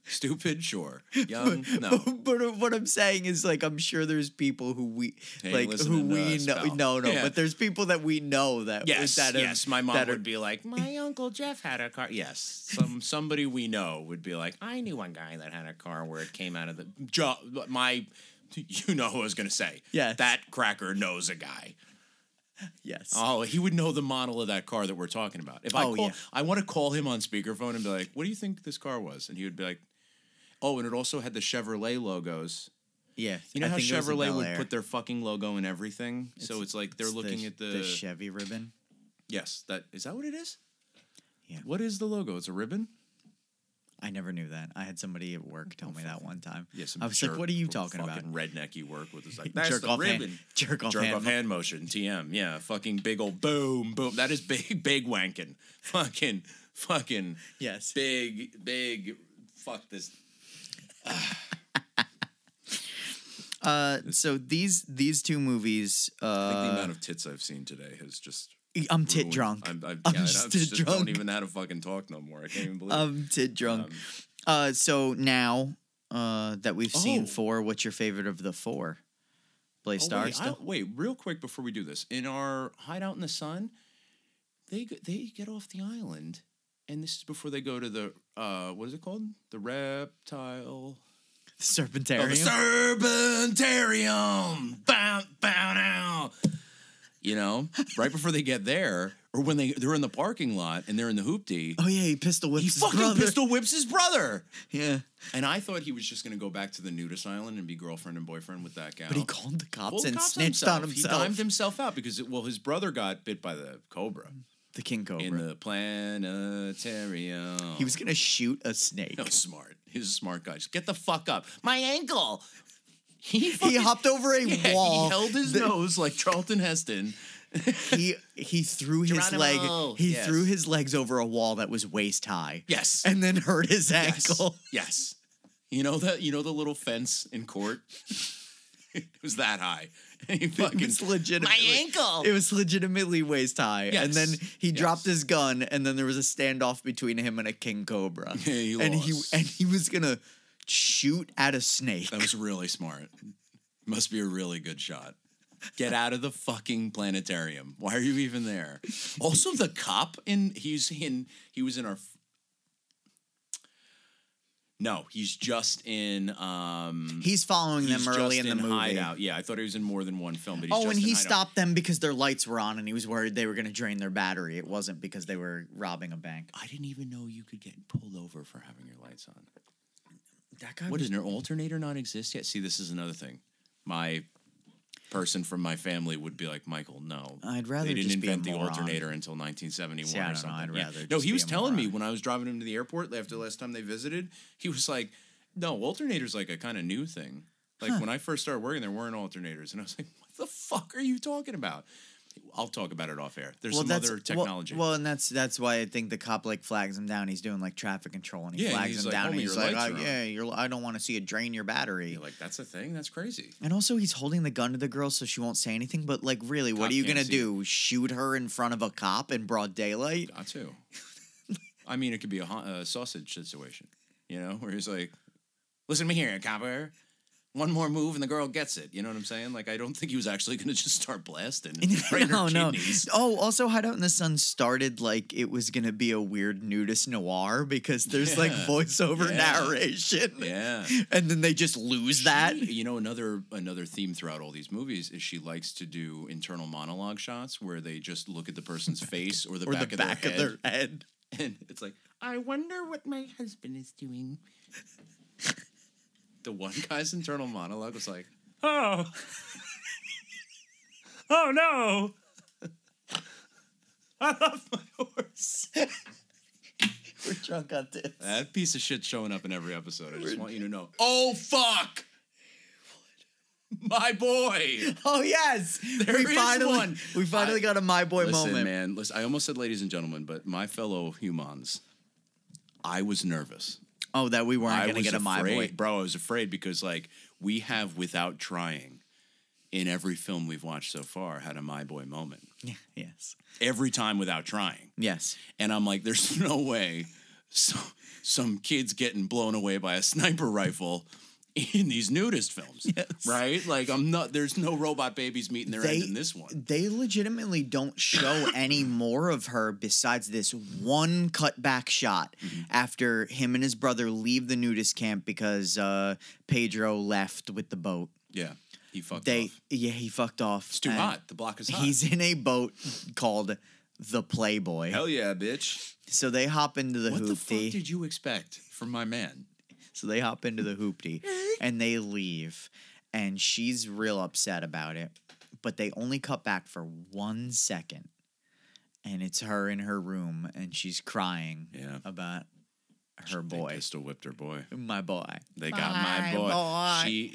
Stupid, sure. Young, no. But what I'm saying is, like, I'm sure there's people who we know. No, but there's people that we know that. Yes, my mom would be like, my Uncle Jeff had a car. Yes, somebody we know would be like, I knew one guy that had a car where it came out of the my. You know who I was gonna say? Yeah, that cracker knows a guy. Yes. Oh, he would know the model of that car that we're talking about. If I I want to call him on speakerphone and be like, "What do you think this car was?" And he would be like, "Oh, and it also had the Chevrolet logos." Yeah, you know how Chevrolet would put their fucking logo in everything, so it's like they're looking at the Chevy ribbon. Yes, that is that what it is? Yeah. What is the logo? It's a ribbon. I never knew that. I had somebody at work tell me that one time. Yes, I was like, "What are you talking about?" Fucking redneck you work with is like, "That's jerk the off ribbon." Jerk off hand motion. TM. Yeah, fucking big old boom, boom. That is big wanking. Fucking. Yes. Big. Fuck this. So these two movies. I think the amount of tits I've seen today has just. I'm tit drunk. I'm just tit drunk. I don't even know how to fucking talk no more. I can't even believe it. I'm tit drunk. So now that we've seen four, what's your favorite of the four? Blaze Starr stuff? Wait, real quick before we do this. In our Hideout in the Sun, they get off the island, and this is before they go to the, what is it called? The reptile... Serpentarium. Oh, the Serpentarium! Bow, bow now! You know, right before they get there, or when they're in the parking lot and they're in the hoopty. Oh yeah, he pistol whips his brother. He fucking pistol whips his brother. Yeah. And I thought he was just gonna go back to the nudist island and be girlfriend and boyfriend with that gal. But he called the cops and snitched on himself. He timed himself out because his brother got bit by the cobra. The king cobra. In the planetarium. He was gonna shoot a snake. No, smart. He was a smart guy. Just get the fuck up. My ankle. He hopped over a wall. He held his nose like Charlton Heston. he threw his leg. He threw his legs over a wall that was waist high. Yes, and then hurt his ankle. Yes, you know the little fence in court. It was that high. He fucking, it was legitimately waist high. Yes. And then he dropped his gun, and then there was a standoff between him and a king cobra. Yeah, he was gonna. Shoot at a snake. That was really smart. Must be a really good shot. Get out of the fucking planetarium. Why are you even there? Also, the cop he's following them early in the movie. Hideout. Yeah, I thought he was in more than one film. But he stopped them because their lights were on and he was worried they were going to drain their battery. It wasn't because they were robbing a bank. I didn't even know you could get pulled over for having your lights on. That guy does an alternator not exist yet? See, this is another thing. My person from my family would be like, Michael, no. I'd rather just be a moron. They didn't invent the alternator until 1971 or something. I'd rather just he was telling me when I was driving him to the airport after the last time they visited, he was like, no, alternator's like a kind of new thing. Like when I first started working, there weren't alternators. And I was like, what the fuck are you talking about? I'll talk about it off air. There's some other technology. Well, and that's why I think the cop like flags him down. He's doing like traffic control, and he flags him down. And he's like, I don't want to see it drain your battery. You're like, that's a thing. That's crazy. And also, he's holding the gun to the girl so she won't say anything. But like, really, what are you gonna do? Shoot her in front of a cop in broad daylight? Got to. I mean, it could be a sausage situation, you know, where he's like, listen to me here, copper. One more move and the girl gets it. You know what I'm saying? Like, I don't think he was actually going to just start blasting. Right no, no. Kidneys. Oh, also, Hideout in the Sun started like it was going to be a weird nudist noir because there's like voiceover narration. Yeah. And then they just lose that. You know, another theme throughout all these movies is she likes to do internal monologue shots where they just look at the person's face or the back of their head. And it's like, I wonder what my husband is doing. The one guy's internal monologue was like, oh no, I love my horse. We're drunk on this. That piece of shit showing up in every episode. I just want you to know. Oh, fuck. My boy. Oh, yes. We finally got a my boy moment. Man, I almost said ladies and gentlemen, but my fellow humans, I was nervous. Oh, that we weren't going to get a my boy. Bro, I was afraid because, like, we have, without trying, in every film we've watched so far, had a my boy moment. Yeah, yes. Every time without trying. Yes. And I'm like, there's no way some kids getting blown away by a sniper rifle in these nudist films, yes. Right? Like, I'm not. There's no robot babies meeting their end in this one. They legitimately don't show any more of her besides this one cutback shot after him and his brother leave the nudist camp because Pedro left with the boat. Yeah, he fucked off. Yeah, he fucked off. It's too hot. The block is hot. He's in a boat called the Playboy. Hell yeah, bitch. So they hop into the hoopty. What the fuck did you expect from my man? So they hop into the hoopty and they leave, and she's real upset about it, but they only cut back for 1 second, and it's her in her room, and she's crying about her boy. They pistol whipped her boy. My boy. They got my boy.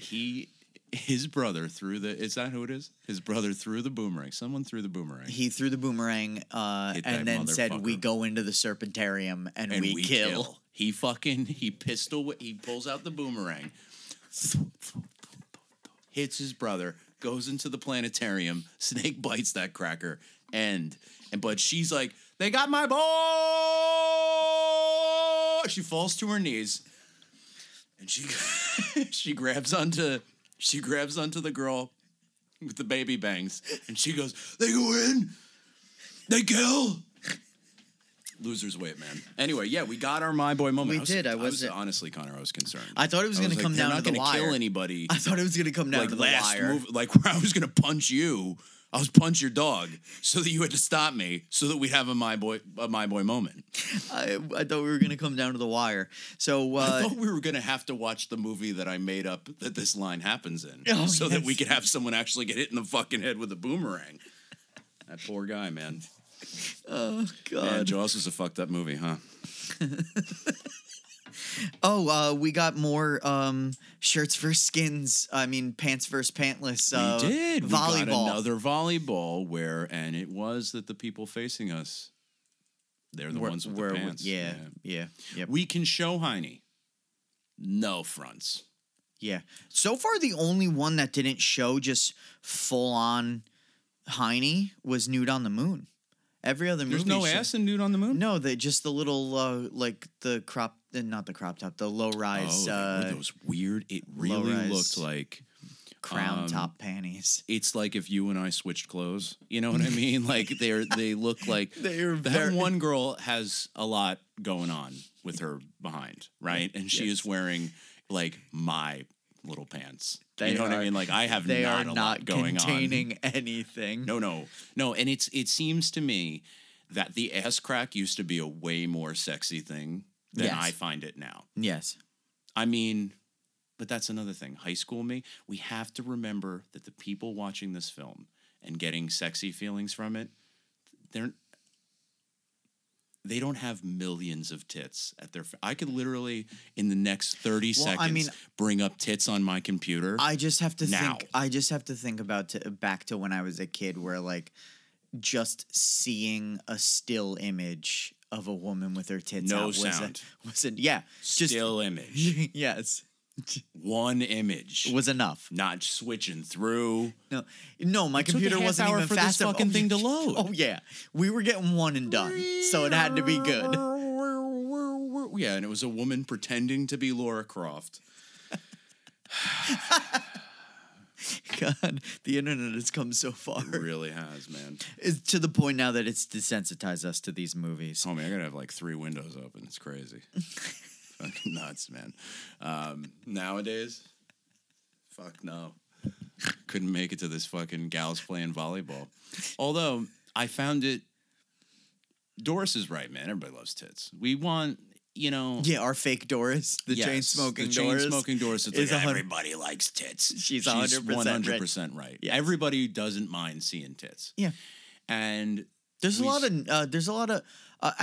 His brother threw the... Is that who it is? His brother threw the boomerang. Someone threw the boomerang. He threw the boomerang and then said, we go into the serpentarium and we kill. He fucking... He pulls out the boomerang, hits his brother, goes into the planetarium, snake bites that cracker, but she's like, they got my boy! She falls to her knees and She grabs onto the girl with the baby bangs, and she goes, they go in, they kill. Losers wait, man. Anyway, yeah, we got our My Boy moment. Honestly, Connor, I was concerned. I thought it was going to come down to the wire. They're not going to kill anybody. I thought it was going to come down to the wire. Where I was going to punch you. I was punch your dog so that you had to stop me so that we'd have a my boy moment. I thought we were going to come down to the wire. So I thought we were going to have to watch the movie that I made up that this line happens in that we could have someone actually get hit in the fucking head with a boomerang. That poor guy, man. Oh, God. Man, Jaws was a fucked up movie, huh? We got more shirts for skins. I mean, pants versus pantless. We did. Volleyball. We got another volleyball where, and it was that the people facing us, they're the ones with the pants. Yeah. We can show Heine. No fronts. Yeah. So far, the only one that didn't show just full on Heine was Nude on the Moon. Every other movie. There's no ass in Nude on the Moon? No, just the little, not the crop top, the low-rise. Those weird, it really looked like... crown top panties. It's like if you and I switched clothes. You know what I mean? Like, they look like... that one girl has a lot going on with her behind, right? And she is wearing, like, my little pants. You know what I mean? Like, I have not a lot going on. They are not containing anything. No. And it seems to me that the ass crack used to be a way more sexy thing than I find it now. Yes. I mean, but that's another thing. High school me, we have to remember that the people watching this film and getting sexy feelings from it, they don't have millions of tits at their... I could literally, in the next 30 seconds, bring up tits on my computer. I just have to think back to when I was a kid where, like, just seeing a still image of a woman with her tits out sound. Still image. Yes. One image was enough. Not switching through. No, my computer wasn't even fast enough for this fucking thing to load. Oh yeah, we were getting one and done, so it had to be good. Yeah, and it was a woman pretending to be Laura Croft. God, the internet has come so far. It really has, man. It's to the point now that it's desensitized us to these movies. Oh man, I gotta have like 3 windows open. It's crazy. Fucking nuts, man. Nowadays, fuck no. Couldn't make it to this fucking gals playing volleyball. Although, I found it... Doris is right, man. Everybody loves tits. We want, Yeah, our fake Doris. Chain-smoking Doris. The chain-smoking Doris. It's like, everybody likes tits. She's 100% right. Yes. Everybody doesn't mind seeing tits. Yeah. And... I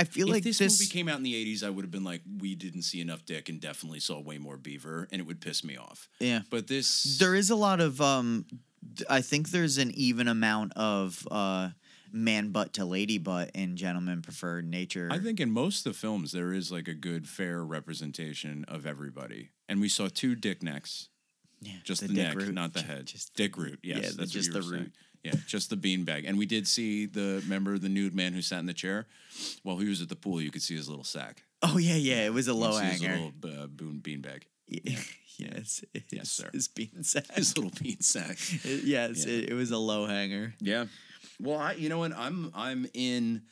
feel like if this movie came out in the 80s, I would have been like, we didn't see enough dick and definitely saw way more beaver, and it would piss me off. Yeah. But there is a lot of, I think there's an even amount of man butt to lady butt in Gentlemen Prefer Nature. I think in most of the films, there is like a good, fair representation of everybody. And we saw 2 dick necks. Yeah. Just the neck, root. Not the head. Just dick root. Yes. Yeah, that's just the root. Saying. Yeah, just the beanbag. And we did see the nude man who sat in the chair? While he was at the pool, you could see his little sack. Oh, yeah, yeah. It was a low hanger. His little beanbag. Yeah. Yes. Yes, sir. His bean sack. His little bean sack. Yes, yeah. It was a low hanger. Yeah. Well, you know what? I'm in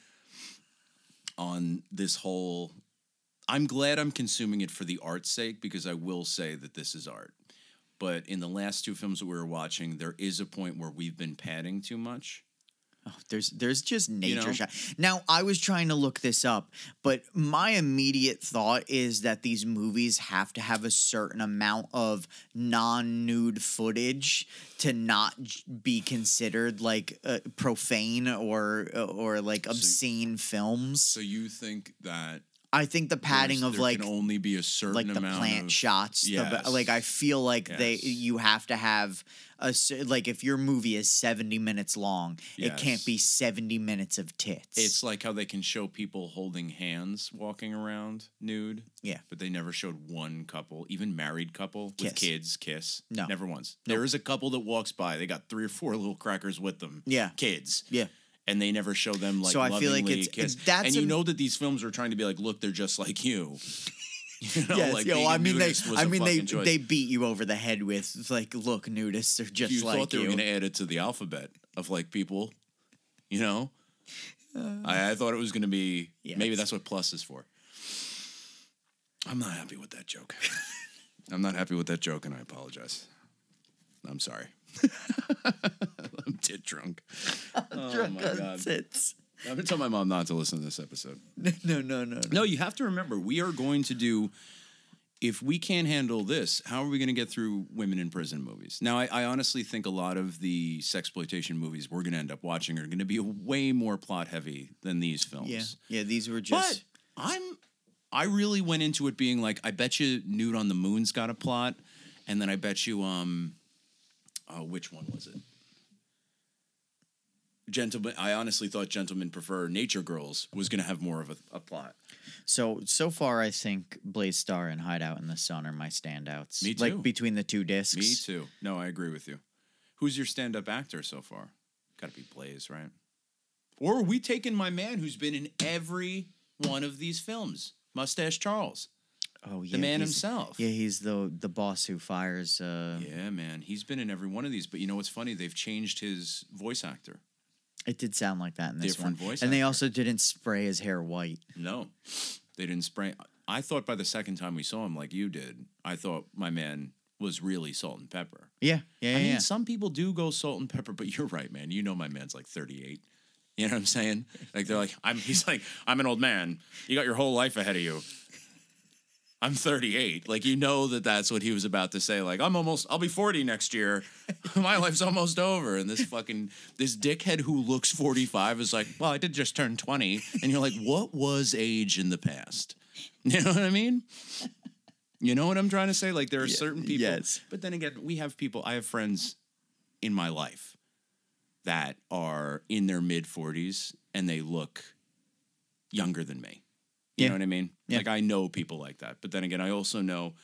on this whole... I'm glad I'm consuming it for the art's sake, because I will say that this is art. But in the last two films that we were watching, there is a point where we've been padding too much. Oh, there's just nature shots. Now, I was trying to look this up, but my immediate thought is that these movies have to have a certain amount of non-nude footage to not be considered like profane or like obscene films. So you think that? I think the padding of like can only be a certain like the amount plant of, shots. Yes. I feel like you have to have a like if your movie is 70 minutes long, it can't be 70 minutes of tits. It's like how they can show people holding hands walking around nude. Yeah, but they never showed one couple, even married couple with kids kiss. No, never once. Nope. There is a couple that walks by. They got 3 or 4 little crackers with them. Yeah, kids. Yeah. And they never show them, like, so I lovingly feel like it's, kiss. That's and you know that these films are trying to be like, look, they're just like you. You know, yes, like yo, they beat you over the head with, it's like, look, nudists are just like you. You thought they were going to add it to the alphabet of, like, people, you know? I thought it was going to be, maybe that's what plus is for. I'm not happy with that joke. I'm not happy with that joke, and I apologize. I'm sorry. I'm tit drunk. I'm drunk on tits. I'm going to tell my mom not to listen to this episode. No. No, you have to remember, we are going to do, if we can't handle this, how are we going to get through women in prison movies? Now, I honestly think a lot of the sexploitation movies we're going to end up watching are going to be way more plot heavy than these films. Yeah, these were just... But I really went into it being like, I bet you Nude on the Moon's got a plot, and then I bet you... which one was it? I honestly thought Gentlemen Prefer Nature Girls was going to have more of a plot. So far, I think Blaze Starr and Hideout in the Sun are my standouts. Me too. Like, between the two discs. Me too. No, I agree with you. Who's your stand-up actor so far? Got to be Blaze, right? Or are we taking my man who's been in every one of these films? Mustache Charles. Oh, yeah, the man himself. Yeah, he's the boss who fires. Yeah, man, he's been in every one of these. But you know what's funny? They've changed his voice actor. It did sound like that in this different one. Voice and actor. They also didn't spray his hair white. No, they didn't spray. I thought by the second time we saw him, like you did, I thought my man was really salt and pepper. Yeah. I mean, some people do go salt and pepper, but you're right, man. You know, my man's like 38. You know what I'm saying? Like they're like, he's like, I'm an old man. You got your whole life ahead of you. I'm 38. Like, you know that that's what he was about to say. Like, I'll be 40 next year. My life's almost over. And this dickhead who looks 45 is like, well, I did just turn 20. And you're like, what was age in the past? You know what I mean? You know what I'm trying to say? Like, there are certain people. Yes. But then again, we have people. I have friends in my life that are in their mid-40s and they look younger than me. You know what I mean? Yeah. Like, I know people like that. But then again, I also know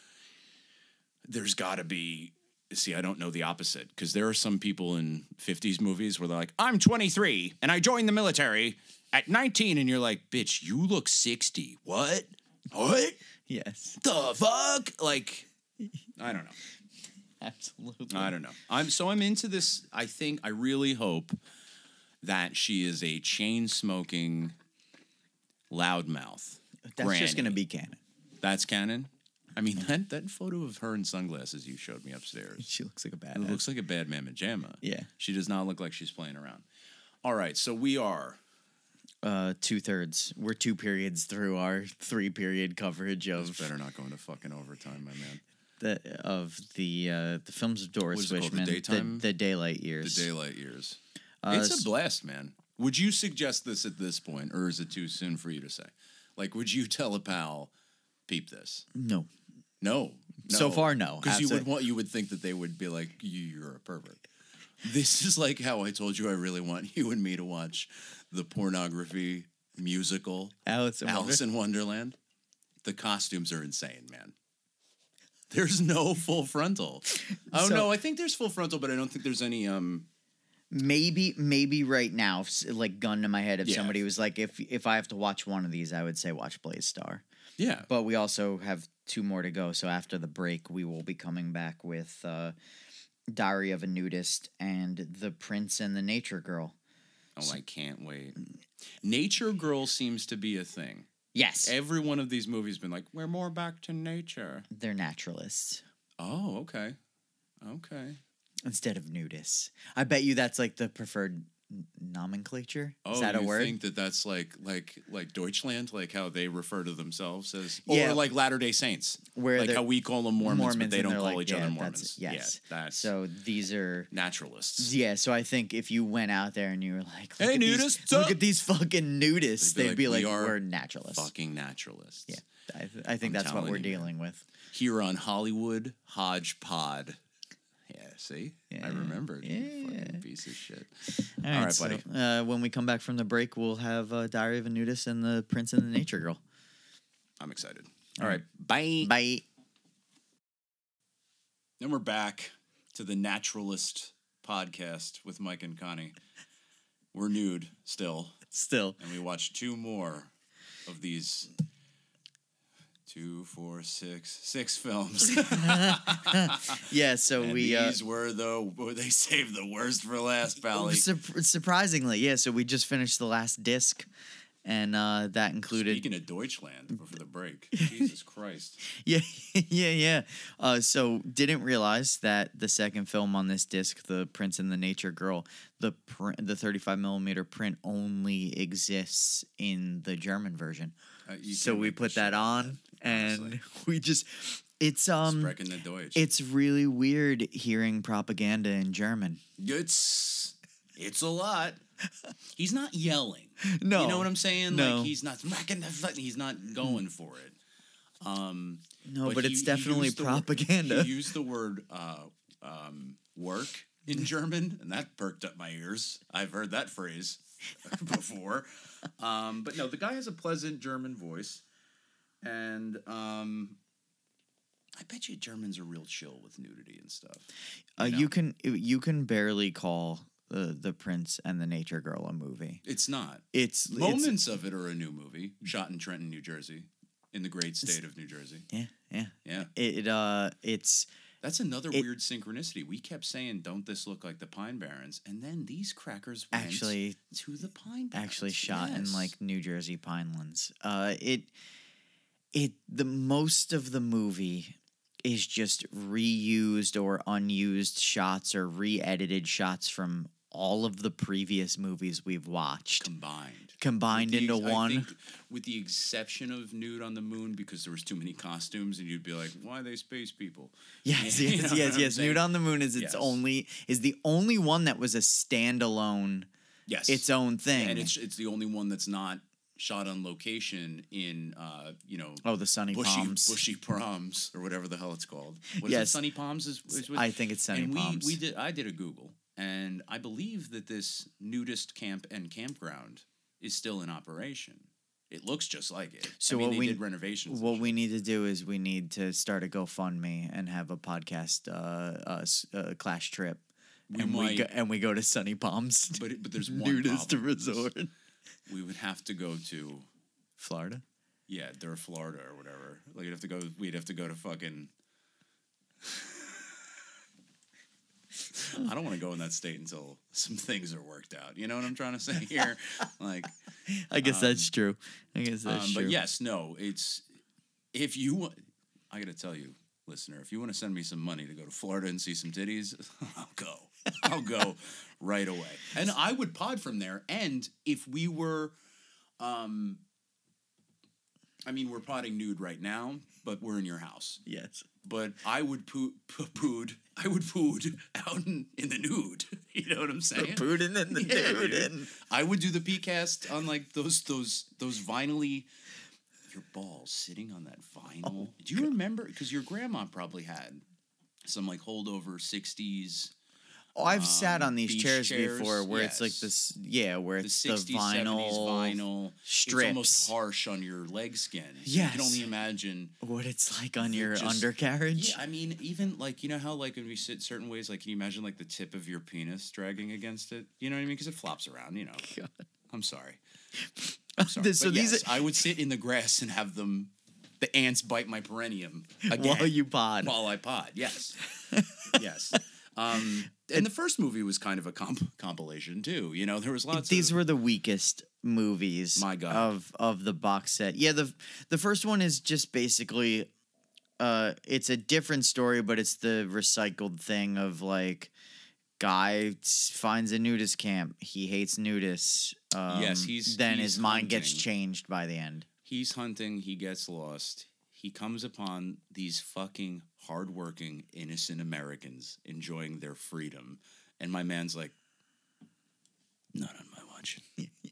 there's got to be... See, I don't know the opposite. Because there are some people in 50s movies where they're like, I'm 23, and I joined the military at 19. And you're like, bitch, you look 60. What? What? Yes. The fuck? Like, I don't know. Absolutely. I don't know. I'm into this. I really hope that she is a chain-smoking... loudmouth. That's granny. Just going to be canon. That's canon? I mean, that photo of her in sunglasses you showed me upstairs. She looks like a badass. It looks like a bad mamma jamma. Yeah. She does not look like she's playing around. All right, so we are... two-thirds. We're 2 periods through our 3-period coverage of... This better not go into fucking overtime, my man. The films of Doris Wishman. The daytime? The Daylight Years. The Daylight Years. It's a blast, man. Would you suggest this at this point, or is it too soon for you to say? Like, would you tell a pal, peep this? No. So far, no. Because you would think that they would be like, you're a pervert. This is like how I told you I really want you and me to watch the pornography musical, Alice in Wonderland. The costumes are insane, man. There's no full frontal. Oh, no, I think there's full frontal, but I don't think there's any... Maybe right now, like gun to my head, if somebody was like, if I have to watch one of these, I would say watch Blaze Starr. Yeah. But we also have two more to go, so after the break, we will be coming back with Diary of a Nudist and The Prince and the Nature Girl. Oh, so, I can't wait. Nature Girl seems to be a thing. Yes. Every one of these movies has been like, we're more back to nature. They're naturalists. Oh, okay. Okay. Instead of nudists. I bet you that's like the preferred nomenclature. Is that a word? Oh, you think that that's like Deutschland, like how they refer to themselves as, or like Latter-day Saints, where like how we call them Mormons but they don't call each other Mormons. Yes. Yeah, so these are naturalists. Yeah, so I think if you went out there and you were like, hey, nudists, look at these fucking nudists, they'd be like, we're naturalists. Fucking naturalists. Yeah, I think that's what we're dealing with. Here on Hollywood Hodgepodge. Yeah, see? Yeah. I remembered. Yeah. You fucking piece of shit. All right, buddy. So, when we come back from the break, we'll have Diary of a Nudist and The Prince and the Nature Girl. I'm excited. All right. Bye. Bye. Then we're back to the Naturalist podcast with Mike and Connie. We're nude still. Still. And we watched two more of these... 6 films. Yeah, so and we... these were they saved the worst for last, Pally. Surprisingly, yeah. So we just finished the last disc, and that included... Speaking of Deutschland, before the break. Jesus Christ. Yeah. So didn't realize that the second film on this disc, The Prince and the Nature Girl, the 35mm print only exists in the German version. So we put that on, and honestly, we just, it's, it's really weird hearing propaganda in German. It's a lot. He's not yelling. No. You know what I'm saying? No. Like, he's not going for it. No, but it's definitely propaganda. He used the word, work in German, and that perked up my ears. I've heard that phrase before. But no, the guy has a pleasant German voice, and I bet you Germans are real chill with nudity and stuff. You can barely call The Prince and the Nature Girl a movie. It's not. It's moments of it are a new movie shot in Trenton, New Jersey, in the great state of New Jersey. Yeah. That's another weird synchronicity. We kept saying, don't this look like the Pine Barrens? And then these crackers went to the Pine Barrens. Actually shot in, like, New Jersey Pinelands. The most of the movie is just reused or unused shots or re-edited shots from all of the previous movies we've watched. Combined into one. I think, with the exception of Nude on the Moon, because there was too many costumes, and you'd be like, why are they space people? Yes. Nude on the Moon is the only one that was a standalone, its own thing. And it's the only one that's not shot on location in, the Sunny Palms. Bushy Proms, or whatever the hell it's called. What is it, Sunny Palms? I think it's Sunny Palms. I did a Google. And I believe that this nudist camp and campground is still in operation. It looks just like it. So they did renovations. What we need to do is we need to start a GoFundMe and have a podcast clash trip. We go to Sunny Palms. But there's one nudist resort. We would have to go to Florida. Yeah, they're Florida or whatever. Like we'd have to go to fucking. I don't want to go in that state until some things are worked out. You know what I'm trying to say here? Like, I guess that's true. But yes, no, it's if you want. I got to tell you, listener, if you want to send me some money to go to Florida and see some titties, I'll go right away. And I would pod from there. And if we were, we're podding nude right now, but we're in your house. Yes. But I would pooed out in the nude. You know what I'm saying? Pooed in the nude. And I would do the P-cast on like those vinyl-y, your balls sitting on that vinyl. Oh, do you remember? Because your grandma probably had some like holdover 60s. Oh, I've sat on these chairs before where it's like this, where it's the 60s, the vinyl strips. It's almost harsh on your leg skin. Yes. You can only imagine what it's like on your undercarriage. Yeah, even like, you know how like when we sit certain ways, like can you imagine like the tip of your penis dragging against it? You know what I mean? Because it flops around, you know. God. I'm sorry. So but yes, I would sit in the grass and have them the ants bite my perineum again. While you pod. While I pod, yes. Yes. And the first movie was kind of a compilation, too. You know, there was lots These were the weakest movies of the box set. Yeah, the first one is just basically... it's a different story, but it's the recycled thing of, like, guy finds a nudist camp. He hates nudists. Yes, he's... Then he's his mind gets changed by the end. He's hunting. He gets lost. He comes upon these fucking hardworking, innocent Americans enjoying their freedom. And my man's like, not on my watch.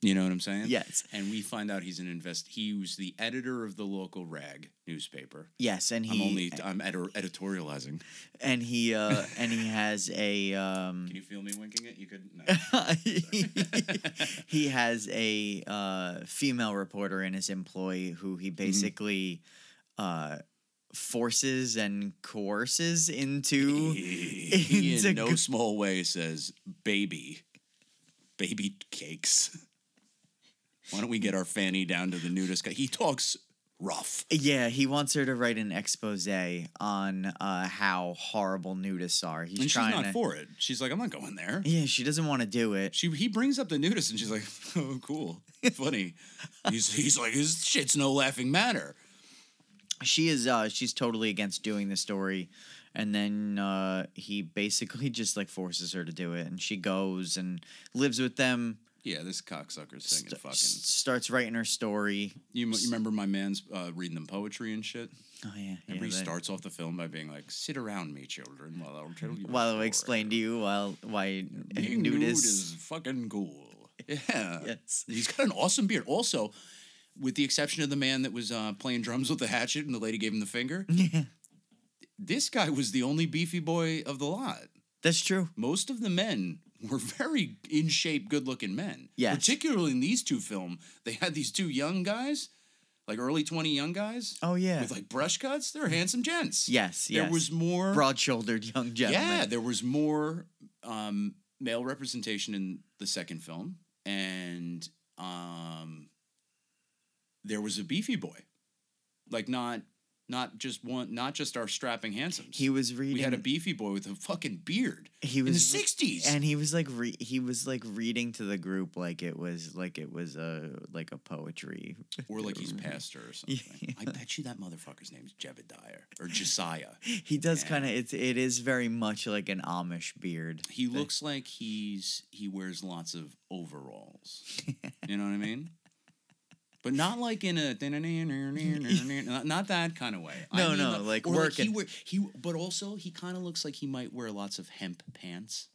You know what I'm saying? Yes. And we find out he was the editor of the local rag newspaper. Yes, and I'm editorializing. And he and he has a can you feel me winking it? You could no. He has a female reporter in his employ who he basically forces and coerces into he in no small way says baby cakes. Why don't we get our Fanny down to the nudist guy? He talks rough. Yeah, he wants her to write an exposé on how horrible nudists are. She's not for it. She's like, I'm not going there. Yeah, she doesn't want to do it. He brings up the nudist, and she's like, oh, cool, funny. He's like, this shit's no laughing matter. She is. She's totally against doing the story. And then he basically just, like, forces her to do it, and she goes and lives with them. Yeah, this cocksucker's singing fucking... Starts writing her story. You remember my man's reading them poetry and shit? Oh, yeah. Remember he starts off the film by being like, sit around me, children, while I'll tell you... While I'll explain to you why being nude is fucking cool. Yeah. Yes. He's got an awesome beard. Also, with the exception of the man that was playing drums with the hatchet and the lady gave him the finger... Yeah. This guy was the only beefy boy of the lot. That's true. Most of the men were very in-shape, good-looking men. Yes. Particularly in these two films, they had these two young guys, like early 20 young guys. Oh, yeah. With, like, brush cuts. They're handsome gents. Yes, yes. There was more... Broad-shouldered young gentlemen. Yeah, there was more male representation in the second film. And there was a beefy boy. Like, Not just our strapping handsomes. He was reading. We had a beefy boy with a fucking beard. He was in the '60s, and he was like reading to the group like it was a poetry or like he's pastor or something. Yeah. I bet you that motherfucker's name's Jebediah or Josiah. He does kind of it is very much like an Amish beard. He looks like he wears lots of overalls. You know what I mean? But not like in a not that kind of way. No, like working. But also he kind of looks like he might wear lots of hemp pants.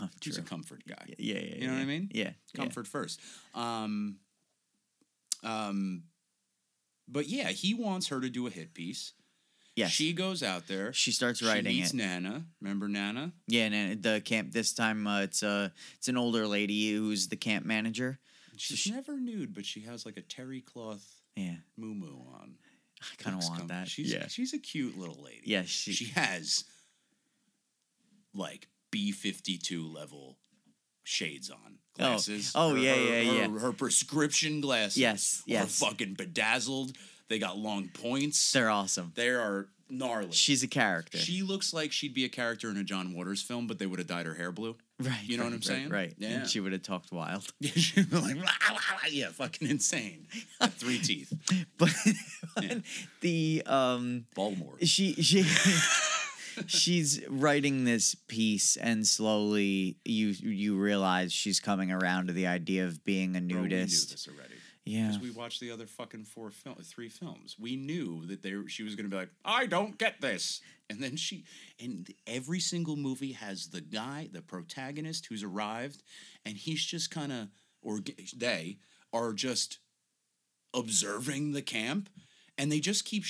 Oh, he's a comfort guy. Yeah. You know what I mean? Yeah, comfort first. But yeah, he wants her to do a hit piece. Yeah, she goes out there. She starts writing it. She meets Nana. Remember Nana? Yeah, Nana. The camp this time. It's an older lady who's the camp manager. She's never nude, but she has like a terry cloth muumuu on. I kind of want that. She's a cute little lady. Yeah, she has like B-52 level shades on. Glasses. Her prescription glasses. Yes. Are fucking bedazzled. They got long points. They're awesome. They are gnarly. She's a character. She looks like she'd be a character in a John Waters film, but they would have dyed her hair blue. Right. You know what I'm saying? Right. Yeah. And she would have talked wild. Yeah, she would be like, fucking insane. Three teeth. But the Baltimore. She's writing this piece, and slowly you realize she's coming around to the idea of being a nudist. Bro, we knew this already. Yeah. Because we watched the other fucking three films. We knew that she was going to be like, I don't get this. And then every single movie has the guy, the protagonist who's arrived, and he's just kind of, or they are just observing the camp. And they just keep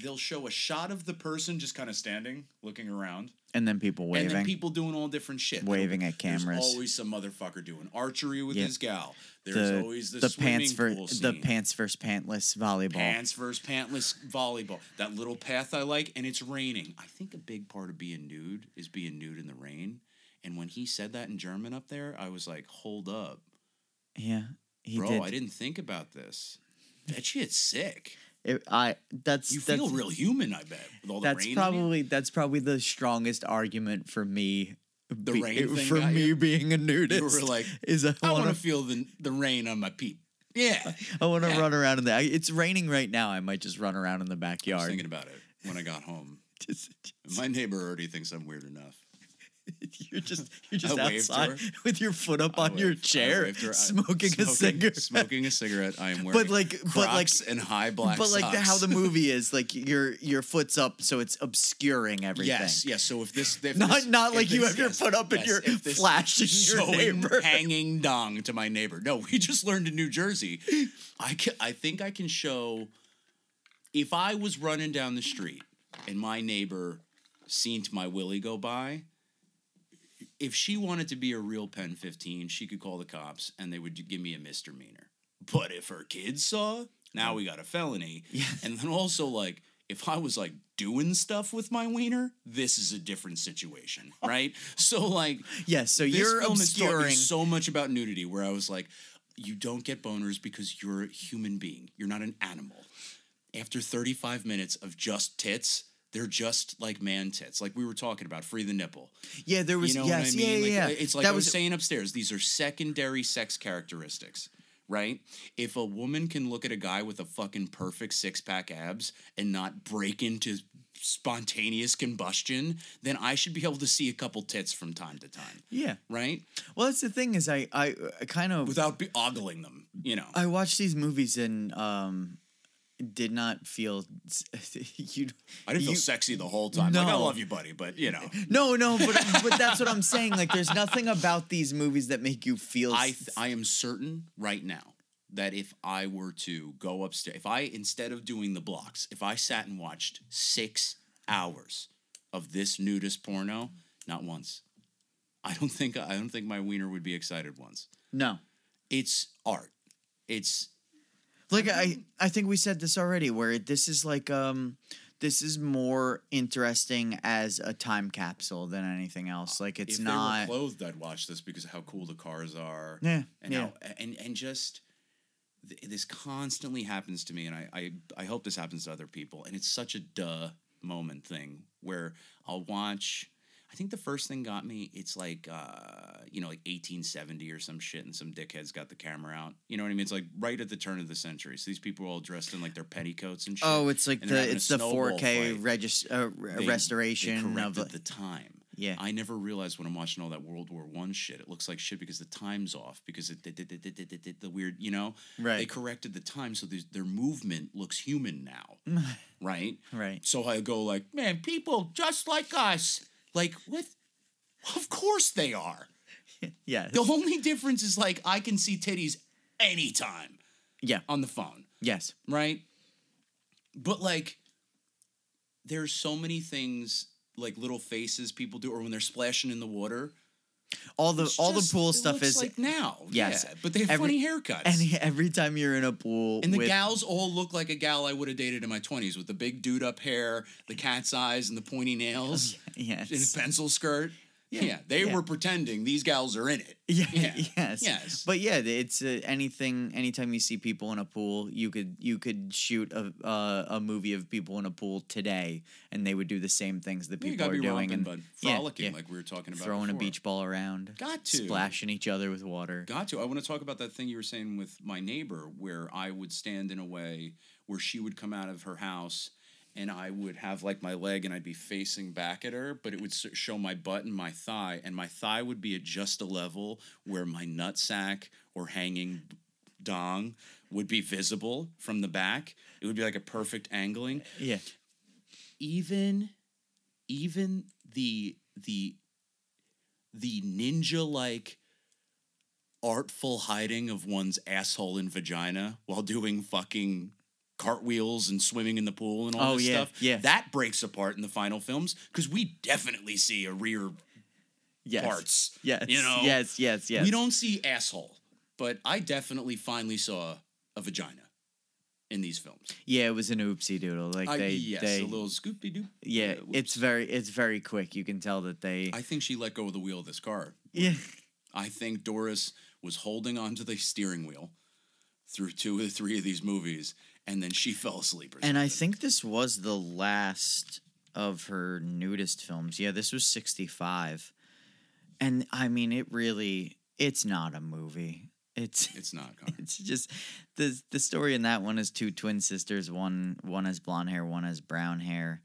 they'll show a shot of the person just kind of standing, looking around. And then people waving. And then people doing all different shit. Waving at cameras. There's always some motherfucker doing archery with his gal. There's always the swimming pool scene. The pants versus pantless volleyball. That little path I like, and it's raining. I think a big part of being nude is being nude in the rain. And when he said that in German up there, I was like, hold up. Yeah, he did. Bro, I didn't think about this. That shit's sick. You feel real human, I bet. With all the rain probably on you. That's probably the strongest argument for me. Being a nudist, you were like, I want to feel the rain on my peep. Yeah, I want to run around in there. It's raining right now. I might just run around in the backyard. I was thinking about it when I got home. My neighbor already thinks I'm weird enough. You're just outside with your foot up on your chair, smoking a cigarette. I am wearing Crocs and high black socks. But like how the movie is, like your foot's up, so it's obscuring everything. Yes. So if you have your foot up and you're flashing your neighbor, hanging dong to my neighbor. No, we just learned in New Jersey. I think I can show if I was running down the street and my neighbor seen my willy go by. If she wanted to be a real Pen 15, she could call the cops and they would give me a misdemeanor. But if her kids saw, now we got a felony. Yeah. And then also, like, if I was, like, doing stuff with my wiener, this is a different situation, right? So, like, yeah, so you're obscuring so much about nudity where I was like, you don't get boners because you're a human being. You're not an animal. After 35 minutes of just tits... They're just like man tits. Like we were talking about, free the nipple. Yeah, there was, you know yes, what I mean? Yeah, like, yeah. It's like I was saying upstairs, these are secondary sex characteristics, right? If a woman can look at a guy with a fucking perfect six-pack abs and not break into spontaneous combustion, then I should be able to see a couple tits from time to time. Yeah. Right? Well, that's the thing is I kind of... Without ogling them, you know. I watch these movies and... Did not feel you. I didn't feel sexy the whole time. No. Like I love you, buddy, but you know. No, but that's what I'm saying. Like there's nothing about these movies that make you feel. I am certain right now that if I were to go upstairs, if I instead of doing the blocks, if I sat and watched 6 hours of this nudist porno, not once. I don't think my wiener would be excited once. No, it's art. It's. Like I think we said this already, where this is like this is more interesting as a time capsule than anything else. Like it's not. If they were clothed, I'd watch this because of how cool the cars are. Yeah, this constantly happens to me, and I hope this happens to other people. And it's such a duh moment thing where I'll watch. I think the first thing got me, it's like, like 1870 or some shit and some dickhead's got the camera out. You know what I mean? It's like right at the turn of the century. So these people are all dressed in like their petticoats and shit. Oh, it's like the 4K restoration of the time. Yeah. I never realized when I'm watching all that World War I shit, it looks like shit because the time's off because it did the weird, you know? Right. They corrected the time so their movement looks human now. Right? Right. So I go like, man, people just like us. Like, what? Of course they are. Yeah. The only difference is, like, I can see titties anytime. Yeah. On the phone. Yes. Right? But, like, there's so many things, like, little faces people do, or when they're splashing in the water. All the pool stuff is like now. Yes. Yeah, but they have funny haircuts. And every time you're in a pool. And the gals all look like a gal I would have dated in my 20s with the big dude up hair, the cat's eyes, and the pointy nails. Yes. And a pencil skirt. Yeah. Yeah. They were pretending these gals are in it. Yeah. Yes. But yeah, it's anytime you see people in a pool, you could shoot a movie of people in a pool today and they would do the same things that people are doing romping, and frolicking like we were talking about. Throwing before. A beach ball around. Got to. Splashing each other with water. Got to. I want to talk about that thing you were saying with my neighbor where I would stand in a way where she would come out of her house and I would have, like, my leg, and I'd be facing back at her, but it would show my butt and my thigh would be at just a level where my nutsack or hanging dong would be visible from the back. It would be like a perfect angling. Yeah. Even the ninja-like artful hiding of one's asshole and vagina while doing fucking... cartwheels and swimming in the pool and all this stuff. Yeah. That breaks apart in the final films because we definitely see a rear parts. Yes. You know? Yes. We don't see asshole, but I definitely finally saw a vagina in these films. Yeah, it was an oopsie doodle. Like a little scoopy doop. Yeah, it's very quick. You can tell that they. I think she let go of the wheel of this car. Yeah. I think Doris was holding onto the steering wheel through two or three of these movies. and then she fell asleep or something. And I think this was the last of her nudist films. Yeah, this was 65. And, I mean, it really... It's not a movie. It's not, Connor. It's just... The story in that one is two twin sisters. One has blonde hair, one has brown hair.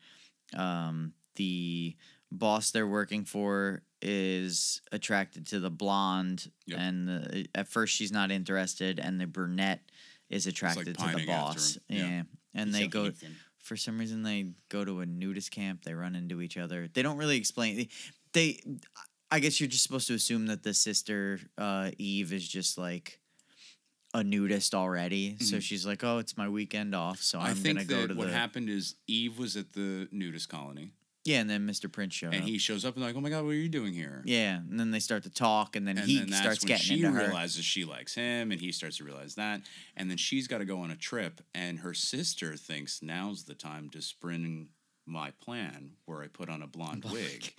The boss they're working for is attracted to the blonde. Yep. And at first she's not interested, and the brunette is attracted to the boss. Yeah. And they go... For some reason, they go to a nudist camp. They run into each other. They don't really explain... I guess you're just supposed to assume that the sister, Eve, is just, like, a nudist already. Mm-hmm. So she's like, oh, it's my weekend off, so I'm going to go to the... I think what happened is Eve was at the nudist colony. Yeah, and then Mr. Prince showed up. And he shows up and like, oh, my God, what are you doing here? Yeah, and then they start to talk, and then he starts getting into her. And then she realizes she likes him, and he starts to realize that. And then she's got to go on a trip, and her sister thinks now's the time to spring my plan where I put on a blonde wig.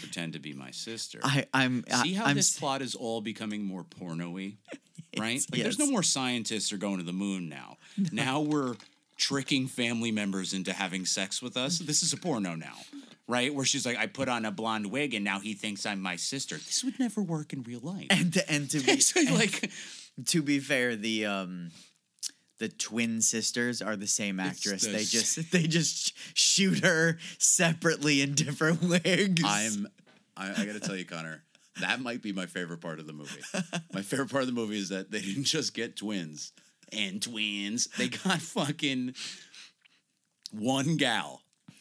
Pretend to be my sister. See how this plot is all becoming more porno-y, right? Like, yes. There's no more scientists are going to the moon now. No. Now we're tricking family members into having sex with us. This is a porno now, right? Where she's like, I put on a blonde wig and now he thinks I'm my sister. This would never work in real life. And to be fair, the twin sisters are the same actress. They just shoot her separately in different wigs. I got to tell you, Connor, that might be my favorite part of the movie. My favorite part of the movie is that they didn't just get twins and twins. They got fucking one gal.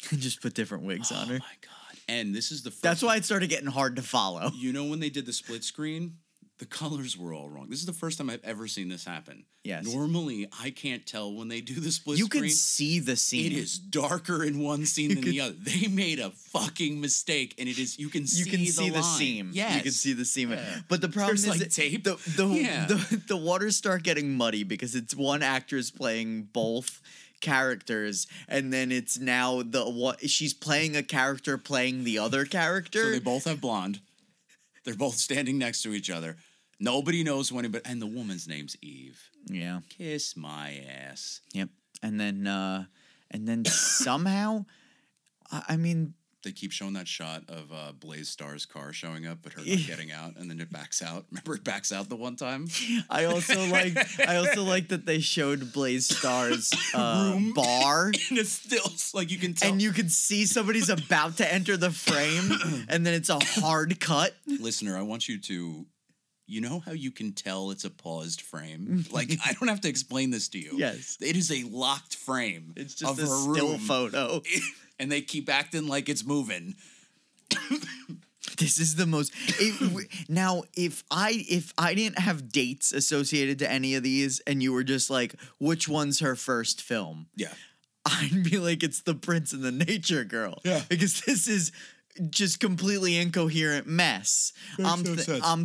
And just put different wigs on her. Oh, my God. And this is the first... That's why it started getting hard to follow. You know when they did the split screen... The colors were all wrong. This is the first time I've ever seen this happen. Yes. Normally, I can't tell when they do the split screen. You can see the scene. It is darker in one scene than the other. They made a fucking mistake, and it is you can see the seam. Yes. You can see the seam. Yeah. But the problem is like tape. The waters start getting muddy because it's one actress playing both characters, and then it's now she's playing a character playing the other character. So they both have blonde. They're both standing next to each other. Nobody knows when, but and the woman's name's Eve. Yeah. Kiss my ass. Yep. And then somehow, I mean, they keep showing that shot of Blaze Starr's car showing up, but her not getting out, and then it backs out. Remember, it backs out the one time. I also like that they showed Blaze Starr's room bar, and it's still like you can tell, and you can see somebody's about to enter the frame, and then it's a hard cut. Listener, I want you to. You know how you can tell it's a paused frame? Like, I don't have to explain this to you. Yes. It is a locked frame. It's just a still photo. And they keep acting like it's moving. This is the most... Now, if I didn't have dates associated to any of these, and you were just like, which one's her first film? Yeah. I'd be like, it's The Prince and the Nature Girl. Yeah. Because this is... just completely incoherent mess. I'm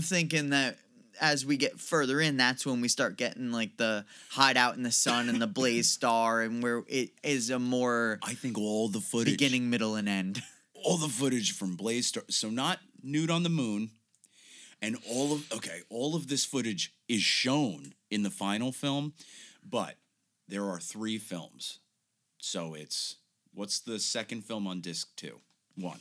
thinking that as we get further in, that's when we start getting like the Hideout in the Sun and the Blaze Starr, and where it is a more I think all the footage beginning, middle, and end. All the footage from Blaze Starr, so not Nude on the Moon, and all of this footage is shown in the final film, but there are three films. So it's what's the second film on disc 2? 1.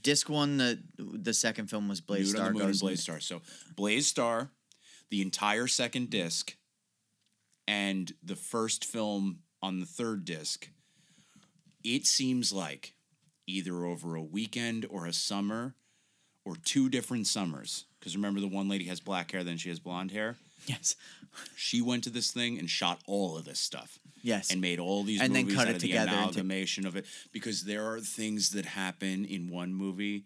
Disc 1, the second film was Blaze Starr Goes Nudist. So Blaze Starr, the entire second disc, and the first film on the third disc, it seems like either over a weekend or a summer or two different summers. Because remember the one lady has black hair, then she has blonde hair? Yes. She went to this thing and shot all of this stuff. Yes. And made all these movies then cut it together. The amalgamation of it. Because there are things that happen in one movie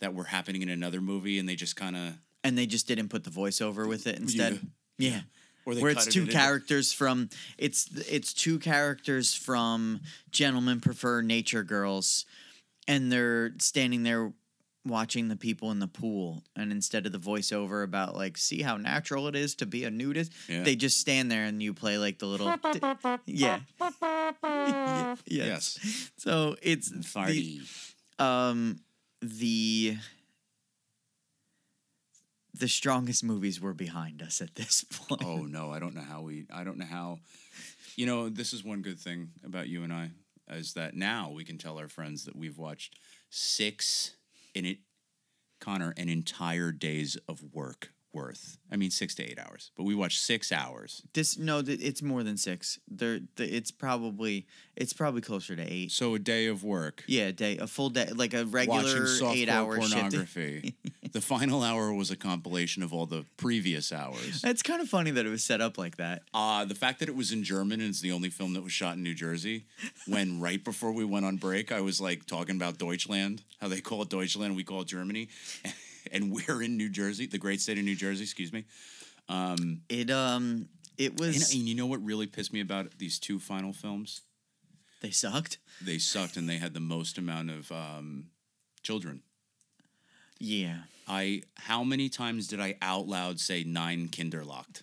that were happening in another movie, and they just kind of... And they just didn't put the voiceover with it instead. Yeah. Or they it's two characters from Gentlemen Prefer Nature Girls, and they're standing there watching the people in the pool, and instead of the voiceover about like see how natural it is to be a nudist, they just stand there and you play like the little yes. So it's the the strongest movies were behind us at this point. Oh no, I don't know how. You know, this is one good thing about you and I, is that now we can tell our friends that we've watched an entire day's of work worth. I mean, 6 to 8 hours, but we watched 6 hours. It's more than six. It's probably closer to eight. So a day of work. Yeah, a full day, like a regular 8 hour pornography. The final hour was a compilation of all the previous hours. It's kind of funny that it was set up like that. The fact that it was in German and it's the only film that was shot in New Jersey, when right before we went on break, I was like talking about Deutschland, how they call it Deutschland, we call it Germany. And we're in New Jersey, the great state of New Jersey, excuse me. It was... And you know what really pissed me about these two final films? They sucked? They sucked, and they had the most amount of children. Yeah. How many times did I out loud say 9 Kinderlocked?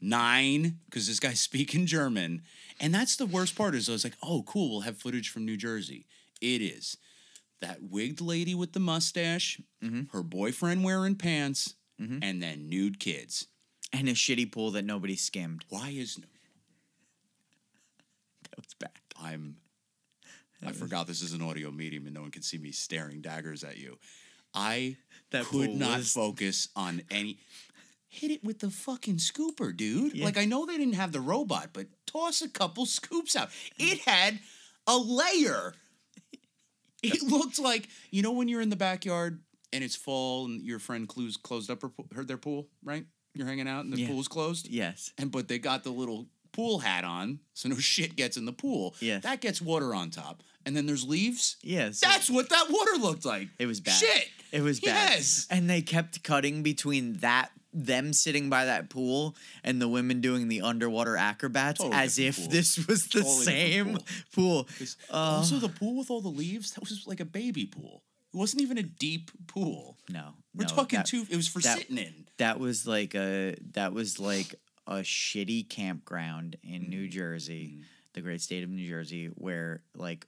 9? Because this guy's speaking German. And that's the worst part, is I was like, oh, cool, we'll have footage from New Jersey. It is. That wigged lady with the mustache, mm-hmm. her boyfriend wearing pants, mm-hmm. and then nude kids. And a shitty pool that nobody skimmed. Why is... That was bad. I forgot this is an audio medium and no one can see me staring daggers at you. I could not focus on any... Hit it with the fucking scooper, dude. Yeah. Like, I know they didn't have the robot, but toss a couple scoops out. It had a layer. It looked like, you know when you're in the backyard and it's fall and your friend Clue's closed up their pool, right? You're hanging out and the pool's closed? Yes. But they got the little pool hat on, so no shit gets in the pool. Yeah. That gets water on top. And then there's leaves? Yes. Yeah, so that's what that water looked like. It was bad. Shit. It was bad. Yes. And they kept cutting between them sitting by that pool and the women doing the underwater acrobats as if this was the same pool. Also, the pool with all the leaves, that was like a baby pool. It wasn't even a deep pool. No. We're talking it was for sitting in. That was like a shitty campground in New Jersey, the great state of New Jersey, where like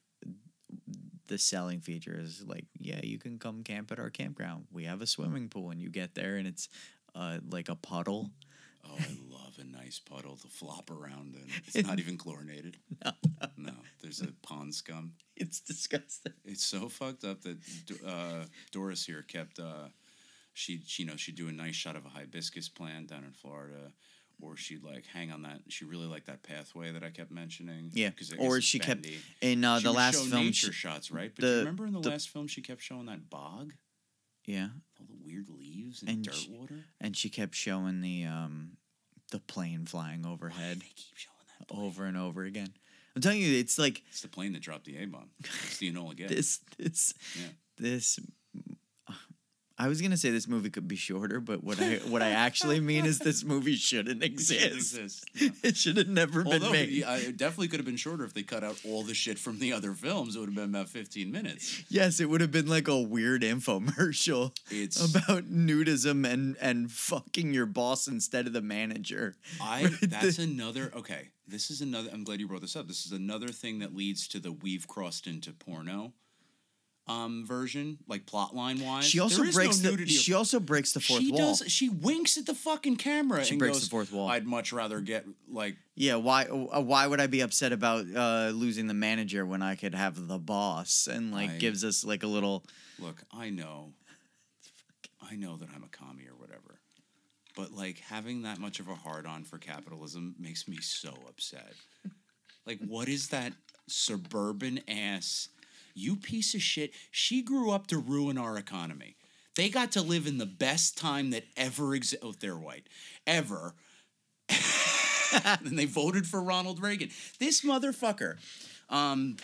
the selling feature is like, yeah, you can come camp at our campground. We have a swimming pool, and you get there and it's like a puddle. Oh, I love a nice puddle to flop around in. It's not even chlorinated. No. There's a pond scum. It's disgusting. It's so fucked up that Doris here kept. She'd do a nice shot of a hibiscus plant down in Florida, or she'd like hang on that. She really liked that pathway that I kept mentioning. Yeah, or she kept in the last film. Nature shots, right? But do you remember in the last film she kept showing that bog? Yeah. All the weird leaves and dirt water. And she kept showing the plane flying overhead. Why do they keep showing that plane? Over and over again. I'm telling you, it's like... It's the plane that dropped the A-bomb. It's the Enola Gay. This... I was going to say this movie could be shorter, but what I actually mean is this movie shouldn't exist. No. It should have never been made. It definitely could have been shorter if they cut out all the shit from the other films. It would have been about 15 minutes. Yes, it would have been like a weird infomercial about nudism and fucking your boss instead of the manager. I'm glad you brought this up. This is another thing that leads to the we've crossed into porno. Version, like plotline wise, she also breaks the fourth wall. She winks at the fucking camera. She breaks the fourth wall. I'd much rather get like. Yeah, why would I be upset about losing the manager when I could have the boss? And like gives us like a little. Look, I know that I'm a commie or whatever, but like having that much of a hard on for capitalism makes me so upset. Like, what is that suburban ass? You piece of shit. She grew up to ruin our economy. They got to live in the best time that ever existed. Oh, they're white. Ever. And they voted for Ronald Reagan. This motherfucker. And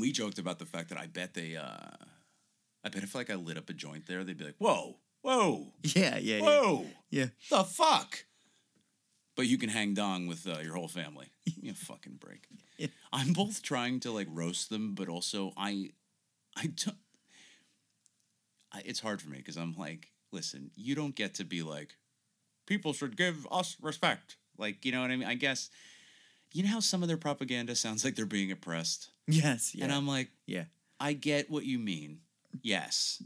we joked about the fact that I bet if like I lit up a joint there, they'd be like, whoa. Yeah. Whoa. Yeah. The fuck? But you can hang dong with your whole family. Give me a fucking break. Yeah. I'm both trying to like roast them, but also I it's hard for me because I'm like, listen, you don't get to be like, people should give us respect. Like, you know what I mean? I guess, you know how some of their propaganda sounds like they're being oppressed? Yes. Yeah. And I'm like, yeah, I get what you mean. Yes.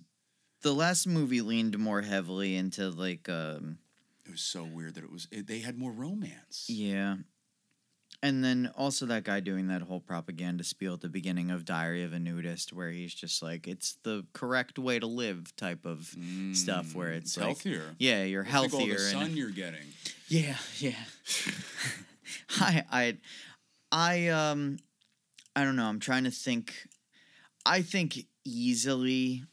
The last movie leaned more heavily into, like... It was so weird that they had more romance. Yeah. And then also that guy doing that whole propaganda spiel at the beginning of Diary of a Nudist, where he's just like, it's the correct way to live type of stuff, where it's healthier. Like, yeah, you're healthier. Think all the sun and, you're getting. Yeah, yeah. I don't know. I'm trying to think. I think easily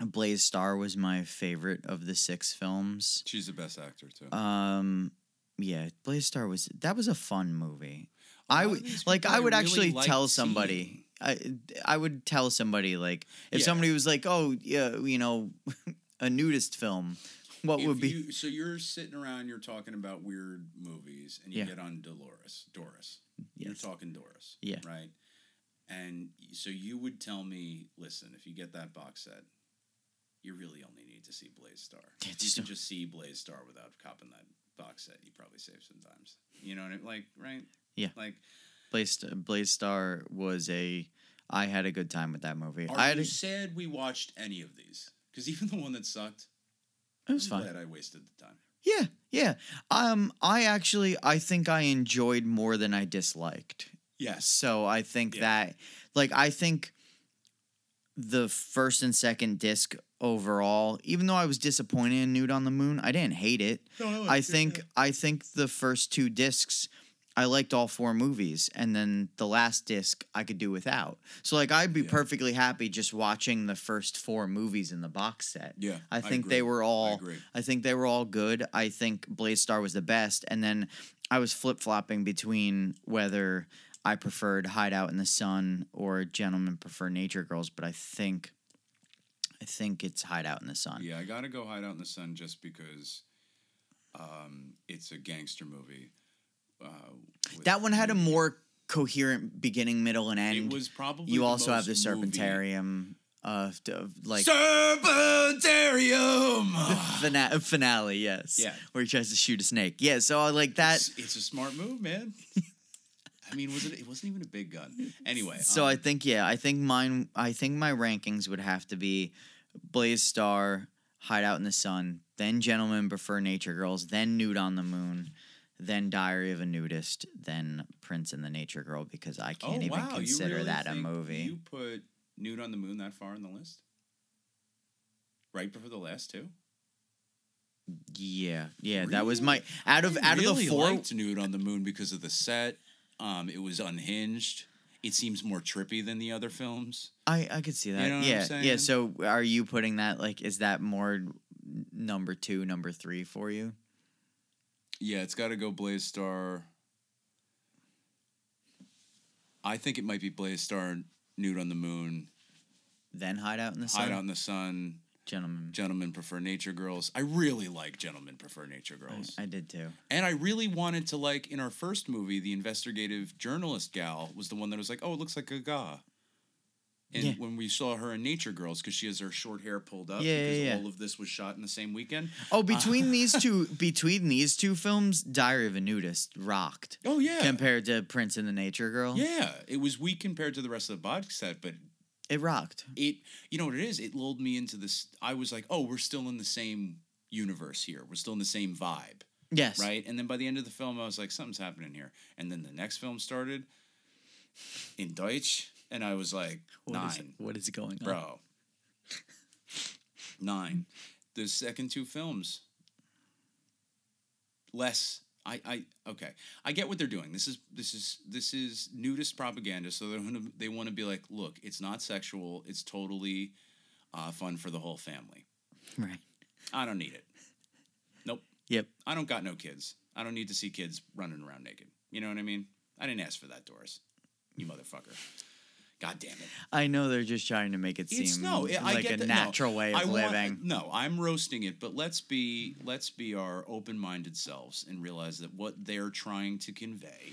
Blaze Starr was my favorite of the six films. She's the best actor too. Yeah, Blaze Starr was a fun movie. I would tell somebody like if somebody was like, "Oh, yeah, you know, a nudist film." So you're sitting around, you're talking about weird movies, and you get on Doris. Yes. You're talking Doris. Yeah. Right? And so you would tell me, listen, if you get that box set, you really only need to see Blaze Starr. Yeah, you can just see Blaze Starr without copping that box set. You probably save some times. You know what I mean? Like, right? Yeah. Like, Blaze Starr was I had a good time with that movie. Sad we watched any of these? Because even the one that sucked... It was fine. I'm glad I wasted the time. Yeah, yeah. I think I enjoyed more than I disliked. Yes. So I think that, like, I think the first and second disc overall, even though I was disappointed in Nude on the Moon, I didn't hate it. No, I think the first two discs, I liked all four movies, and then the last disc I could do without. So, like, I'd be perfectly happy just watching the first four movies in the box set. Yeah, I think they were all good. I think Blaze Starr was the best, and then I was flip-flopping between whether I preferred Hideout in the Sun or Gentlemen Prefer Nature Girls, but I think it's Hideout in the Sun. Yeah, I gotta go Hideout in the Sun just because it's a gangster movie. That one had a more coherent beginning, middle, and end. It was probably you also have the Serpentarium, like Serpentarium finale. Yes, yeah, where he tries to shoot a snake. Yeah, so I like that. It's a smart move, man. I mean, it wasn't even a big gun anyway. So I think my rankings would have to be Blaze Starr, Hideout in the Sun, then Gentlemen Prefer Nature Girls, then Nude on the Moon, then Diary of a Nudist, then Prince and the Nature Girl, because I can't even consider that a movie. You put Nude on the Moon that far on the list? Right before the last two? Yeah, yeah. Really? That was my out of the four. I liked Nude on the Moon because of the set. It was unhinged. It seems more trippy than the other films. I could see that. You know what I'm saying? Yeah. So are you putting that is that more number two, number three for you? Yeah, it's got to go Blaze Starr. I think it might be Blaze Starr, Nude on the Moon. Then Hideout in the Sun. Gentlemen Prefer Nature Girls. I really like Gentlemen Prefer Nature Girls. I did too. And I really wanted to like, in our first movie, the investigative journalist gal was the one that was like, oh, it looks like Gaga. And when we saw her in Nature Girls, because she has her short hair pulled up, all of this was shot in the same weekend. Oh, between these two films, Diary of a Nudist rocked. Oh yeah, compared to Prince and the Nature Girl. Yeah, it was weak compared to the rest of the box set, but it rocked. It, you know what it is? It lulled me into this. I was like, oh, we're still in the same universe here. We're still in the same vibe. Yes. Right. And then by the end of the film, I was like, something's happening here. And then the next film started in Deutsch. And I was like, what is going on? Bro. 9. The second two films. Less. Okay. I get what they're doing. This is nudist propaganda. So they want to be like, look, it's not sexual. It's totally fun for the whole family. Right. I don't need it. Nope. Yep. I don't got no kids. I don't need to see kids running around naked. You know what I mean? I didn't ask for that, Doris. You motherfucker. God damn it. I know they're just trying to make it seem like a natural way of living. I'm roasting it, but let's be our open-minded selves and realize that what they're trying to convey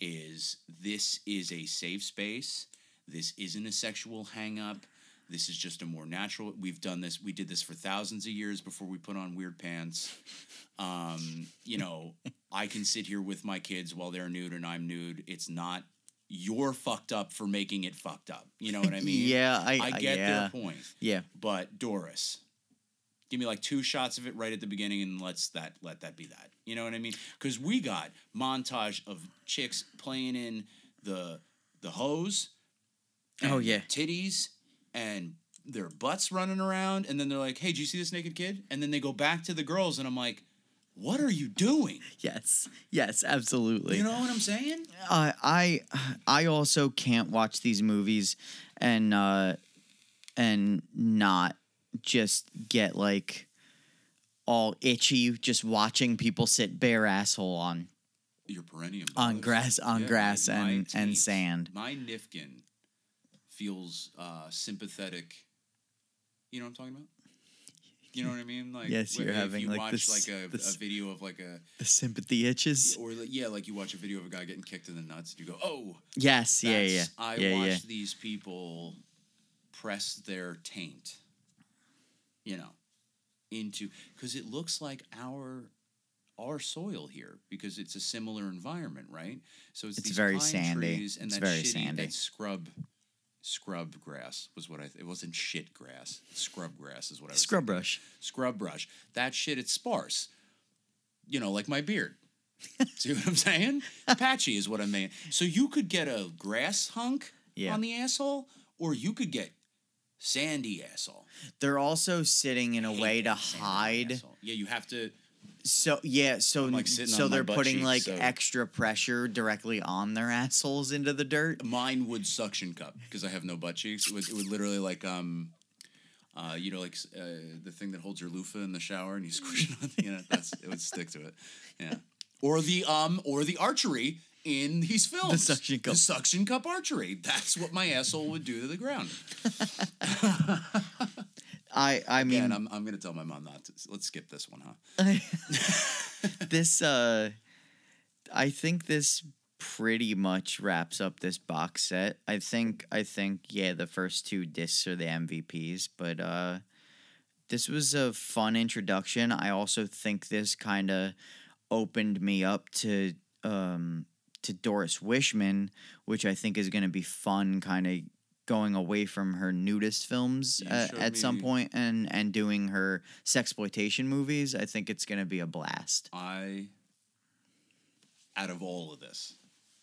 is this is a safe space. This isn't a sexual hang-up. This is just a more natural. We've done this. We did this for thousands of years before we put on weird pants. I can sit here with my kids while they're nude and I'm nude. It's not you're fucked up for making it fucked up. You know what I mean? I get their point. Yeah. But Doris, give me like 2 shots of it right at the beginning and let that be that. You know what I mean? Because we got montage of chicks playing in the hose. And titties and their butts running around. And then they're like, hey, do you see this naked kid? And then they go back to the girls and I'm like, what are you doing? Yes, absolutely. You know what I'm saying? I also can't watch these movies and not just get like all itchy just watching people sit bare asshole on your perennium grass and sand. My Nifkin feels sympathetic. You know what I'm talking about? You know what I mean? Like, yes, you're having you watch a video of like the sympathy itches, or like you watch a video of a guy getting kicked in the nuts, and you go, "Oh, yes, yeah." I watch these people press their taint, you know, into because it looks like our soil here because it's a similar environment, right? So it's these very pine sandy trees and it's that very shitty, sandy that Scrub grass was what it wasn't shit grass. Scrub grass is what I was saying. Scrub brush. That shit, it's sparse. You know, like my beard. See what I'm saying? Patchy is what I mean. So you could get a grass hunk on the asshole, or you could get sandy asshole. They're also sitting in a way to hide. Asshole. Yeah, you have to. So they're putting cheeks, like extra pressure directly on their assholes into the dirt. Mine would suction cup because I have no butt cheeks. It would literally like the thing that holds your loofah in the shower and you squish it on. You know, it would stick to it. Yeah, or the archery in these films. The suction cup archery. That's what my asshole would do to the ground. I mean... Again, I'm going to tell my mom not to. Let's skip this one, huh? I think this pretty much wraps up this box set. I think the first 2 discs are the MVPs, but this was a fun introduction. I also think this kind of opened me up to Doris Wishman, which I think is going to be fun kind of going away from her nudist films at some point and doing her sexploitation movies. I think it's going to be a blast. Out of all of this,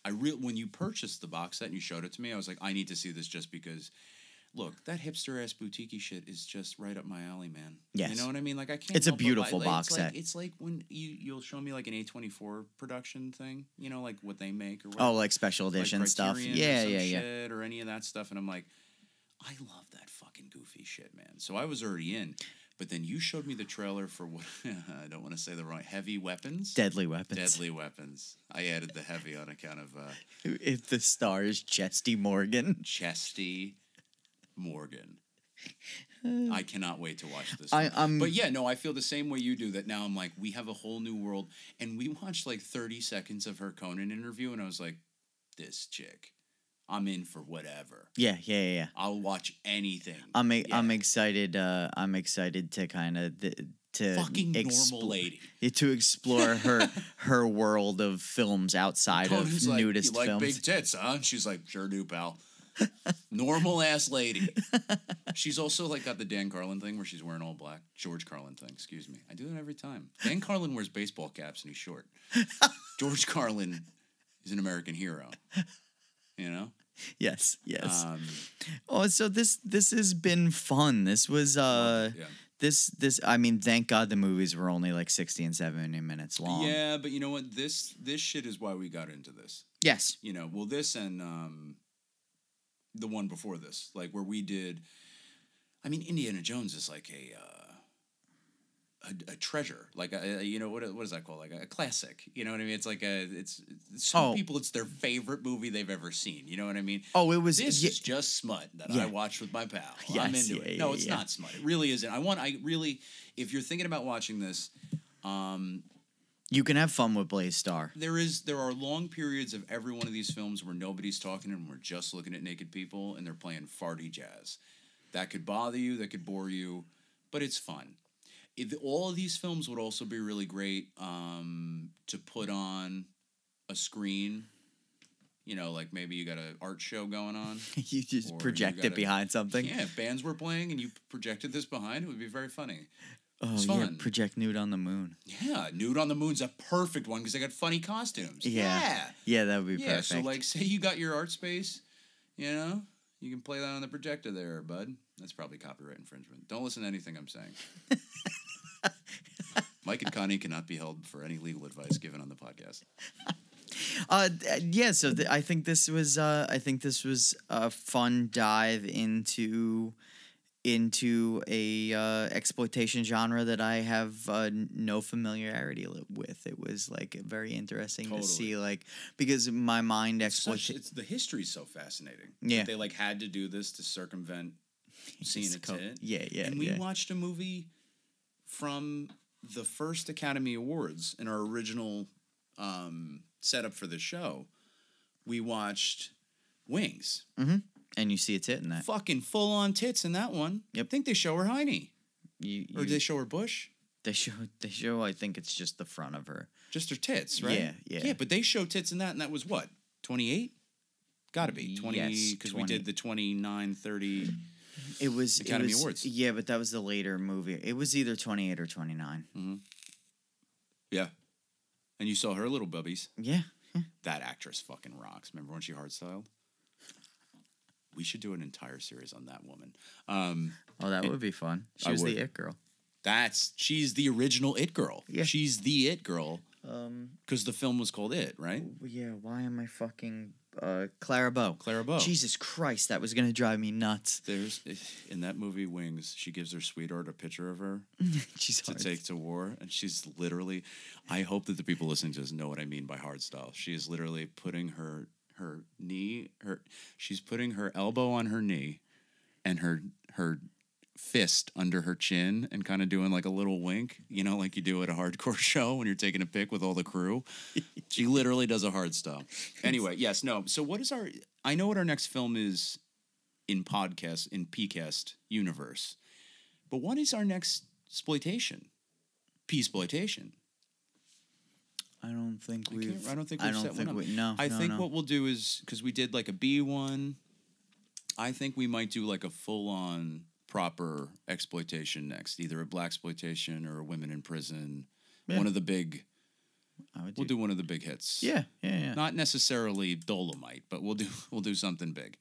when you purchased the box set and you showed it to me, I was like, I need to see this just because, look, that hipster-ass boutique-y shit is just right up my alley, man. Yes. You know what I mean? Like, I can't. It's a beautiful box set. It's like when you'll show me like an A24 production thing, you know, like what they make or whatever. Oh, like special edition like stuff. Yeah. Or any of that stuff. And I'm like, I love that fucking goofy shit, man. So I was already in. But then you showed me the trailer for what I don't want to say the wrong Deadly Weapons. I added the heavy on account of if the star is Chesty Morgan. I cannot wait to watch this. But yeah, no, I feel the same way you do that now. I'm like, we have a whole new world. And we watched like 30 seconds of her Conan interview and I was like, this chick, I'm in for whatever. Yeah. I'll watch anything. I'm excited. I'm excited to kind of to fucking normal lady to explore her world of films outside Conan's of like, nudist films. You like big tits, huh? She's like, sure do, pal. Normal ass lady. She's also like got the Dan Carlin thing where she's wearing all black. George Carlin thing, excuse me. I do that every time. Dan Carlin wears baseball caps and he's short. George Carlin is an American hero. You know? Yes. So this has been fun. This was This I mean, thank God the movies were only like 60 and 70 minutes long. Yeah, but you know what? This shit is why we got into this. Yes. You know, well this and the one before this, like where we did, I mean, Indiana Jones is like a treasure, like a, you know, what is that called? Like a classic, you know what I mean? It's like people, it's their favorite movie they've ever seen. You know what I mean? Oh, it was, this is just smut that I watched with my pal. Yes, I'm into it. No, it's not smut. It really isn't. I really, if you're thinking about watching this, you can have fun with Blaze Starr. There are long periods of every one of these films where nobody's talking and we're just looking at naked people and they're playing farty jazz. That could bother you, that could bore you, but it's fun. All of these films would also be really great to put on a screen, You know, like maybe you got an art show going on. You just project it behind something. Yeah, if bands were playing and you projected this behind, it would be very funny. Oh, yeah, project Nude on the Moon. Yeah, Nude on the Moon's a perfect one because they got funny costumes. Yeah, that would be perfect. Yeah, so like say you got your art space, you know, you can play that on the projector there, bud. That's probably copyright infringement. Don't listen to anything I'm saying. Mike and Connie cannot be held for any legal advice given on the podcast. I think this was a fun dive into a exploitation genre that I have no familiarity with. It was like very interesting to see, like, because my mind it's the history is so fascinating. Yeah, they like had to do this to circumvent seeing it. We watched a movie from the first Academy Awards in our original set up for the show. We watched Wings. Mm-hmm. And you see a tit in that. Fucking full-on tits in that one. Yep. I think they show her hiney. Or do they show her bush? They show, I think it's just the front of her. Just her tits, right? Yeah. Yeah, but they show tits in that, and that was what? 28? Gotta be. 20, because we did the 29, 30 Academy Awards. Yeah, but that was the later movie. It was either 28 or 29. Mm-hmm. Yeah. And you saw her little bubbies. Yeah. That actress fucking rocks. Remember when she hard-styled? We should do an entire series on that woman. That would be fun. She was the It Girl. She's the original It Girl. Yeah. She's the It Girl. Because the film was called It, right? Yeah, why am I fucking... Clara Bow. Jesus Christ, that was going to drive me nuts. There's in that movie Wings, she gives her sweetheart a picture of her take to war, and she's literally... I hope that the people listening to this know what I mean by hard style. She is literally putting her knee... She's putting her elbow on her knee and her fist under her chin and kind of doing like a little wink, you know, like you do at a hardcore show when you're taking a pic with all the crew. She literally does a hard style. Anyway, yes, no. So what is our... I know what our next film is in podcast, in PCast universe, but what is our next exploitation? Peaceploitation. I don't think what we'll do is, because we did like a B one, I think we might do like a full-on proper exploitation next, either a blaxploitation or a women in prison. Yeah. We'll do one of the big hits. Yeah. Not necessarily Dolomite, but we'll do something big.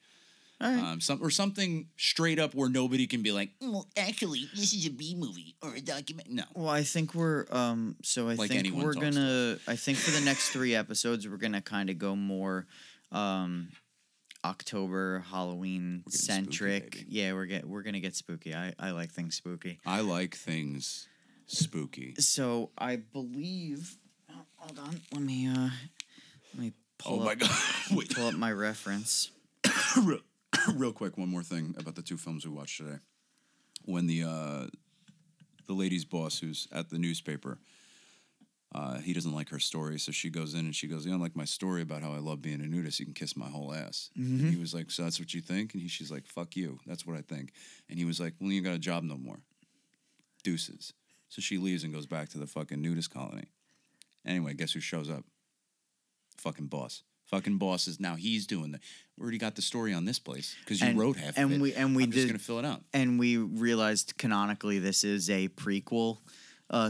All right. Something straight up where nobody can be like, well, actually, this is a B movie or a document. No. Well, I think we're I think for the next 3 episodes we're gonna kind of go more October, Halloween centric. Spooky, yeah, we're gonna get spooky. I like things spooky. So I believe. Oh, hold on, let me pull. Oh my god! Wait. Pull up my reference. Real quick, one more thing about the 2 films we watched today. When the lady's boss, who's at the newspaper, he doesn't like her story, so she goes in and she goes, you don't like my story about how I love being a nudist, you can kiss my whole ass. Mm-hmm. And he was like, so that's what you think? And she's like, fuck you, that's what I think. And he was like, well, you got a job no more. Deuces. So she leaves and goes back to the fucking nudist colony. Anyway, guess who shows up? Fucking boss. Fucking boss is now he's doing that. We already got the story on this place because you wrote half of it. I'm just going to fill it out. And we realized canonically this is a prequel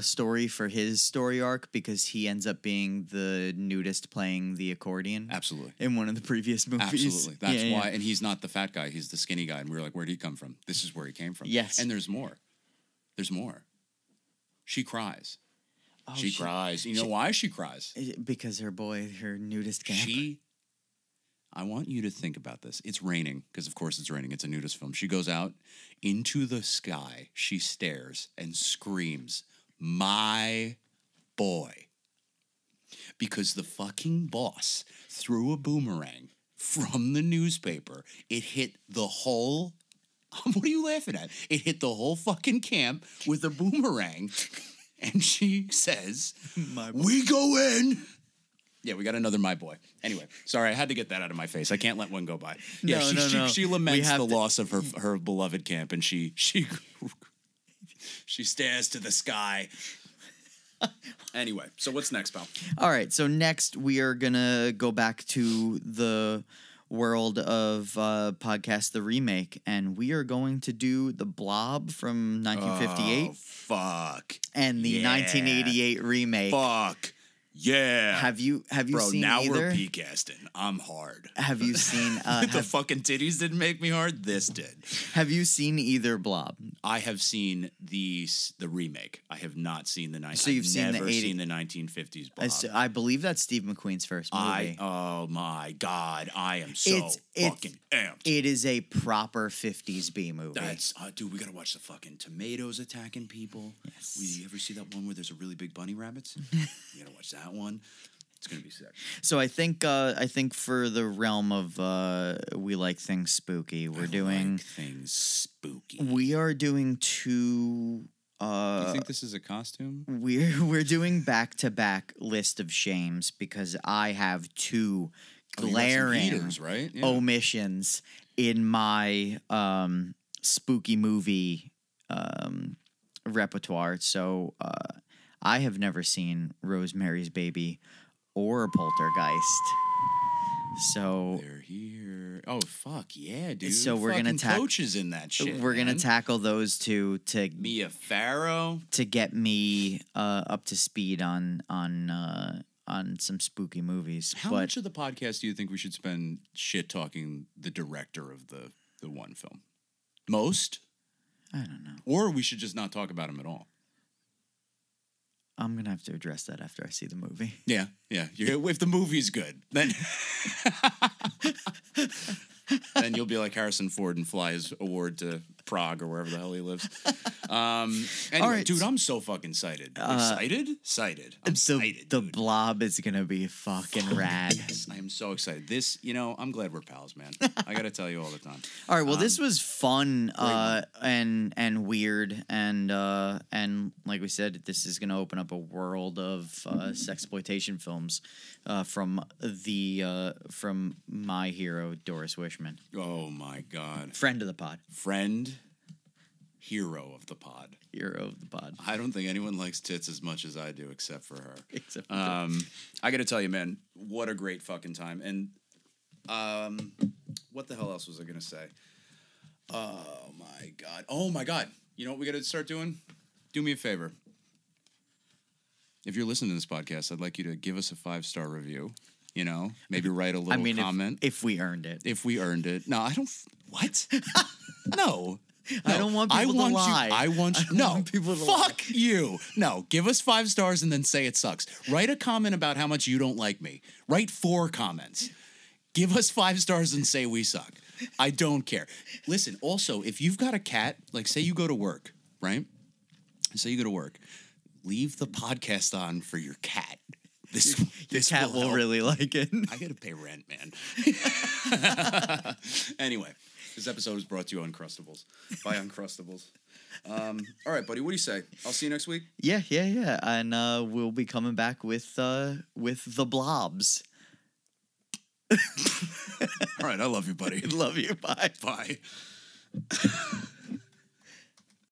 story for his story arc because he ends up being the nudist playing the accordion. Absolutely. In one of the previous movies. Absolutely. That's why. And he's not the fat guy. He's the skinny guy. And we were like, where'd he come from? This is where he came from. Yes. And there's more. She cries. Oh, she cries. You know why she cries? Because her nudist camp. I want you to think about this. It's raining, because of course it's raining. It's a nudist film. She goes out into the sky. She stares and screams, my boy. Because the fucking boss threw a boomerang from the newspaper. It hit the whole... What are you laughing at? It hit the whole fucking camp with a boomerang. And she says, we go in. Yeah, we got another my boy. Anyway, sorry, I had to get that out of my face. I can't let one go by. Yeah, she laments the loss of her beloved camp, and she stares to the sky. Anyway, so what's next, pal? All right, so next we are going to go back to the world of podcast The Remake, and we are going to do The Blob from 1958. Oh, fuck. And the 1988 remake. Fuck. Yeah. Have you seen now either? We're P-casting. I'm hard. Have you seen... the fucking titties didn't make me hard? This did. Have you seen either Blob? I have seen the remake. I have not seen the... So you've seen the 80s. I've never seen the 1950s Blob. I believe that's Steve McQueen's first movie. Oh my God. I am so fucking amped. It is a proper 50s B movie. Dude, we gotta watch the fucking tomatoes attacking people. Yes. You ever see that one where there's a really big bunny rabbits? You gotta watch that one. It's gonna be sick. So I think for the realm of we like things spooky, we are doing two. You think this is a costume? We're doing back-to-back list of shames because I have two glaring heaters, right? Yeah. Omissions in my spooky movie repertoire. So I have never seen Rosemary's Baby or Poltergeist. So they're here. Oh fuck yeah, dude! So we're fucking gonna tackle coaches in that shit. We're gonna tackle those two to Mia Farrow to get me up to speed on some spooky movies. How much of the podcast do you think we should spend shit talking the director of the one film? Most? I don't know. Or we should just not talk about him at all. I'm going to have to address that after I see the movie. Yeah, yeah. If the movie's good, then then you'll be like Harrison Ford and fly his award to Prague or wherever the hell he lives. Anyway, right. Dude, I'm so fucking excited. Excited. The Blob is going to be fucking rad. Yes, I am so excited. I'm glad we're pals, man. I got to tell you all the time. All right, well, this was fun and weird and like we said, this is going to open up a world of sexploitation films from my hero, Doris Wishman. Oh, my God. Friend of the pod. Hero of the pod. I don't think anyone likes tits as much as I do, except for her. Except for I got to tell you, man, what a great fucking time. And what the hell else was I going to say? Oh, my God. You know what we got to start doing? Do me a favor. If you're listening to this podcast, I'd like you to give us a 5-star review. You know, maybe write a little comment. If we earned it. No, I don't. What? No. I don't want people to lie. Fuck you. No, give us 5 stars and then say it sucks. Write a comment about how much you don't like me. Write 4 comments. Give us 5 stars and say we suck. I don't care. Listen, also, if you've got a cat, like say you go to work, right? Leave the podcast on for your cat. This cat will really like it. I gotta pay rent, man. Anyway. This episode is brought to you by Uncrustables. All right, buddy, what do you say? I'll see you next week. Yeah. And we'll be coming back with the Blobs. All right, I love you, buddy. Love you. Bye.